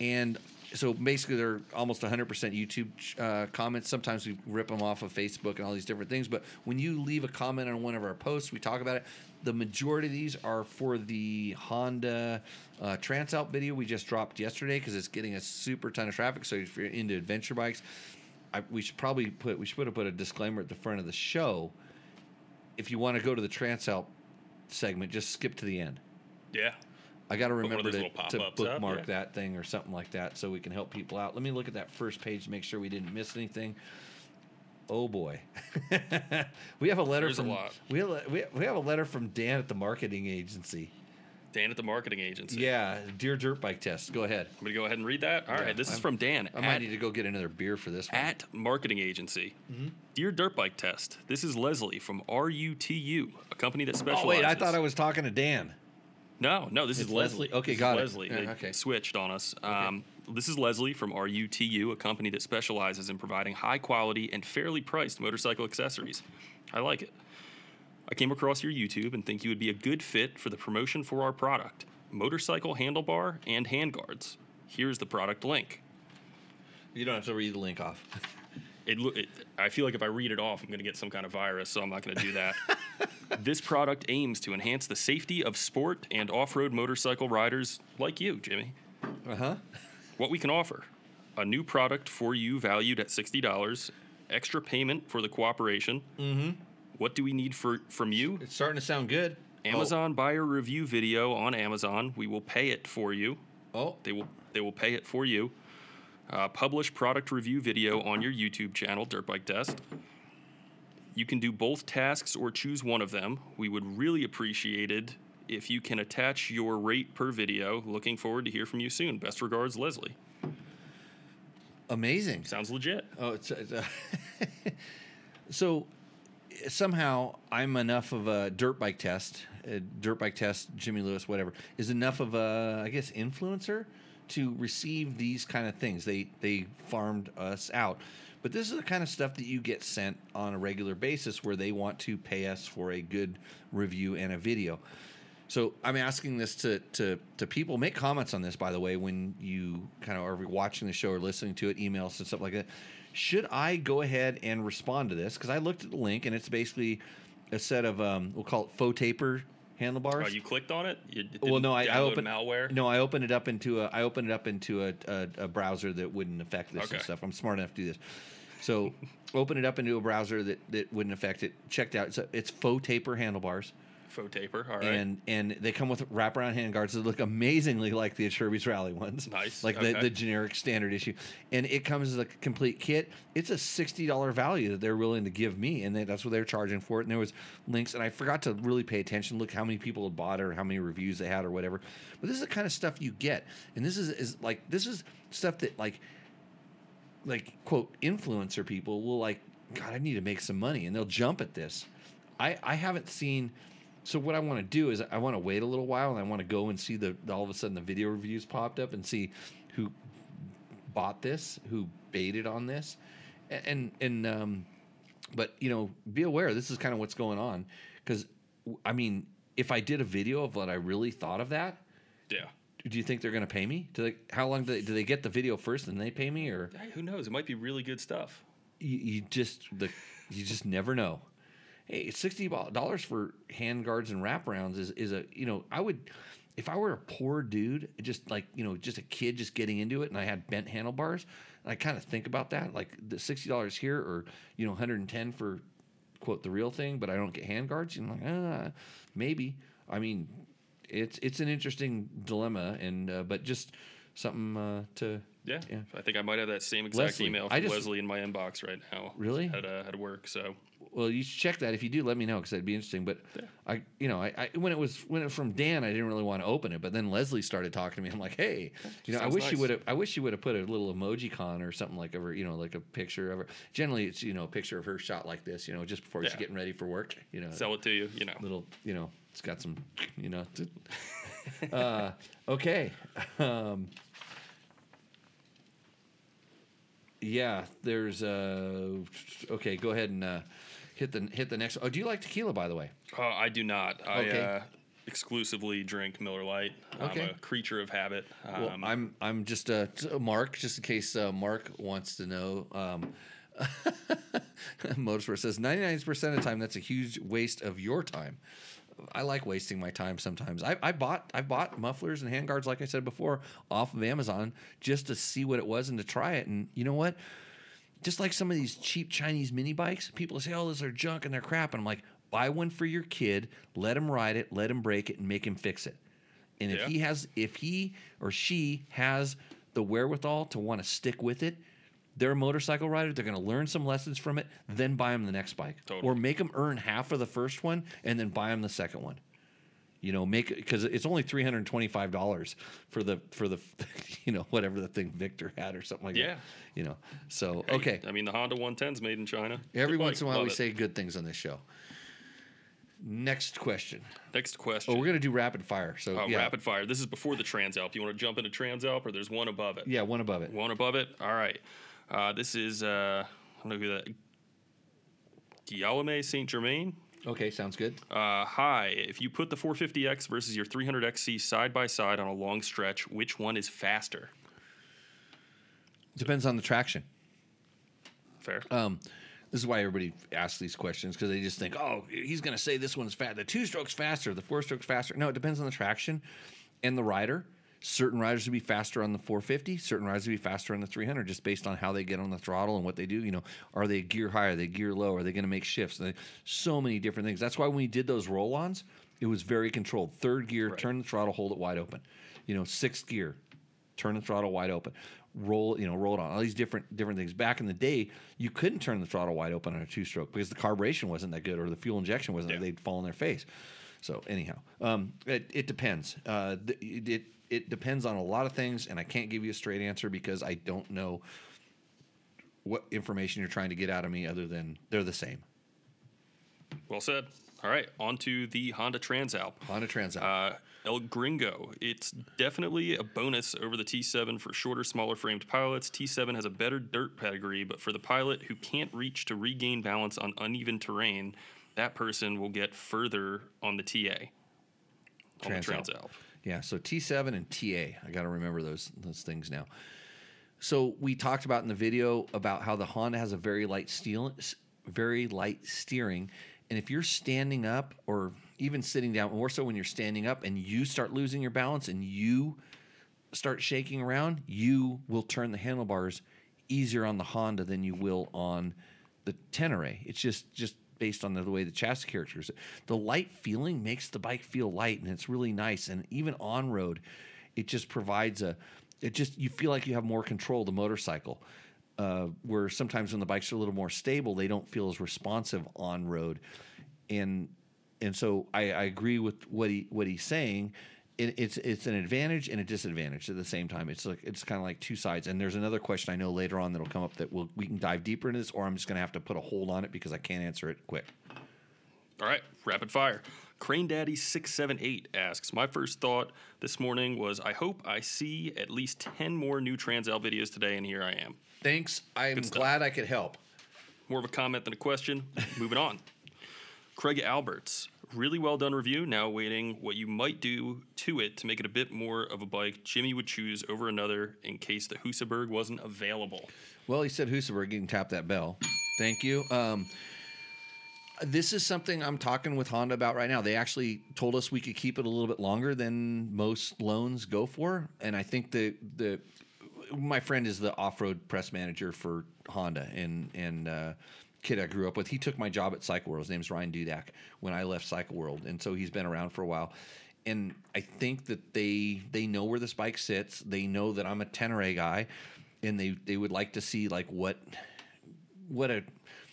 and so basically they're almost one hundred percent YouTube uh, comments. Sometimes we rip them off of Facebook and all these different things. But when you leave a comment on one of our posts, we talk about it. The majority of these are for the Honda uh, Transalp video we just dropped yesterday because it's getting a super ton of traffic. So if you're into adventure bikes, I, we should probably put we should put a, put a disclaimer at the front of the show. If you want to go to the Transalp segment, just skip to the end. Yeah. I got to remember to, to bookmark up, yeah. that thing or something like that so we can help people out. Let me look at that first page to make sure we didn't miss anything. Oh, boy. we have a letter There's from a lot. We, have, we have a letter from Dan at the marketing agency. Dan at the marketing agency. Yeah. Dear Dirt Bike Test. Go ahead. I'm going to go ahead and read that. All yeah, right. This I'm, is from Dan. I might at, need to go get another beer for this one. At marketing agency. Mm-hmm. Dear Dirt Bike Test. This is Leslie from R U T U, a company that specializes. Oh, wait. I thought I was talking to Dan. No, no, this it's is Leslie. Leslie. Okay, this got is it. Leslie. Yeah, okay. They switched on us. Um, okay. This is Leslie from R U T U, a company that specializes in providing high-quality and fairly priced motorcycle accessories. I like it. I came across your YouTube and think you would be a good fit for the promotion for our product, motorcycle handlebar and handguards. Here's the product link. You don't have to read the link off. It, it, I feel like if I read it off, I'm going to get some kind of virus, so I'm not going to do that. This product aims to enhance the safety of sport and off-road motorcycle riders like you, Jimmy. Uh-huh. What we can offer. A new product for you valued at sixty dollars. Extra payment for the cooperation. Mm-hmm. What do we need for from you? It's starting to sound good. Amazon oh. buyer review video on Amazon. We will pay it for you. Oh. They will, they will pay it for you. Uh, publish product review video on your YouTube channel, Dirt Bike Test. You can do both tasks or choose one of them. We would really appreciate it if you can attach your rate per video. Looking forward to hear from you soon. Best regards, Leslie. Amazing. Sounds legit. Oh, it's, it's uh, so somehow I'm enough of a Dirt Bike Test, uh, Dirt Bike Test, Jimmy Lewis, whatever, is enough of a, I guess, influencer to receive these kind of things. They they farmed us out. But this is the kind of stuff that you get sent on a regular basis where they want to pay us for a good review and a video. So I'm asking this to to to people. Make comments on this, by the way, when you kind of are watching the show or listening to it, emails and stuff like that. Should I go ahead and respond to this? Because I looked at the link, and it's basically a set of, um, we'll call it faux taper handlebars. Oh, you clicked on it? You didn't well, no, I, I opened malware. No, I opened it up into a I opened it up into a, a, a browser that wouldn't affect this okay. and stuff. I'm smart enough to do this. So open it up into a browser that, that wouldn't affect it. Checked out. It's, a, it's faux taper handlebars. Faux taper, all right. And and they come with wraparound hand guards that look amazingly like the Acerbis Rally ones. Nice. Like okay. the, the generic standard issue. And it comes as a complete kit. It's a sixty dollars value that they're willing to give me, and they, that's what they're charging for it. And there was links, and I forgot to really pay attention, look how many people had bought it or how many reviews they had or whatever. But this is the kind of stuff you get. And this is, is like this is stuff that like like quote influencer people will like, God, I need to make some money, and they'll jump at this. I, I haven't seen So what I want to do is I want to wait a little while, and I want to go and see the all of a sudden the video reviews popped up and see who bought this, who baited on this, and and um, but you know, be aware this is kind of what's going on, because I mean, if I did a video of what I really thought of that, yeah. Do you think they're going to pay me? Do they? How long do they, do they get the video first and they pay me, or who knows? It might be really good stuff. You, you just the you just never know. Hey, sixty dollars for hand guards and wraparounds is, is a, you know, I would, if I were a poor dude, just like, you know, just a kid just getting into it and I had bent handlebars, and I kind of think about that, like the sixty dollars here or, you know, one hundred ten dollars for, quote, the real thing, but I don't get hand guards. You know, like, ah, maybe. I mean, it's it's an interesting dilemma, and uh, but just something uh, to... Yeah. yeah, I think I might have that same exact Leslie. email from just, Leslie in my inbox right now. Really? At, uh, at work, so. Well, you should check that. If you do, let me know, because that'd be interesting. But yeah. I, you know, I, I when it was when it was from Dan, I didn't really want to open it. But then Leslie started talking to me. I'm like, hey, you know, Sounds I wish nice. you would have. I wish you would have put a little emoji con or something like over, you know, like a picture of her. Generally, it's you know a picture of her shot like this, you know, just before yeah. she's getting ready for work. You know, sell it to you. You know, little, you know, it's got some, you know. uh, okay. Um, Yeah, there's uh okay, go ahead and uh, hit the hit the next. Oh, do you like tequila, by the way? Oh, uh, I do not. Okay. I uh, exclusively drink Miller Lite. Okay. I'm a creature of habit. Um, well, I'm I'm just a uh, Mark, just in case uh, Mark wants to know. Um, Motorsport says ninety-nine percent of the time that's a huge waste of your time. I like wasting my time sometimes. I, I bought I bought mufflers and handguards, like I said before, off of Amazon just to see what it was and to try it. And you know what? Just like some of these cheap Chinese mini bikes, people say, oh, those are junk and they're crap. And I'm like, buy one for your kid, let him ride it, let him break it, and make him fix it. And yeah. if he has, if he or she has the wherewithal to want to stick with it, they're a motorcycle rider. They're going to learn some lessons from it, then buy them the next bike. Totally. Or make them earn half of the first one and then buy them the second one. You know, make because it's only three hundred twenty-five dollars for the for the you know whatever the thing Victor had or something like yeah. that. You know, so okay. I, I mean, the Honda one ten's made in China. Every once in a while, we it. say good things on this show. Next question. Next question. Oh, we're gonna do rapid fire. So uh, yeah. rapid fire. This is before the Transalp. You want to jump into Transalp, or there's one above it? Yeah, one above it. One above it. All right. Uh, this is, uh, I don't know who that, Guillaume Saint Germain. Okay, sounds good. Uh, hi, if you put the four fifty X versus your three hundred X C side by side on a long stretch, which one is faster? Depends on the traction. Fair. Um, this is why everybody asks these questions, because they just think, oh, he's going to say this one's fast. The two-stroke's faster, the four-stroke's faster. No, it depends on the traction and the rider. Certain riders would be faster on the four fifty, certain riders would be faster on the three hundred, just based on how they get on the throttle and what they do. You know, are they gear high? Are they gear low? Are they going to make shifts? And they, so many different things. That's why when we did those roll-ons, it was very controlled. Third gear, right. Turn the throttle, hold it wide open. You know, sixth gear, turn the throttle wide open. Roll, you know, roll it on. All these different different things. Back in the day, you couldn't turn the throttle wide open on a two-stroke because the carburation wasn't that good or the fuel injection wasn't. Yeah. They'd fall on their face. So anyhow, um, it, it depends. Uh, it, it It depends on a lot of things, and I can't give you a straight answer because I don't know what information you're trying to get out of me other than they're the same. Well said. All right, on to the Honda Transalp. Honda Transalp. Uh, El Gringo. It's definitely a bonus over the T seven for shorter, smaller framed pilots. T seven has a better dirt pedigree, but for the pilot who can't reach to regain balance on uneven terrain, that person will get further on the T A. On Transalp. The Transalp. Yeah, so T seven and T A. I got to remember those those things now. So we talked about in the video about how the Honda has a very light steel, very light steering, and if you're standing up or even sitting down, more so when you're standing up and you start losing your balance and you start shaking around, you will turn the handlebars easier on the Honda than you will on the Tenere. It's just just based on the way the chassis character is. The light feeling makes the bike feel light, and it's really nice. And even on road, it just provides a It just you feel like you have more control of the motorcycle, uh, where sometimes when the bikes are a little more stable, they don't feel as responsive on road, and and so I, I agree with what he what he's saying. It, it's it's an advantage and a disadvantage at the same time. It's like it's kind of like two sides. And there's another question I know later on that'll come up that we'll, we can dive deeper into this, or I'm just going to have to put a hold on it because I can't answer it quick. All right, rapid fire. Crane Daddy six seven eight asks, my first thought this morning was, I hope I see at least ten more new Transalp videos today, and here I am. Thanks. I'm glad I could help. More of a comment than a question. Moving on. Craig Alberts, really well done review. Now waiting what you might do to it to make it a bit more of a bike Jimmy would choose over another in case the Husaberg wasn't available. Well, he said Husaberg. You can tap that bell. Thank you. Um... This is something I'm talking with Honda about right now. They actually told us we could keep it a little bit longer than most loans go for. And I think the the my friend is the off-road press manager for Honda, and and uh, kid I grew up with. He took my job at Cycle World. His name's Ryan Dudak when I left Cycle World, and so he's been around for a while. And I think that they they know where this bike sits. They know that I'm a Tenere guy, and they they would like to see like what what a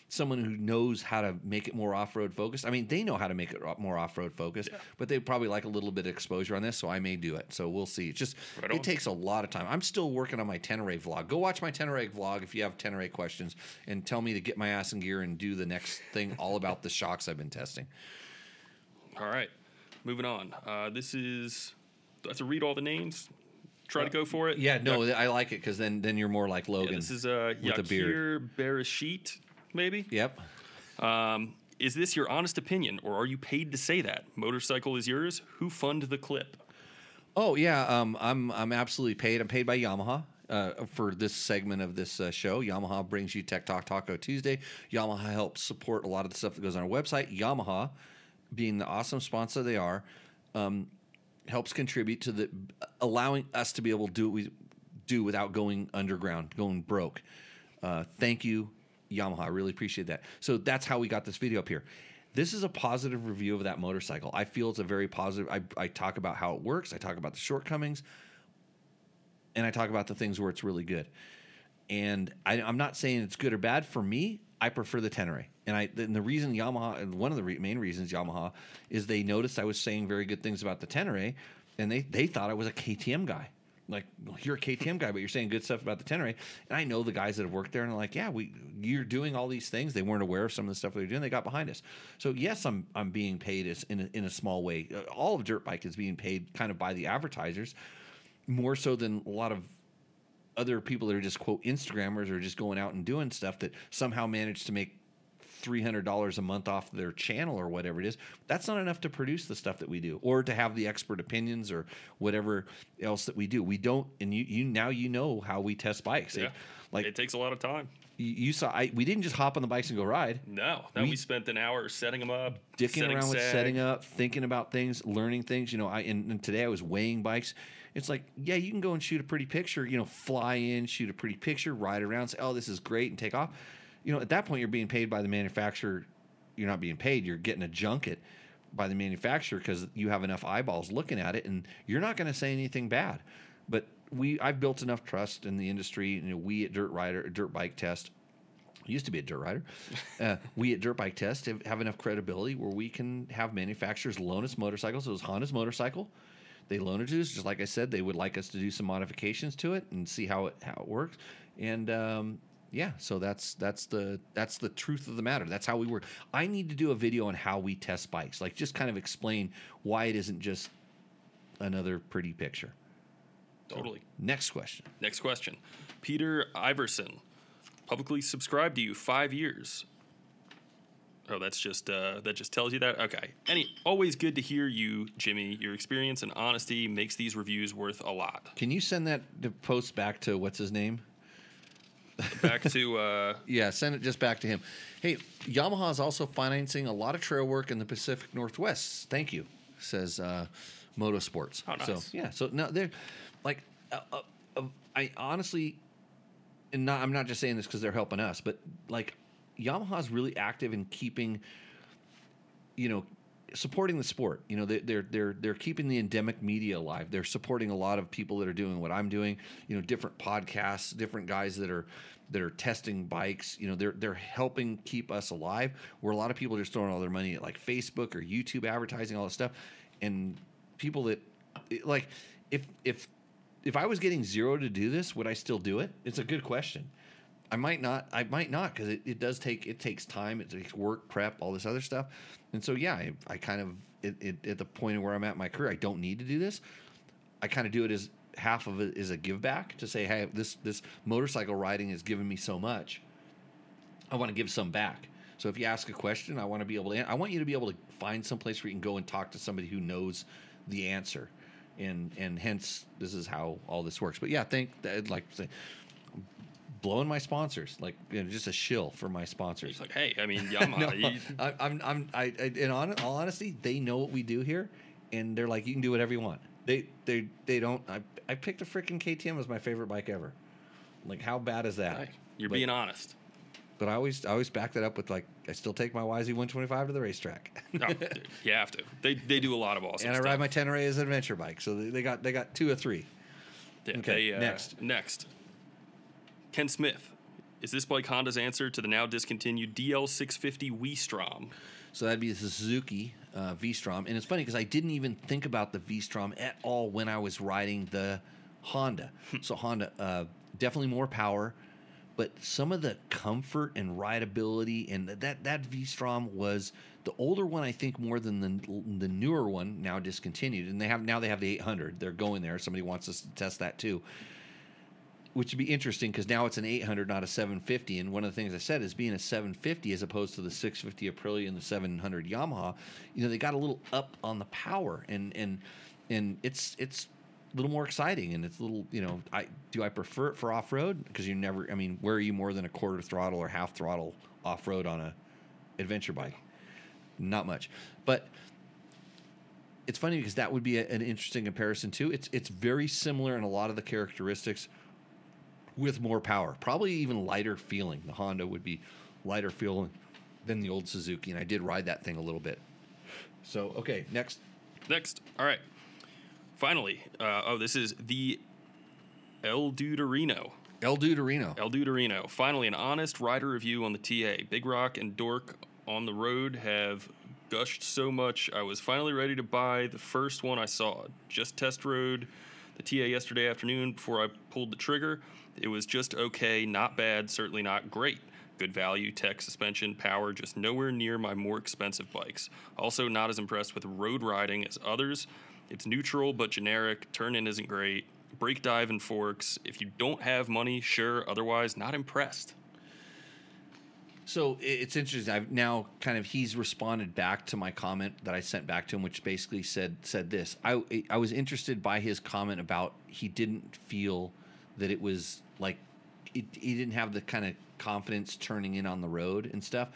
someone who knows how to make it more off-road focused. I mean, they know how to make it more off-road focused, yeah. But they probably like a little bit of exposure on this, so I may do it. So we'll see. It's just right it takes a lot of time. I'm still working on my Tenere vlog. Go watch my Tenere vlog if you have Tenere questions, and tell me to get my ass in gear and do the next thing all about the shocks I've been testing. All right, moving on. Uh, this is – I have to read all the names. Try to go for it. Yeah, no, yeah. I like it because then, then you're more like Logan. Yeah, this is uh, with a beard. Bereshit. Maybe. Yep. Um, is this your honest opinion, or are you paid to say that? Motorcycle is yours. Who fund the clip? Oh yeah, um, I'm I'm absolutely paid. I'm paid by Yamaha uh, for this segment of this uh, show. Yamaha brings you Tech Talk Taco Tuesday. Yamaha helps support a lot of the stuff that goes on our website. Yamaha, being the awesome sponsor they are, um, helps contribute to the allowing us to be able to do what we do without going underground, going broke. Uh, thank you, Yamaha. I really appreciate that. So that's how we got this video up here. This is a positive review of that motorcycle. I feel it's a very positive. I, I talk about how it works. I talk about the shortcomings. And I talk about the things where it's really good. And I, I'm not saying it's good or bad. For me, I prefer the Tenere. And, I, and the reason Yamaha, and one of the re- main reasons Yamaha, is they noticed I was saying very good things about the Tenere. And they, they thought I was a K T M guy. Like, well, you're a K T M guy, but you're saying good stuff about the Tenere. And I know the guys that have worked there, and they're like, yeah, we you're doing all these things. They weren't aware of some of the stuff they were doing. They got behind us. So, yes, I'm I'm being paid as in, a, in a small way. All of Dirt Bike is being paid kind of by the advertisers, more so than a lot of other people that are just, quote, Instagrammers or just going out and doing stuff that somehow manage to make three hundred dollars a month off their channel or whatever it is. That's not enough to produce the stuff that we do or to have the expert opinions or whatever else that we do. We don't, and you, you now you know how we test bikes. Yeah. It, like, it takes a lot of time. You, you saw, I, we didn't just hop on the bikes and go ride. No, no we, we spent an hour setting them up. Dicking around sag. with setting up, thinking about things, learning things. You know, I and, and today I was weighing bikes. It's like, yeah, you can go and shoot a pretty picture, you know, fly in, shoot a pretty picture, ride around, say, oh, this is great, and take off. You know, at that point, you're being paid by the manufacturer. You're not being paid. You're getting a junket by the manufacturer because you have enough eyeballs looking at it, and you're not going to say anything bad. But we, I've built enough trust in the industry. You know, we at Dirt Rider, Dirt Bike Test, used to be a Dirt Rider. Uh, we at Dirt Bike Test have, have enough credibility where we can have manufacturers loan us motorcycles. It was Honda's motorcycle. They loan it to us. Just like I said, they would like us to do some modifications to it and see how it how it works. And um, yeah, so that's that's the that's the truth of the matter. That's how we work. I need to do a video on how we test bikes, like just kind of explain why it isn't just another pretty picture. Totally. So, next question. Next question. Peter Iverson, publicly subscribed to you five years. Oh, that's just uh, that just tells you that. Okay. Any always good to hear you, Jimmy. Your experience and honesty makes these reviews worth a lot. Can you send that post back to what's his name? Back to uh... yeah, send it just back to him. Hey, Yamaha is also financing a lot of trail work in the Pacific Northwest. Thank you, says uh, Motosports. Oh, nice. So yeah, so now they're like, uh, uh, uh, I honestly, and not, I'm not just saying this because they're helping us, but like. Yamaha's really active in keeping, you know, supporting the sport. You know, they're they're they're keeping the endemic media alive. They're supporting a lot of people that are doing what I'm doing. You know, different podcasts, different guys that are that are testing bikes. You know, they're they're helping keep us alive. Where a lot of people are just throwing all their money at like Facebook or YouTube advertising, all this stuff, and people that like if if if I was getting zero to do this, would I still do it? It's a good question. I might not. I might not because it, it does take it takes time. It takes work, prep, all this other stuff. And so yeah, I, I kind of it, it, at the point where I'm at in my career, I don't need to do this. I kind of do it as half of it is a give back to say, hey, this this motorcycle riding has given me so much. I want to give some back. So if you ask a question, I want to be able to. I want you to be able to find some place where you can go and talk to somebody who knows the answer, and and hence this is how all this works. But yeah, thank that like. Say, blowing my sponsors, like you know, just a shill for my sponsors. It's like, hey, I mean, Yamaha. no, you... I, I'm, I'm, I, I, in all honesty, they know what we do here, and they're like, you can do whatever you want. They, they, they don't. I, I picked a freaking K T M as my favorite bike ever. Like, how bad is that? Right. You're but, being honest. But I always, I always back that up with like, I still take my Y Z one twenty-five to the racetrack. No, oh, you have to. They, they do a lot of awesome. And I stuff. Ride my Tenere as an adventure bike, so they, they got, they got two or three. They, okay, they, uh, next, next. Ken Smith, is this bike Honda's answer to the now discontinued D L six fifty V-Strom? So that'd be the Suzuki uh, V-Strom. And it's funny because I didn't even think about the V-Strom at all when I was riding the Honda. So Honda, uh, definitely more power, but some of the comfort and rideability, and that, that V-Strom was the older one, I think, more than the, the newer one, now discontinued. And they have now they have the eight hundred. They're going there. Somebody wants us to test that too. Which would be interesting because now it's an eight hundred, not a seven fifty. And one of the things I said is being a seven fifty as opposed to the six fifty Aprilia and the seven hundred Yamaha, you know, they got a little up on the power, and and and it's it's a little more exciting, and it's a little, you know, I do I prefer it for off-road because you never, I mean, where are you more than a quarter throttle or half throttle off-road on a adventure bike? Not much, but. It's funny because that would be a, an interesting comparison too. It's it's very similar in a lot of the characteristics. With more power, probably even lighter feeling. The Honda would be lighter feeling than the old Suzuki, and I did ride that thing a little bit. So, okay, next. Next. All right. Finally, uh, oh, this is the El Duderino. El Duderino. El Duderino. Finally, an honest rider review on the T A. Big Rock and Dork on the road have gushed so much, I was finally ready to buy the first one I saw. Just test rode the T A yesterday afternoon before I pulled the trigger. It was just okay, not bad, certainly not great. Good value, tech, suspension, power, just nowhere near my more expensive bikes. Also not as impressed with road riding as others. It's neutral but generic, turn-in isn't great, brake dive and forks. If you don't have money, sure, otherwise not impressed. So it's interesting. I've now kind of he's responded back to my comment that I sent back to him, which basically said said this. I I was interested by his comment about he didn't feel that it was like it, he didn't have the kind of confidence turning in on the road and stuff.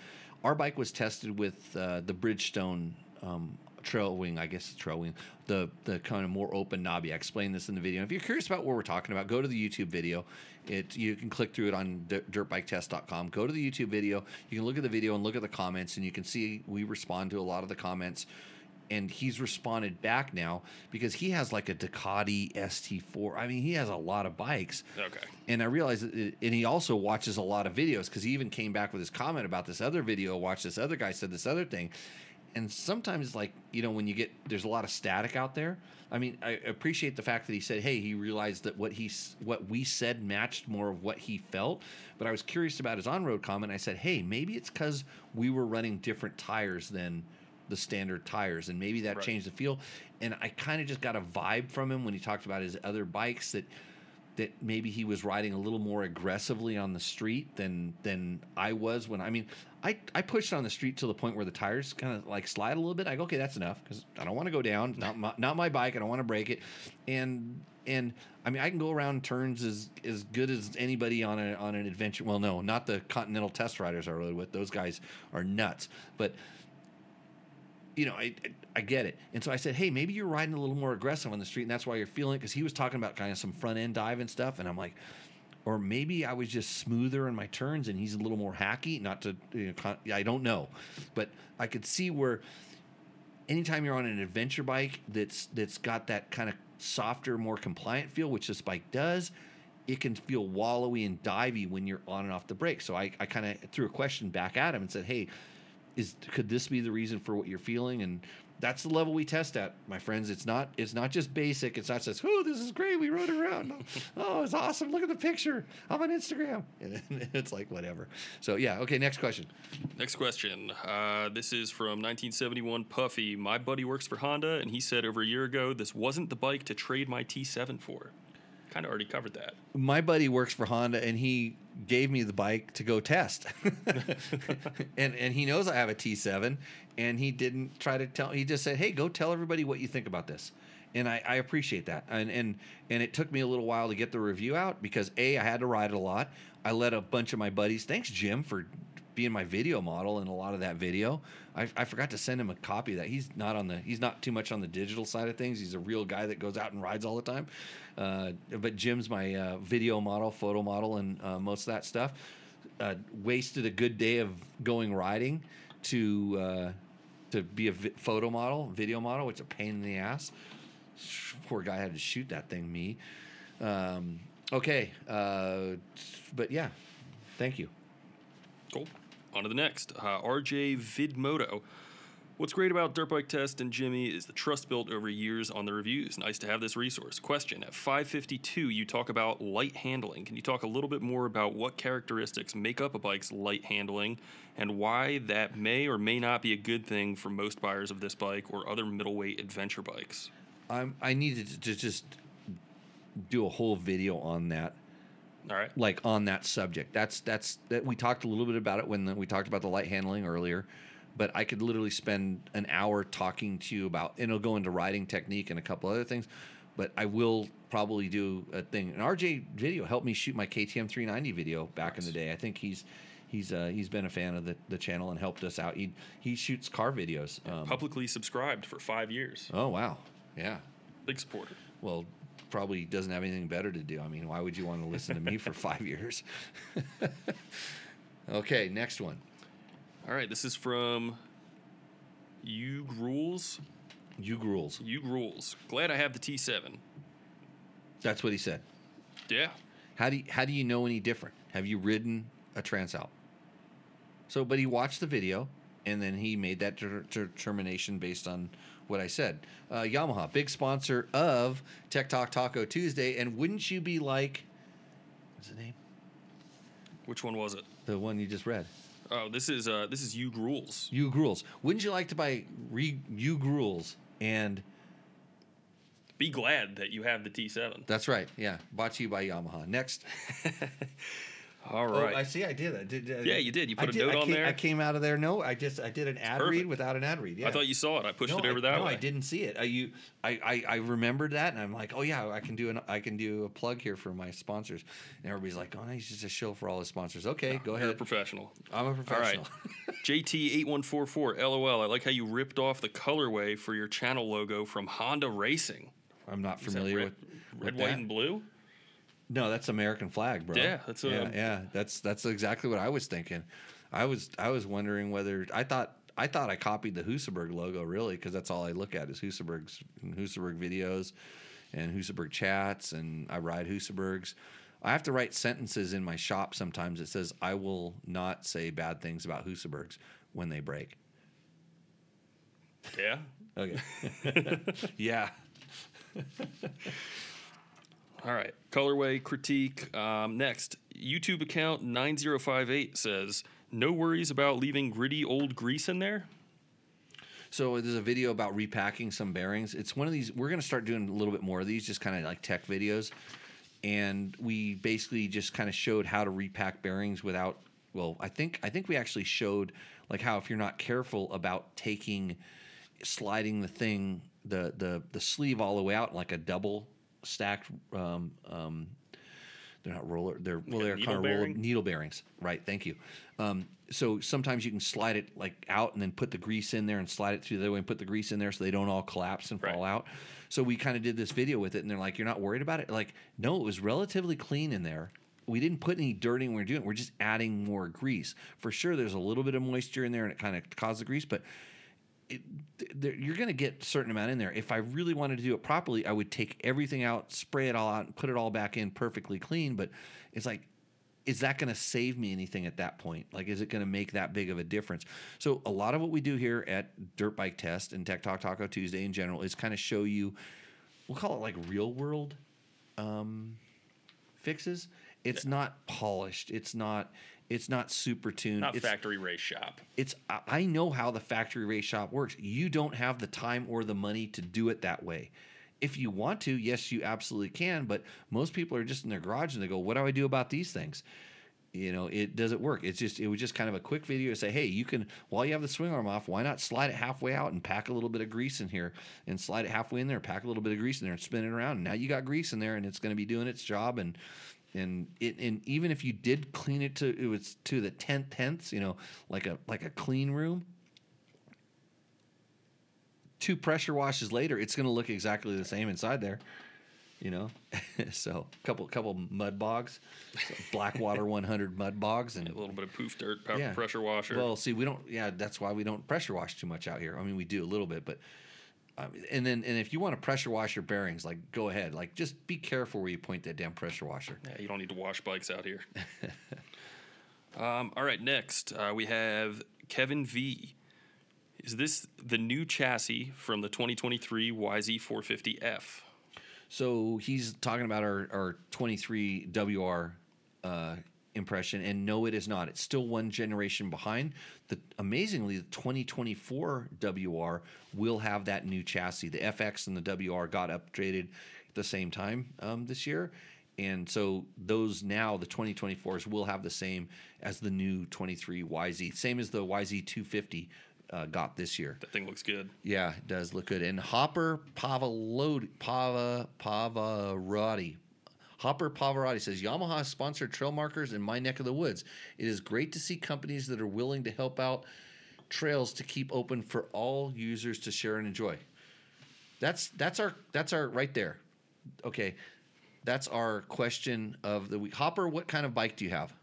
Our bike was tested with uh, the Bridgestone um, trail wing, I guess trail wing, the the kind of more open knobby. I explained this in the video. And if you're curious about what we're talking about, go to the YouTube video. It you can click through it on dirt bike test dot com. Go to the YouTube video. You can look at the video and look at the comments, and you can see we respond to a lot of the comments. And he's responded back now because he has like a Ducati S T four. I mean, he has a lot of bikes. Okay. And I realized, it, and he also watches a lot of videos because he even came back with his comment about this other video. Watch this other guy said this other thing. And sometimes, like, you know, when you get, there's a lot of static out there. I mean, I appreciate the fact that he said, hey, he realized that what he, what we said matched more of what he felt. But I was curious about his on-road comment. I said, hey, maybe it's because we were running different tires than the standard tires, and maybe that right. changed the feel. And I kind of just got a vibe from him when he talked about his other bikes that that maybe he was riding a little more aggressively on the street than than I was when, I mean, I, I pushed on the street to the point where the tires kind of like slide a little bit. I go, okay, that's enough, because I don't want to go down. Not my, not my bike. I don't want to break it. And and I mean, I can go around turns as as good as anybody on a on an adventure. Well, no, not the Continental Test Riders I rode with. Those guys are nuts. But you know, I I get it. And so I said, hey, maybe you're riding a little more aggressive on the street, and that's why you're feeling it, because he was talking about kind of some front-end dive and stuff, and I'm like, or maybe I was just smoother in my turns, and he's a little more hacky, not to, you know, con- I don't know. But I could see where anytime you're on an adventure bike that's that's got that kind of softer, more compliant feel, which this bike does, it can feel wallowy and divey when you're on and off the brake. So I, I kind of threw a question back at him and said, hey, Is, could this be the reason for what you're feeling? And that's the level we test at, my friends. It's not it's not just basic. It's not just, oh, this is great, we rode around. Oh, it's awesome. Look at the picture. I'm on Instagram. And it's like, whatever. So, yeah. Okay, next question. Next question. Uh, this is from nineteen seventy-one Puffy. My buddy works for Honda, and he said over a year ago, this wasn't the bike to trade my T seven for. Kind of already covered that. My buddy works for Honda, and he gave me the bike to go test. and and he knows I have a T seven, and he didn't try to tell. He just said, hey, go tell everybody what you think about this. And I, I appreciate that. And, and and it took me a little while to get the review out because, A, I had to ride it a lot. I let a bunch of my buddies. Thanks, Jim, for being my video model in a lot of that video. I, I forgot to send him a copy of that. He's not on the he's not too much on the digital side of things. He's a real guy that goes out and rides all the time. Uh, but Jim's my uh, video model, photo model, and uh, most of that stuff. Uh, wasted a good day of going riding to uh, to be a vi- photo model, video model, which is a pain in the ass. Poor guy had to shoot that thing. Me, um, okay, uh, but yeah, thank you. Cool. On to the next. Uh, R J Vidmoto. What's great about Dirt Bike Test and Jimmy is the trust built over years on the reviews. Nice to have this resource. Question. At five fifty-two, you talk about light handling. Can you talk a little bit more about what characteristics make up a bike's light handling and why that may or may not be a good thing for most buyers of this bike or other middleweight adventure bikes? I'm, I needed to just do a whole video on that. All right. Like on that subject. That's that's that we talked a little bit about it when the, we talked about the light handling earlier, but I could literally spend an hour talking to you about, and it'll go into riding technique and a couple other things, but I will probably do a thing. An R J video helped me shoot my K T M three ninety video back nice. in the day. I think he's he's uh, he's been a fan of the, the channel and helped us out. He he shoots car videos. Um, publicly subscribed for five years. Oh wow. Yeah. Big supporter. Well, probably doesn't have anything better to do. I mean, why would you want to listen to me for five years? Okay, next one. All right, this is from Yug Rules. Yug Rules. Yug Rules. Glad I have the T seven. That's what he said. Yeah. How do you, how do you know any different? Have you ridden a Transalp? So, but he watched the video, and then he made that ter- ter- determination based on what I said. Uh, Yamaha, big sponsor of Tech Talk Taco Tuesday, and wouldn't you be like, what's the name? Which one was it? The one you just read. Oh, this is uh, this is Yug Rules. Yug Rules. Wouldn't you like to buy Re- Yug Rules and be glad that you have the T seven? That's right. Yeah, bought to you by Yamaha. Next. All right. Oh, I see. I did that. Did, uh, yeah, you did. You put I a did. note came, on there. I came out of there. No, I just I did an ad read without an ad read. Yeah. I thought you saw it. I pushed no, it over I, that no, way. No, I didn't see it. I, you, I, I, I remembered that, and I'm like, oh yeah, I can do an I can do a plug here for my sponsors. And everybody's like, oh, no, he's just a show for all his sponsors. Okay, no, go ahead. You're a professional. I'm a professional. All right. J T eight one four four. LOL. I like how you ripped off the colorway for your channel logo from Honda Racing. I'm not Is familiar red, with red, with white, that? And blue. No, that's American flag, bro. Yeah, that's what yeah, I'm... yeah. That's that's exactly what I was thinking. I was I was wondering whether I thought I thought I copied the Husaberg logo really because that's all I look at is Husaberg's Husaberg videos and Husaberg chats and I ride Husabergs. I have to write sentences in my shop sometimes that says I will not say bad things about Husabergs when they break. Yeah. Okay. Yeah. All right. Colorway critique. Um, next, YouTube account nine zero five eight says, no worries about leaving gritty old grease in there? So there's a video about repacking some bearings. It's one of these. We're going to start doing a little bit more of these, just kind of like tech videos. And we basically just kind of showed how to repack bearings without, well, I think I think we actually showed like how if you're not careful about taking, sliding the thing, the the, the sleeve all the way out like a double stacked, um, um, they're not roller, they're, well, they're kind of roller, needle bearings. Right, thank you. Um, so sometimes you can slide it like out and then put the grease in there and slide it through the other way and put the grease in there so they don't all collapse and right. fall out. So we kind of did this video with it, and they're like, you're not worried about it? Like, no, it was relatively clean in there. We didn't put any dirt in when we were doing it. We're just adding more grease. For sure, there's a little bit of moisture in there, and it kind of caused the grease, but it, there, you're going to get a certain amount in there. If I really wanted to do it properly, I would take everything out, spray it all out, and put it all back in perfectly clean, but it's like, is that going to save me anything at that point? Like, is it going to make that big of a difference? So a lot of what we do here at Dirt Bike Test and Tech Talk Taco Tuesday in general is kind of show you, we'll call it like real world um, fixes. It's yeah. not polished. It's not It's not super tuned. Not it's, factory race shop. It's I know how the factory race shop works. You don't have the time or the money to do it that way. If you want to, yes, you absolutely can, but most people are just in their garage and they go, what do I do about these things? You know, it doesn't work. It's just, it was just kind of a quick video to say, hey, you can, while you have the swing arm off, why not slide it halfway out and pack a little bit of grease in here and slide it halfway in there, pack a little bit of grease in there and spin it around. And now you got grease in there and it's going to be doing its job. And, and it, and even if you did clean it to, it was to the tenth tenths, you know, like a, like a clean room, two pressure washes later, it's going to look exactly the same inside there, you know. So a couple couple mud bogs, so Blackwater one hundred mud bogs, and a little bit of poof dirt, power yeah. pressure washer. Well, see, we don't. Yeah, that's why we don't pressure wash too much out here. I mean, we do a little bit, but um, and then and if you want to pressure wash your bearings, like go ahead, like just be careful where you point that damn pressure washer. Yeah, you don't need to wash bikes out here. um, all right, next uh, we have Kevin V. Is this the new chassis from the twenty twenty-three Y Z four fifty F? So he's talking about our, our twenty-three W R uh, impression, and no, it is not. It's still one generation behind. The, amazingly, the twenty twenty-four W R will have that new chassis. The F X and the W R got updated at the same time um, this year. And so those now, the twenty twenty-fours, will have the same as the new twenty-three Y Z, same as the Y Z two fifty Uh, got this year. That thing looks good. Yeah, it does look good. And Hopper Pavolod, Pava, Pavarotti. Hopper Pavarotti says, Yamaha sponsored trail markers in my neck of the woods. It is great to see companies that are willing to help out trails to keep open for all users to share and enjoy. That's that's our that's our right there. Okay. That's our question of the week. Hopper, what kind of bike do you have?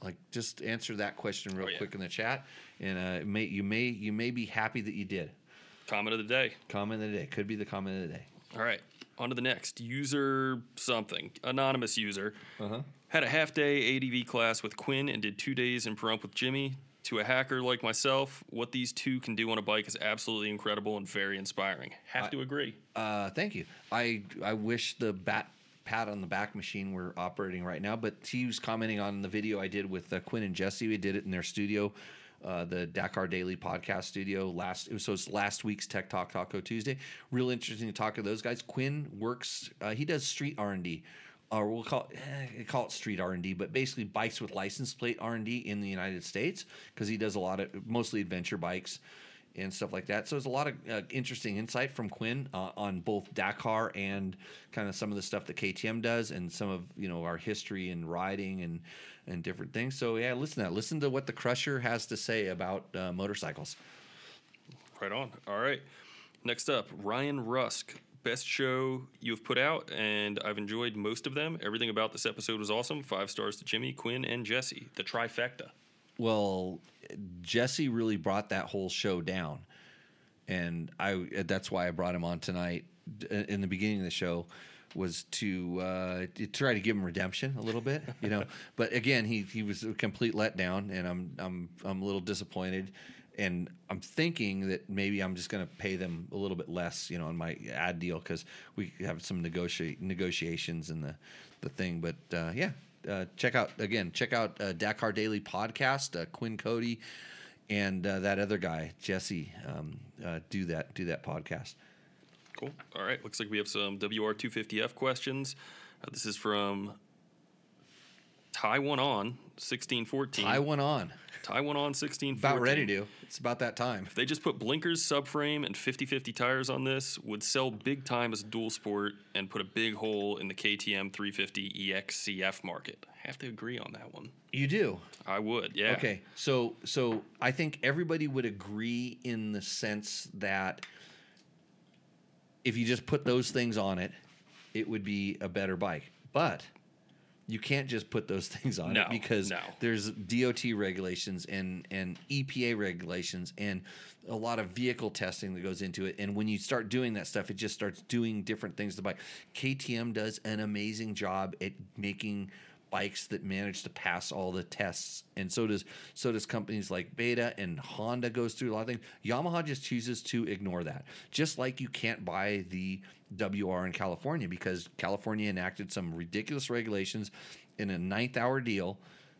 Like, just answer that question real oh, yeah. quick in the chat, and uh, may, you may you may be happy that you did. Comment of the day. Comment of the day. Could be the comment of the day. All right. On to the next. User something. Anonymous user. Uh-huh. Had a half-day A D V class with Quinn and did two days in Pahrump with Jimmy. To a hacker like myself, what these two can do on a bike is absolutely incredible and very inspiring. Have I, to agree. Uh, thank you. I, I wish the bat... pat on the back machine we're operating right now, but he was commenting on the video I did with uh, Quinn and Jesse. We did it in their studio, uh, the Dakar Daily podcast studio last, it was, so it's last week's Tech Talk Taco Tuesday. Real interesting to talk to those guys. Quinn works, uh, he does street R and D, or we'll call it, eh, call it street R and D, but basically bikes with license plate R and D in the United States, because he does a lot of mostly adventure bikes and stuff like that. So there's a lot of uh, interesting insight from Quinn uh, on both Dakar and kind of some of the stuff that K T M does and some of, you know, our history and riding and, and different things. So, yeah, listen to that. Listen to what the Crusher has to say about uh, motorcycles. Right on. All right. Next up, Ryan Rusk. Best show you've put out, and I've enjoyed most of them. Everything about this episode was awesome. Five stars to Jimmy, Quinn, and Jesse. The trifecta. Well, Jesse really brought that whole show down, and I that's why I brought him on tonight in the beginning of the show, was to uh, try to give him redemption a little bit, you know. But again, he, he was a complete letdown, and I'm I'm I'm a little disappointed. And I'm thinking that maybe I'm just going to pay them a little bit less, you know, on my ad deal, because we have some negotiate negotiations in the, the thing. But uh, yeah, uh, check out again, check out uh, Dakar Daily podcast, uh, Quinn Cody, and uh, that other guy Jesse. Um, uh, do that, do that podcast. Cool. All right. Looks like we have some W R two fifty F questions. Uh, this is from Taiwan on sixteen fourteen. Taiwan on. Taiwan on sixteen fourteen. About ready to. It's about that time. If they just put blinkers, subframe, and fifty fifty tires on this, would sell big time as a dual sport and put a big hole in the K T M three fifty E X C F market. I have to agree on that one. You do? I would, yeah. Okay, so so I think everybody would agree in the sense that if you just put those things on it, it would be a better bike. But you can't just put those things on no, it because no. there's D O T regulations and, and E P A regulations and a lot of vehicle testing that goes into it. And when you start doing that stuff, it just starts doing different things to the bike. K T M does an amazing job at making bikes that manage to pass all the tests, and so does so does companies like Beta, and Honda goes through a lot of things. Yamaha just chooses to ignore that, just like you can't buy the W R in California because California enacted some ridiculous regulations in a ninth hour deal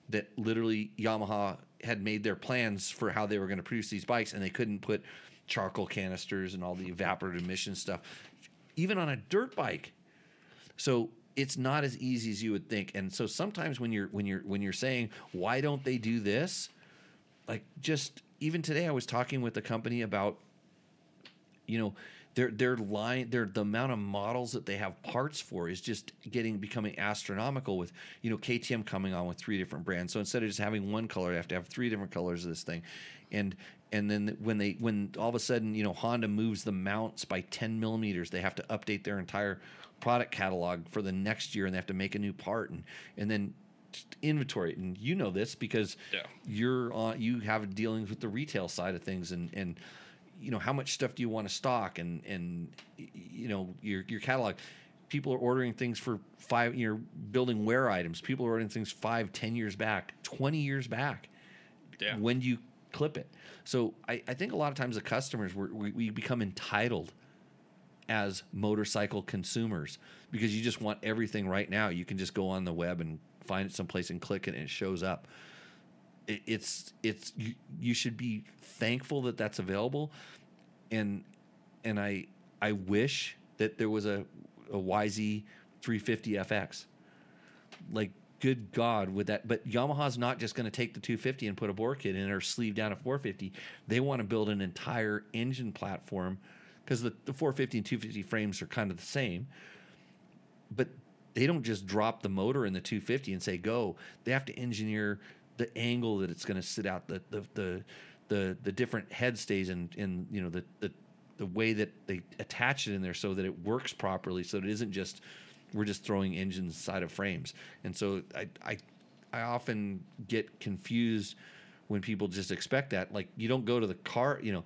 that literally Yamaha had made their plans for how they were going to produce these bikes, and they couldn't put charcoal canisters and all the evaporative emission stuff even on a dirt bike. So it's not as easy as you would think. And so sometimes when you're when you're when you're saying, why don't they do this? Like, just even today I was talking with a company about, you know, their their line their the amount of models that they have parts for is just getting becoming astronomical with, you know, K T M coming on with three different brands. So instead of just having one color, they have to have three different colors of this thing. And And then when they when all of a sudden, you know, Honda moves the mounts by ten millimeters, they have to update their entire product catalog for the next year, and they have to make a new part, and and then inventory. And you know this because yeah. you're on you have dealings with the retail side of things, and and you know how much stuff do you want to stock, and and you know your your catalog. People are ordering things for five. You're building wear items. People are ordering things five, ten years back, twenty years back. Yeah. When do you clip it? So I, I think a lot of times the customers were, we, we become entitled as motorcycle consumers because you just want everything right now. You can just go on the web and find it someplace and click it and it shows up. It, it's it's you, you should be thankful that that's available, and and I I wish that there was a a Y Z three fifty F X. Like, good God, with that. But Yamaha's not just going to take the two fifty and put a bore kit in or sleeve down a four fifty. They want to build an entire engine platform because the, the four fifty and two fifty frames are kind of the same. But they don't just drop the motor in the two fifty and say go. They have to engineer the angle that it's going to sit out, the the the the, the different head stays, and and you know the, the the way that they attach it in there so that it works properly, so that it isn't just we're just throwing engines side of frames. And so I, I I often get confused when people just expect that. Like, you don't go to the car, you know,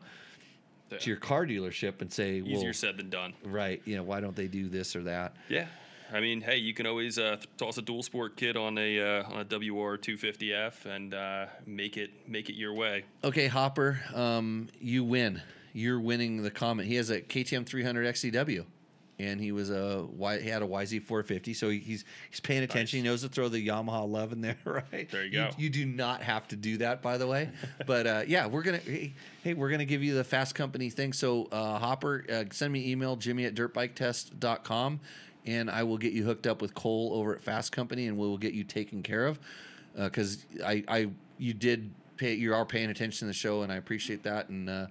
yeah. to your car dealership and say, easier well, said than done. Right. You know, why don't they do this or that? Yeah. I mean, hey, you can always uh, toss a dual sport kit on a uh, on a W R two fifty F and uh, make it make it your way. Okay, Hopper, um, you win. You're winning the comment. He has a K T M three hundred X C W. And he was a he had a Y Z four fifty, so he's he's paying attention. Nice. He knows to throw the Yamaha love in there, right? There you go. You, you do not have to do that, by the way. But uh, yeah, we're gonna hey, hey we're gonna give you the Fasst Company thing. So uh, Hopper, uh, send me an email, Jimmy at dirt bike test dot com, and I will get you hooked up with Cole over at Fasst Company, and we will get you taken care of. Because uh, I I you did pay you are paying attention to the show, and I appreciate that. And uh,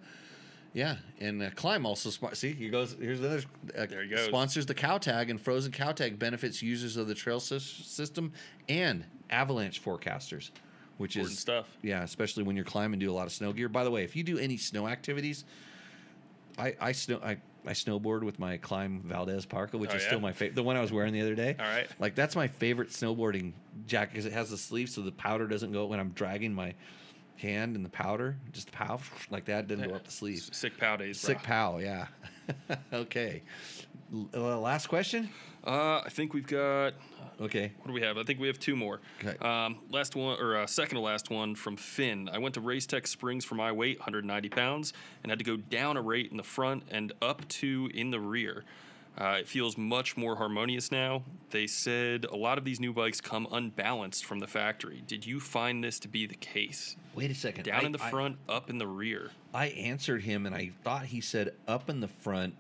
yeah, and uh, Climb also sp- see he goes here's another uh, there he goes. Sponsors the cow tag, and frozen cow tag benefits users of the trail sy- system and avalanche forecasters, which Important is stuff. Yeah, especially when you're climbing, do a lot of snow gear. By the way, if you do any snow activities, I I snow I, I snowboard with my Climb Valdez parka, which oh, is yeah? still my favorite, the one I was wearing the other day. All right, like that's my favorite snowboarding jacket because it has the sleeve so the powder doesn't go when I'm dragging my hand and the powder, just pow like that, didn't yeah. go up the sleeve. Sick pow days, bro. Sick pow, yeah. Okay. L- last question? Uh, I think we've got... Okay. What do we have? I think we have two more. Okay. Um, last one, or uh, second to last one from Finn. I went to Race Tech Springs for my weight, one hundred ninety pounds, and had to go down a rate in the front and up two in the rear. Uh, it feels much more harmonious now. They said a lot of these new bikes come unbalanced from the factory. Did you find this to be the case? Wait a second. Down I, in the front, I, up in the rear. I answered him, and I thought he said up in the front.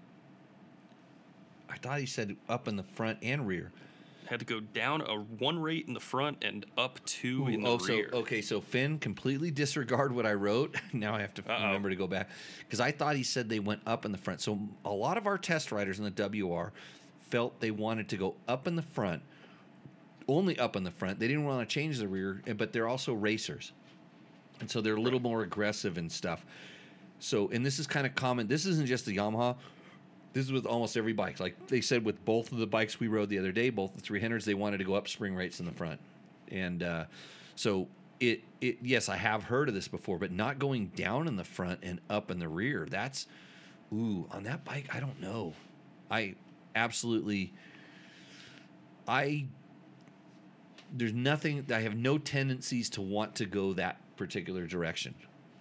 I thought he said up in the front and rear. Had to go down a one rate in the front and up two Ooh, in the oh, rear. So, okay, so Finn, completely disregard what I wrote. Now I have to Uh-oh. remember to go back. Because I thought he said they went up in the front. So a lot of our test riders in the W R felt they wanted to go up in the front, only up in the front. They didn't want to change the rear, but they're also racers. And so they're a little more aggressive and stuff. So, and this is kind of common. This isn't just the Yamaha. This is with almost every bike. Like they said with both of the bikes we rode the other day, both the three hundreds, they wanted to go up spring rates in the front. And uh, so, it, it yes, I have heard of this before, but not going down in the front and up in the rear. That's, ooh, on that bike, I don't know. I absolutely, I, there's nothing, I have no tendencies to want to go that particular direction.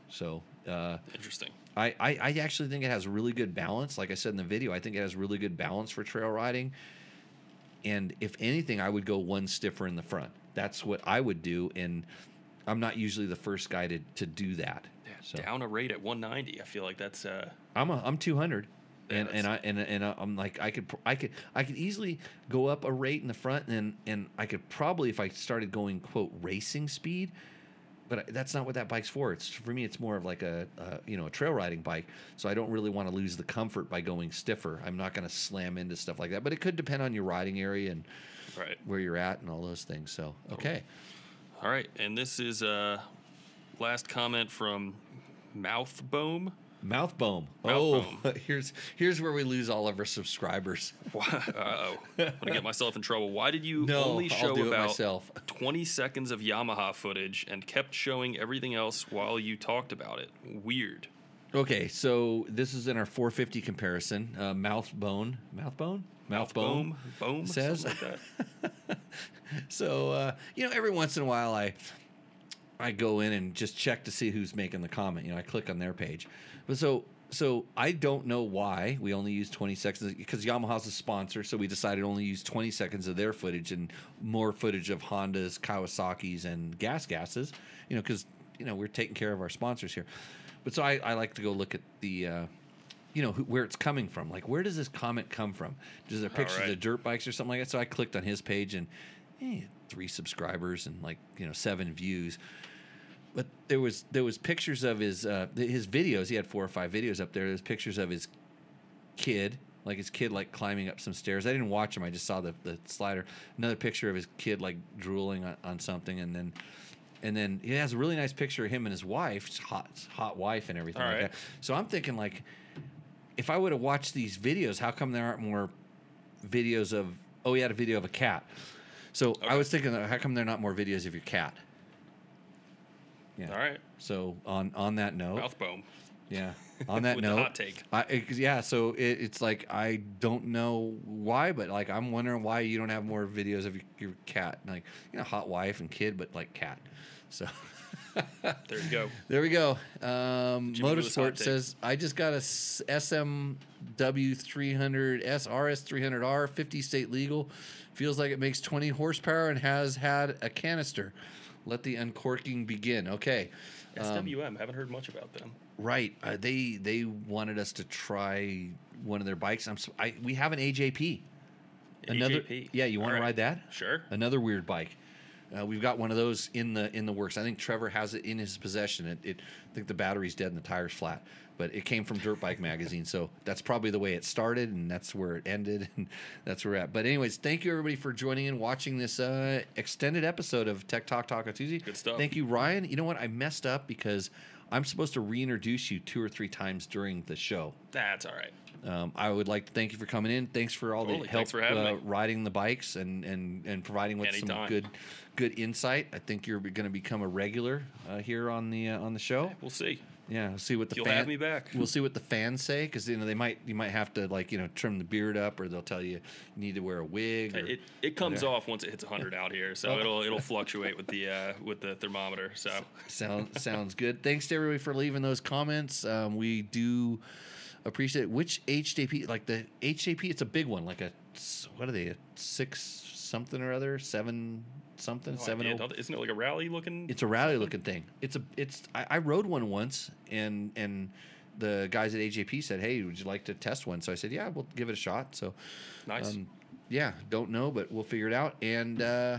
So. Uh, Interesting. I, I, I actually think it has really good balance. Like I said in the video, I think it has really good balance for trail riding. And if anything, I would go one stiffer in the front. That's what I would do. And I'm not usually the first guy to, to do that. Yeah, so. Down a rate at one ninety. I feel like that's. Uh... I'm a, I'm two hundred, yeah, and, and I and and I'm like I could I could I could easily go up a rate in the front, and and I could probably, if I started going quote racing speed. But that's not what that bike's for. It's for me. It's more of like a uh, you know a trail riding bike. So I don't really want to lose the comfort by going stiffer. I'm not going to slam into stuff like that. But it could depend on your riding area and right. where you're at and all those things. So okay, all right. And this is a uh, last comment from Mouthbomb. Mouthbomb. Mouthbomb. Oh, here's here's where we lose all of our subscribers. Uh-oh. I'm going to get myself in trouble. Why did you no, only show about myself. twenty seconds of Yamaha footage and kept showing everything else while you talked about it? Weird. Okay, so this is in our four fifty comparison. Uh, Mouthbone. Mouthbone? Mouthbone. Mouthbone. Says. Like that. So, uh, you know, every once in a while I... I go in and just check to see who's making the comment. You know, I click on their page. But so so I don't know why we only use twenty seconds, because Yamaha's a sponsor, so we decided to only use twenty seconds of their footage and more footage of Hondas, Kawasaki's, and Gas Gas's, you know, because, you know, we're taking care of our sponsors here. But so I, I like to go look at the, uh, you know, who, where it's coming from. Like, where does this comment come from? Does there pictures right. of dirt bikes or something like that? So I clicked on his page and... Eh, three subscribers and like you know seven views, but there was there was pictures of his uh, his videos. He had four or five videos up there. There's pictures of his kid, like his kid like climbing up some stairs. I didn't watch him. I just saw the, the slider. Another picture of his kid like drooling on, on something, and then and then he has a really nice picture of him and his wife, hot hot wife and everything All like right. that. So I'm thinking like, if I would have watched these videos, how come there aren't more videos of? Oh, he had a video of a cat. So okay. I was thinking, how come there are not more videos of your cat? Yeah. All right. So on, on that note. Mouthbomb. Yeah. On that note. Hot take. I, it, yeah. So it, it's like, I don't know why, but like, I'm wondering why you don't have more videos of your, your cat. And like, you know, hot wife and kid, but like cat. So. There you go. There we go. Um, Motorsport says, I just got a S M W three hundred, S R S three hundred R, fifty state legal. Feels like it makes twenty horsepower and has had a canister. Let the uncorking begin. Okay. Um, S W M, haven't heard much about them. Right. Uh, they they wanted us to try one of their bikes. I'm I, we have an A J P. Another, A J P. Yeah, you want right. to ride that? Sure. Another weird bike. Uh, we've got one of those in the in the works. I think Trevor has it in his possession. It, it I think the battery's dead and the tire's flat, but it came from Dirt Bike Magazine, so that's probably the way it started, and that's where it ended, and that's where we're at. But anyways, thank you everybody for joining and watching this uh, extended episode of Tech Talk Taco Tuesday. Good stuff. Thank you, Ryan. You know what? I messed up because I'm supposed to reintroduce you two or three times during the show. That's all right. Um, I would like to thank you for coming in. Thanks for all totally. the help uh, riding the bikes and, and, and providing with Anytime. some good good insight. I think you're going to become a regular uh, here on the uh, on the show. We'll see. Yeah, see what the You'll fan, have me back. We'll see what the fans say, because you know they might you might have to like you know trim the beard up, or they'll tell you you need to wear a wig. Or, it it comes yeah. off once it hits one hundred out here, so it'll it'll fluctuate with the uh, with the thermometer. So sounds sounds good. Thanks to everybody for leaving those comments. Um, we do appreciate it. Which H J P, like the H J P, it's a big one, like a what are they a six something or other seven. Something no seven. Isn't it like a rally looking? It's a rally looking thing. It's a it's. I, I rode one once, and and the guys at A J P said, "Hey, would you like to test one?" So I said, "Yeah, we'll give it a shot." So, nice. Um, yeah, don't know, but we'll figure it out. And uh,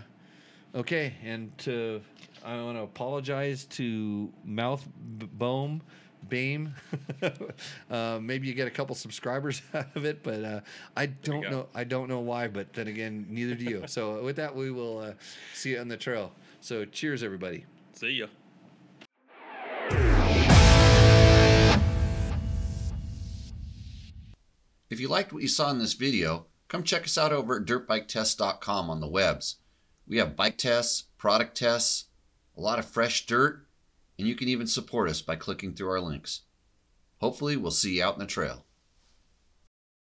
okay, and to I want to apologize to Mouth Boom. Bame, uh, maybe you get a couple subscribers out of it, but uh, I don't know. I don't know why, but then again, neither do you. So with that, we will uh, see you on the trail. So cheers, everybody. See ya. If you liked what you saw in this video, come check us out over at dirt bike test dot com on the webs. We have bike tests, product tests, a lot of fresh dirt. And you can even support us by clicking through our links. Hopefully, we'll see you out on the trail.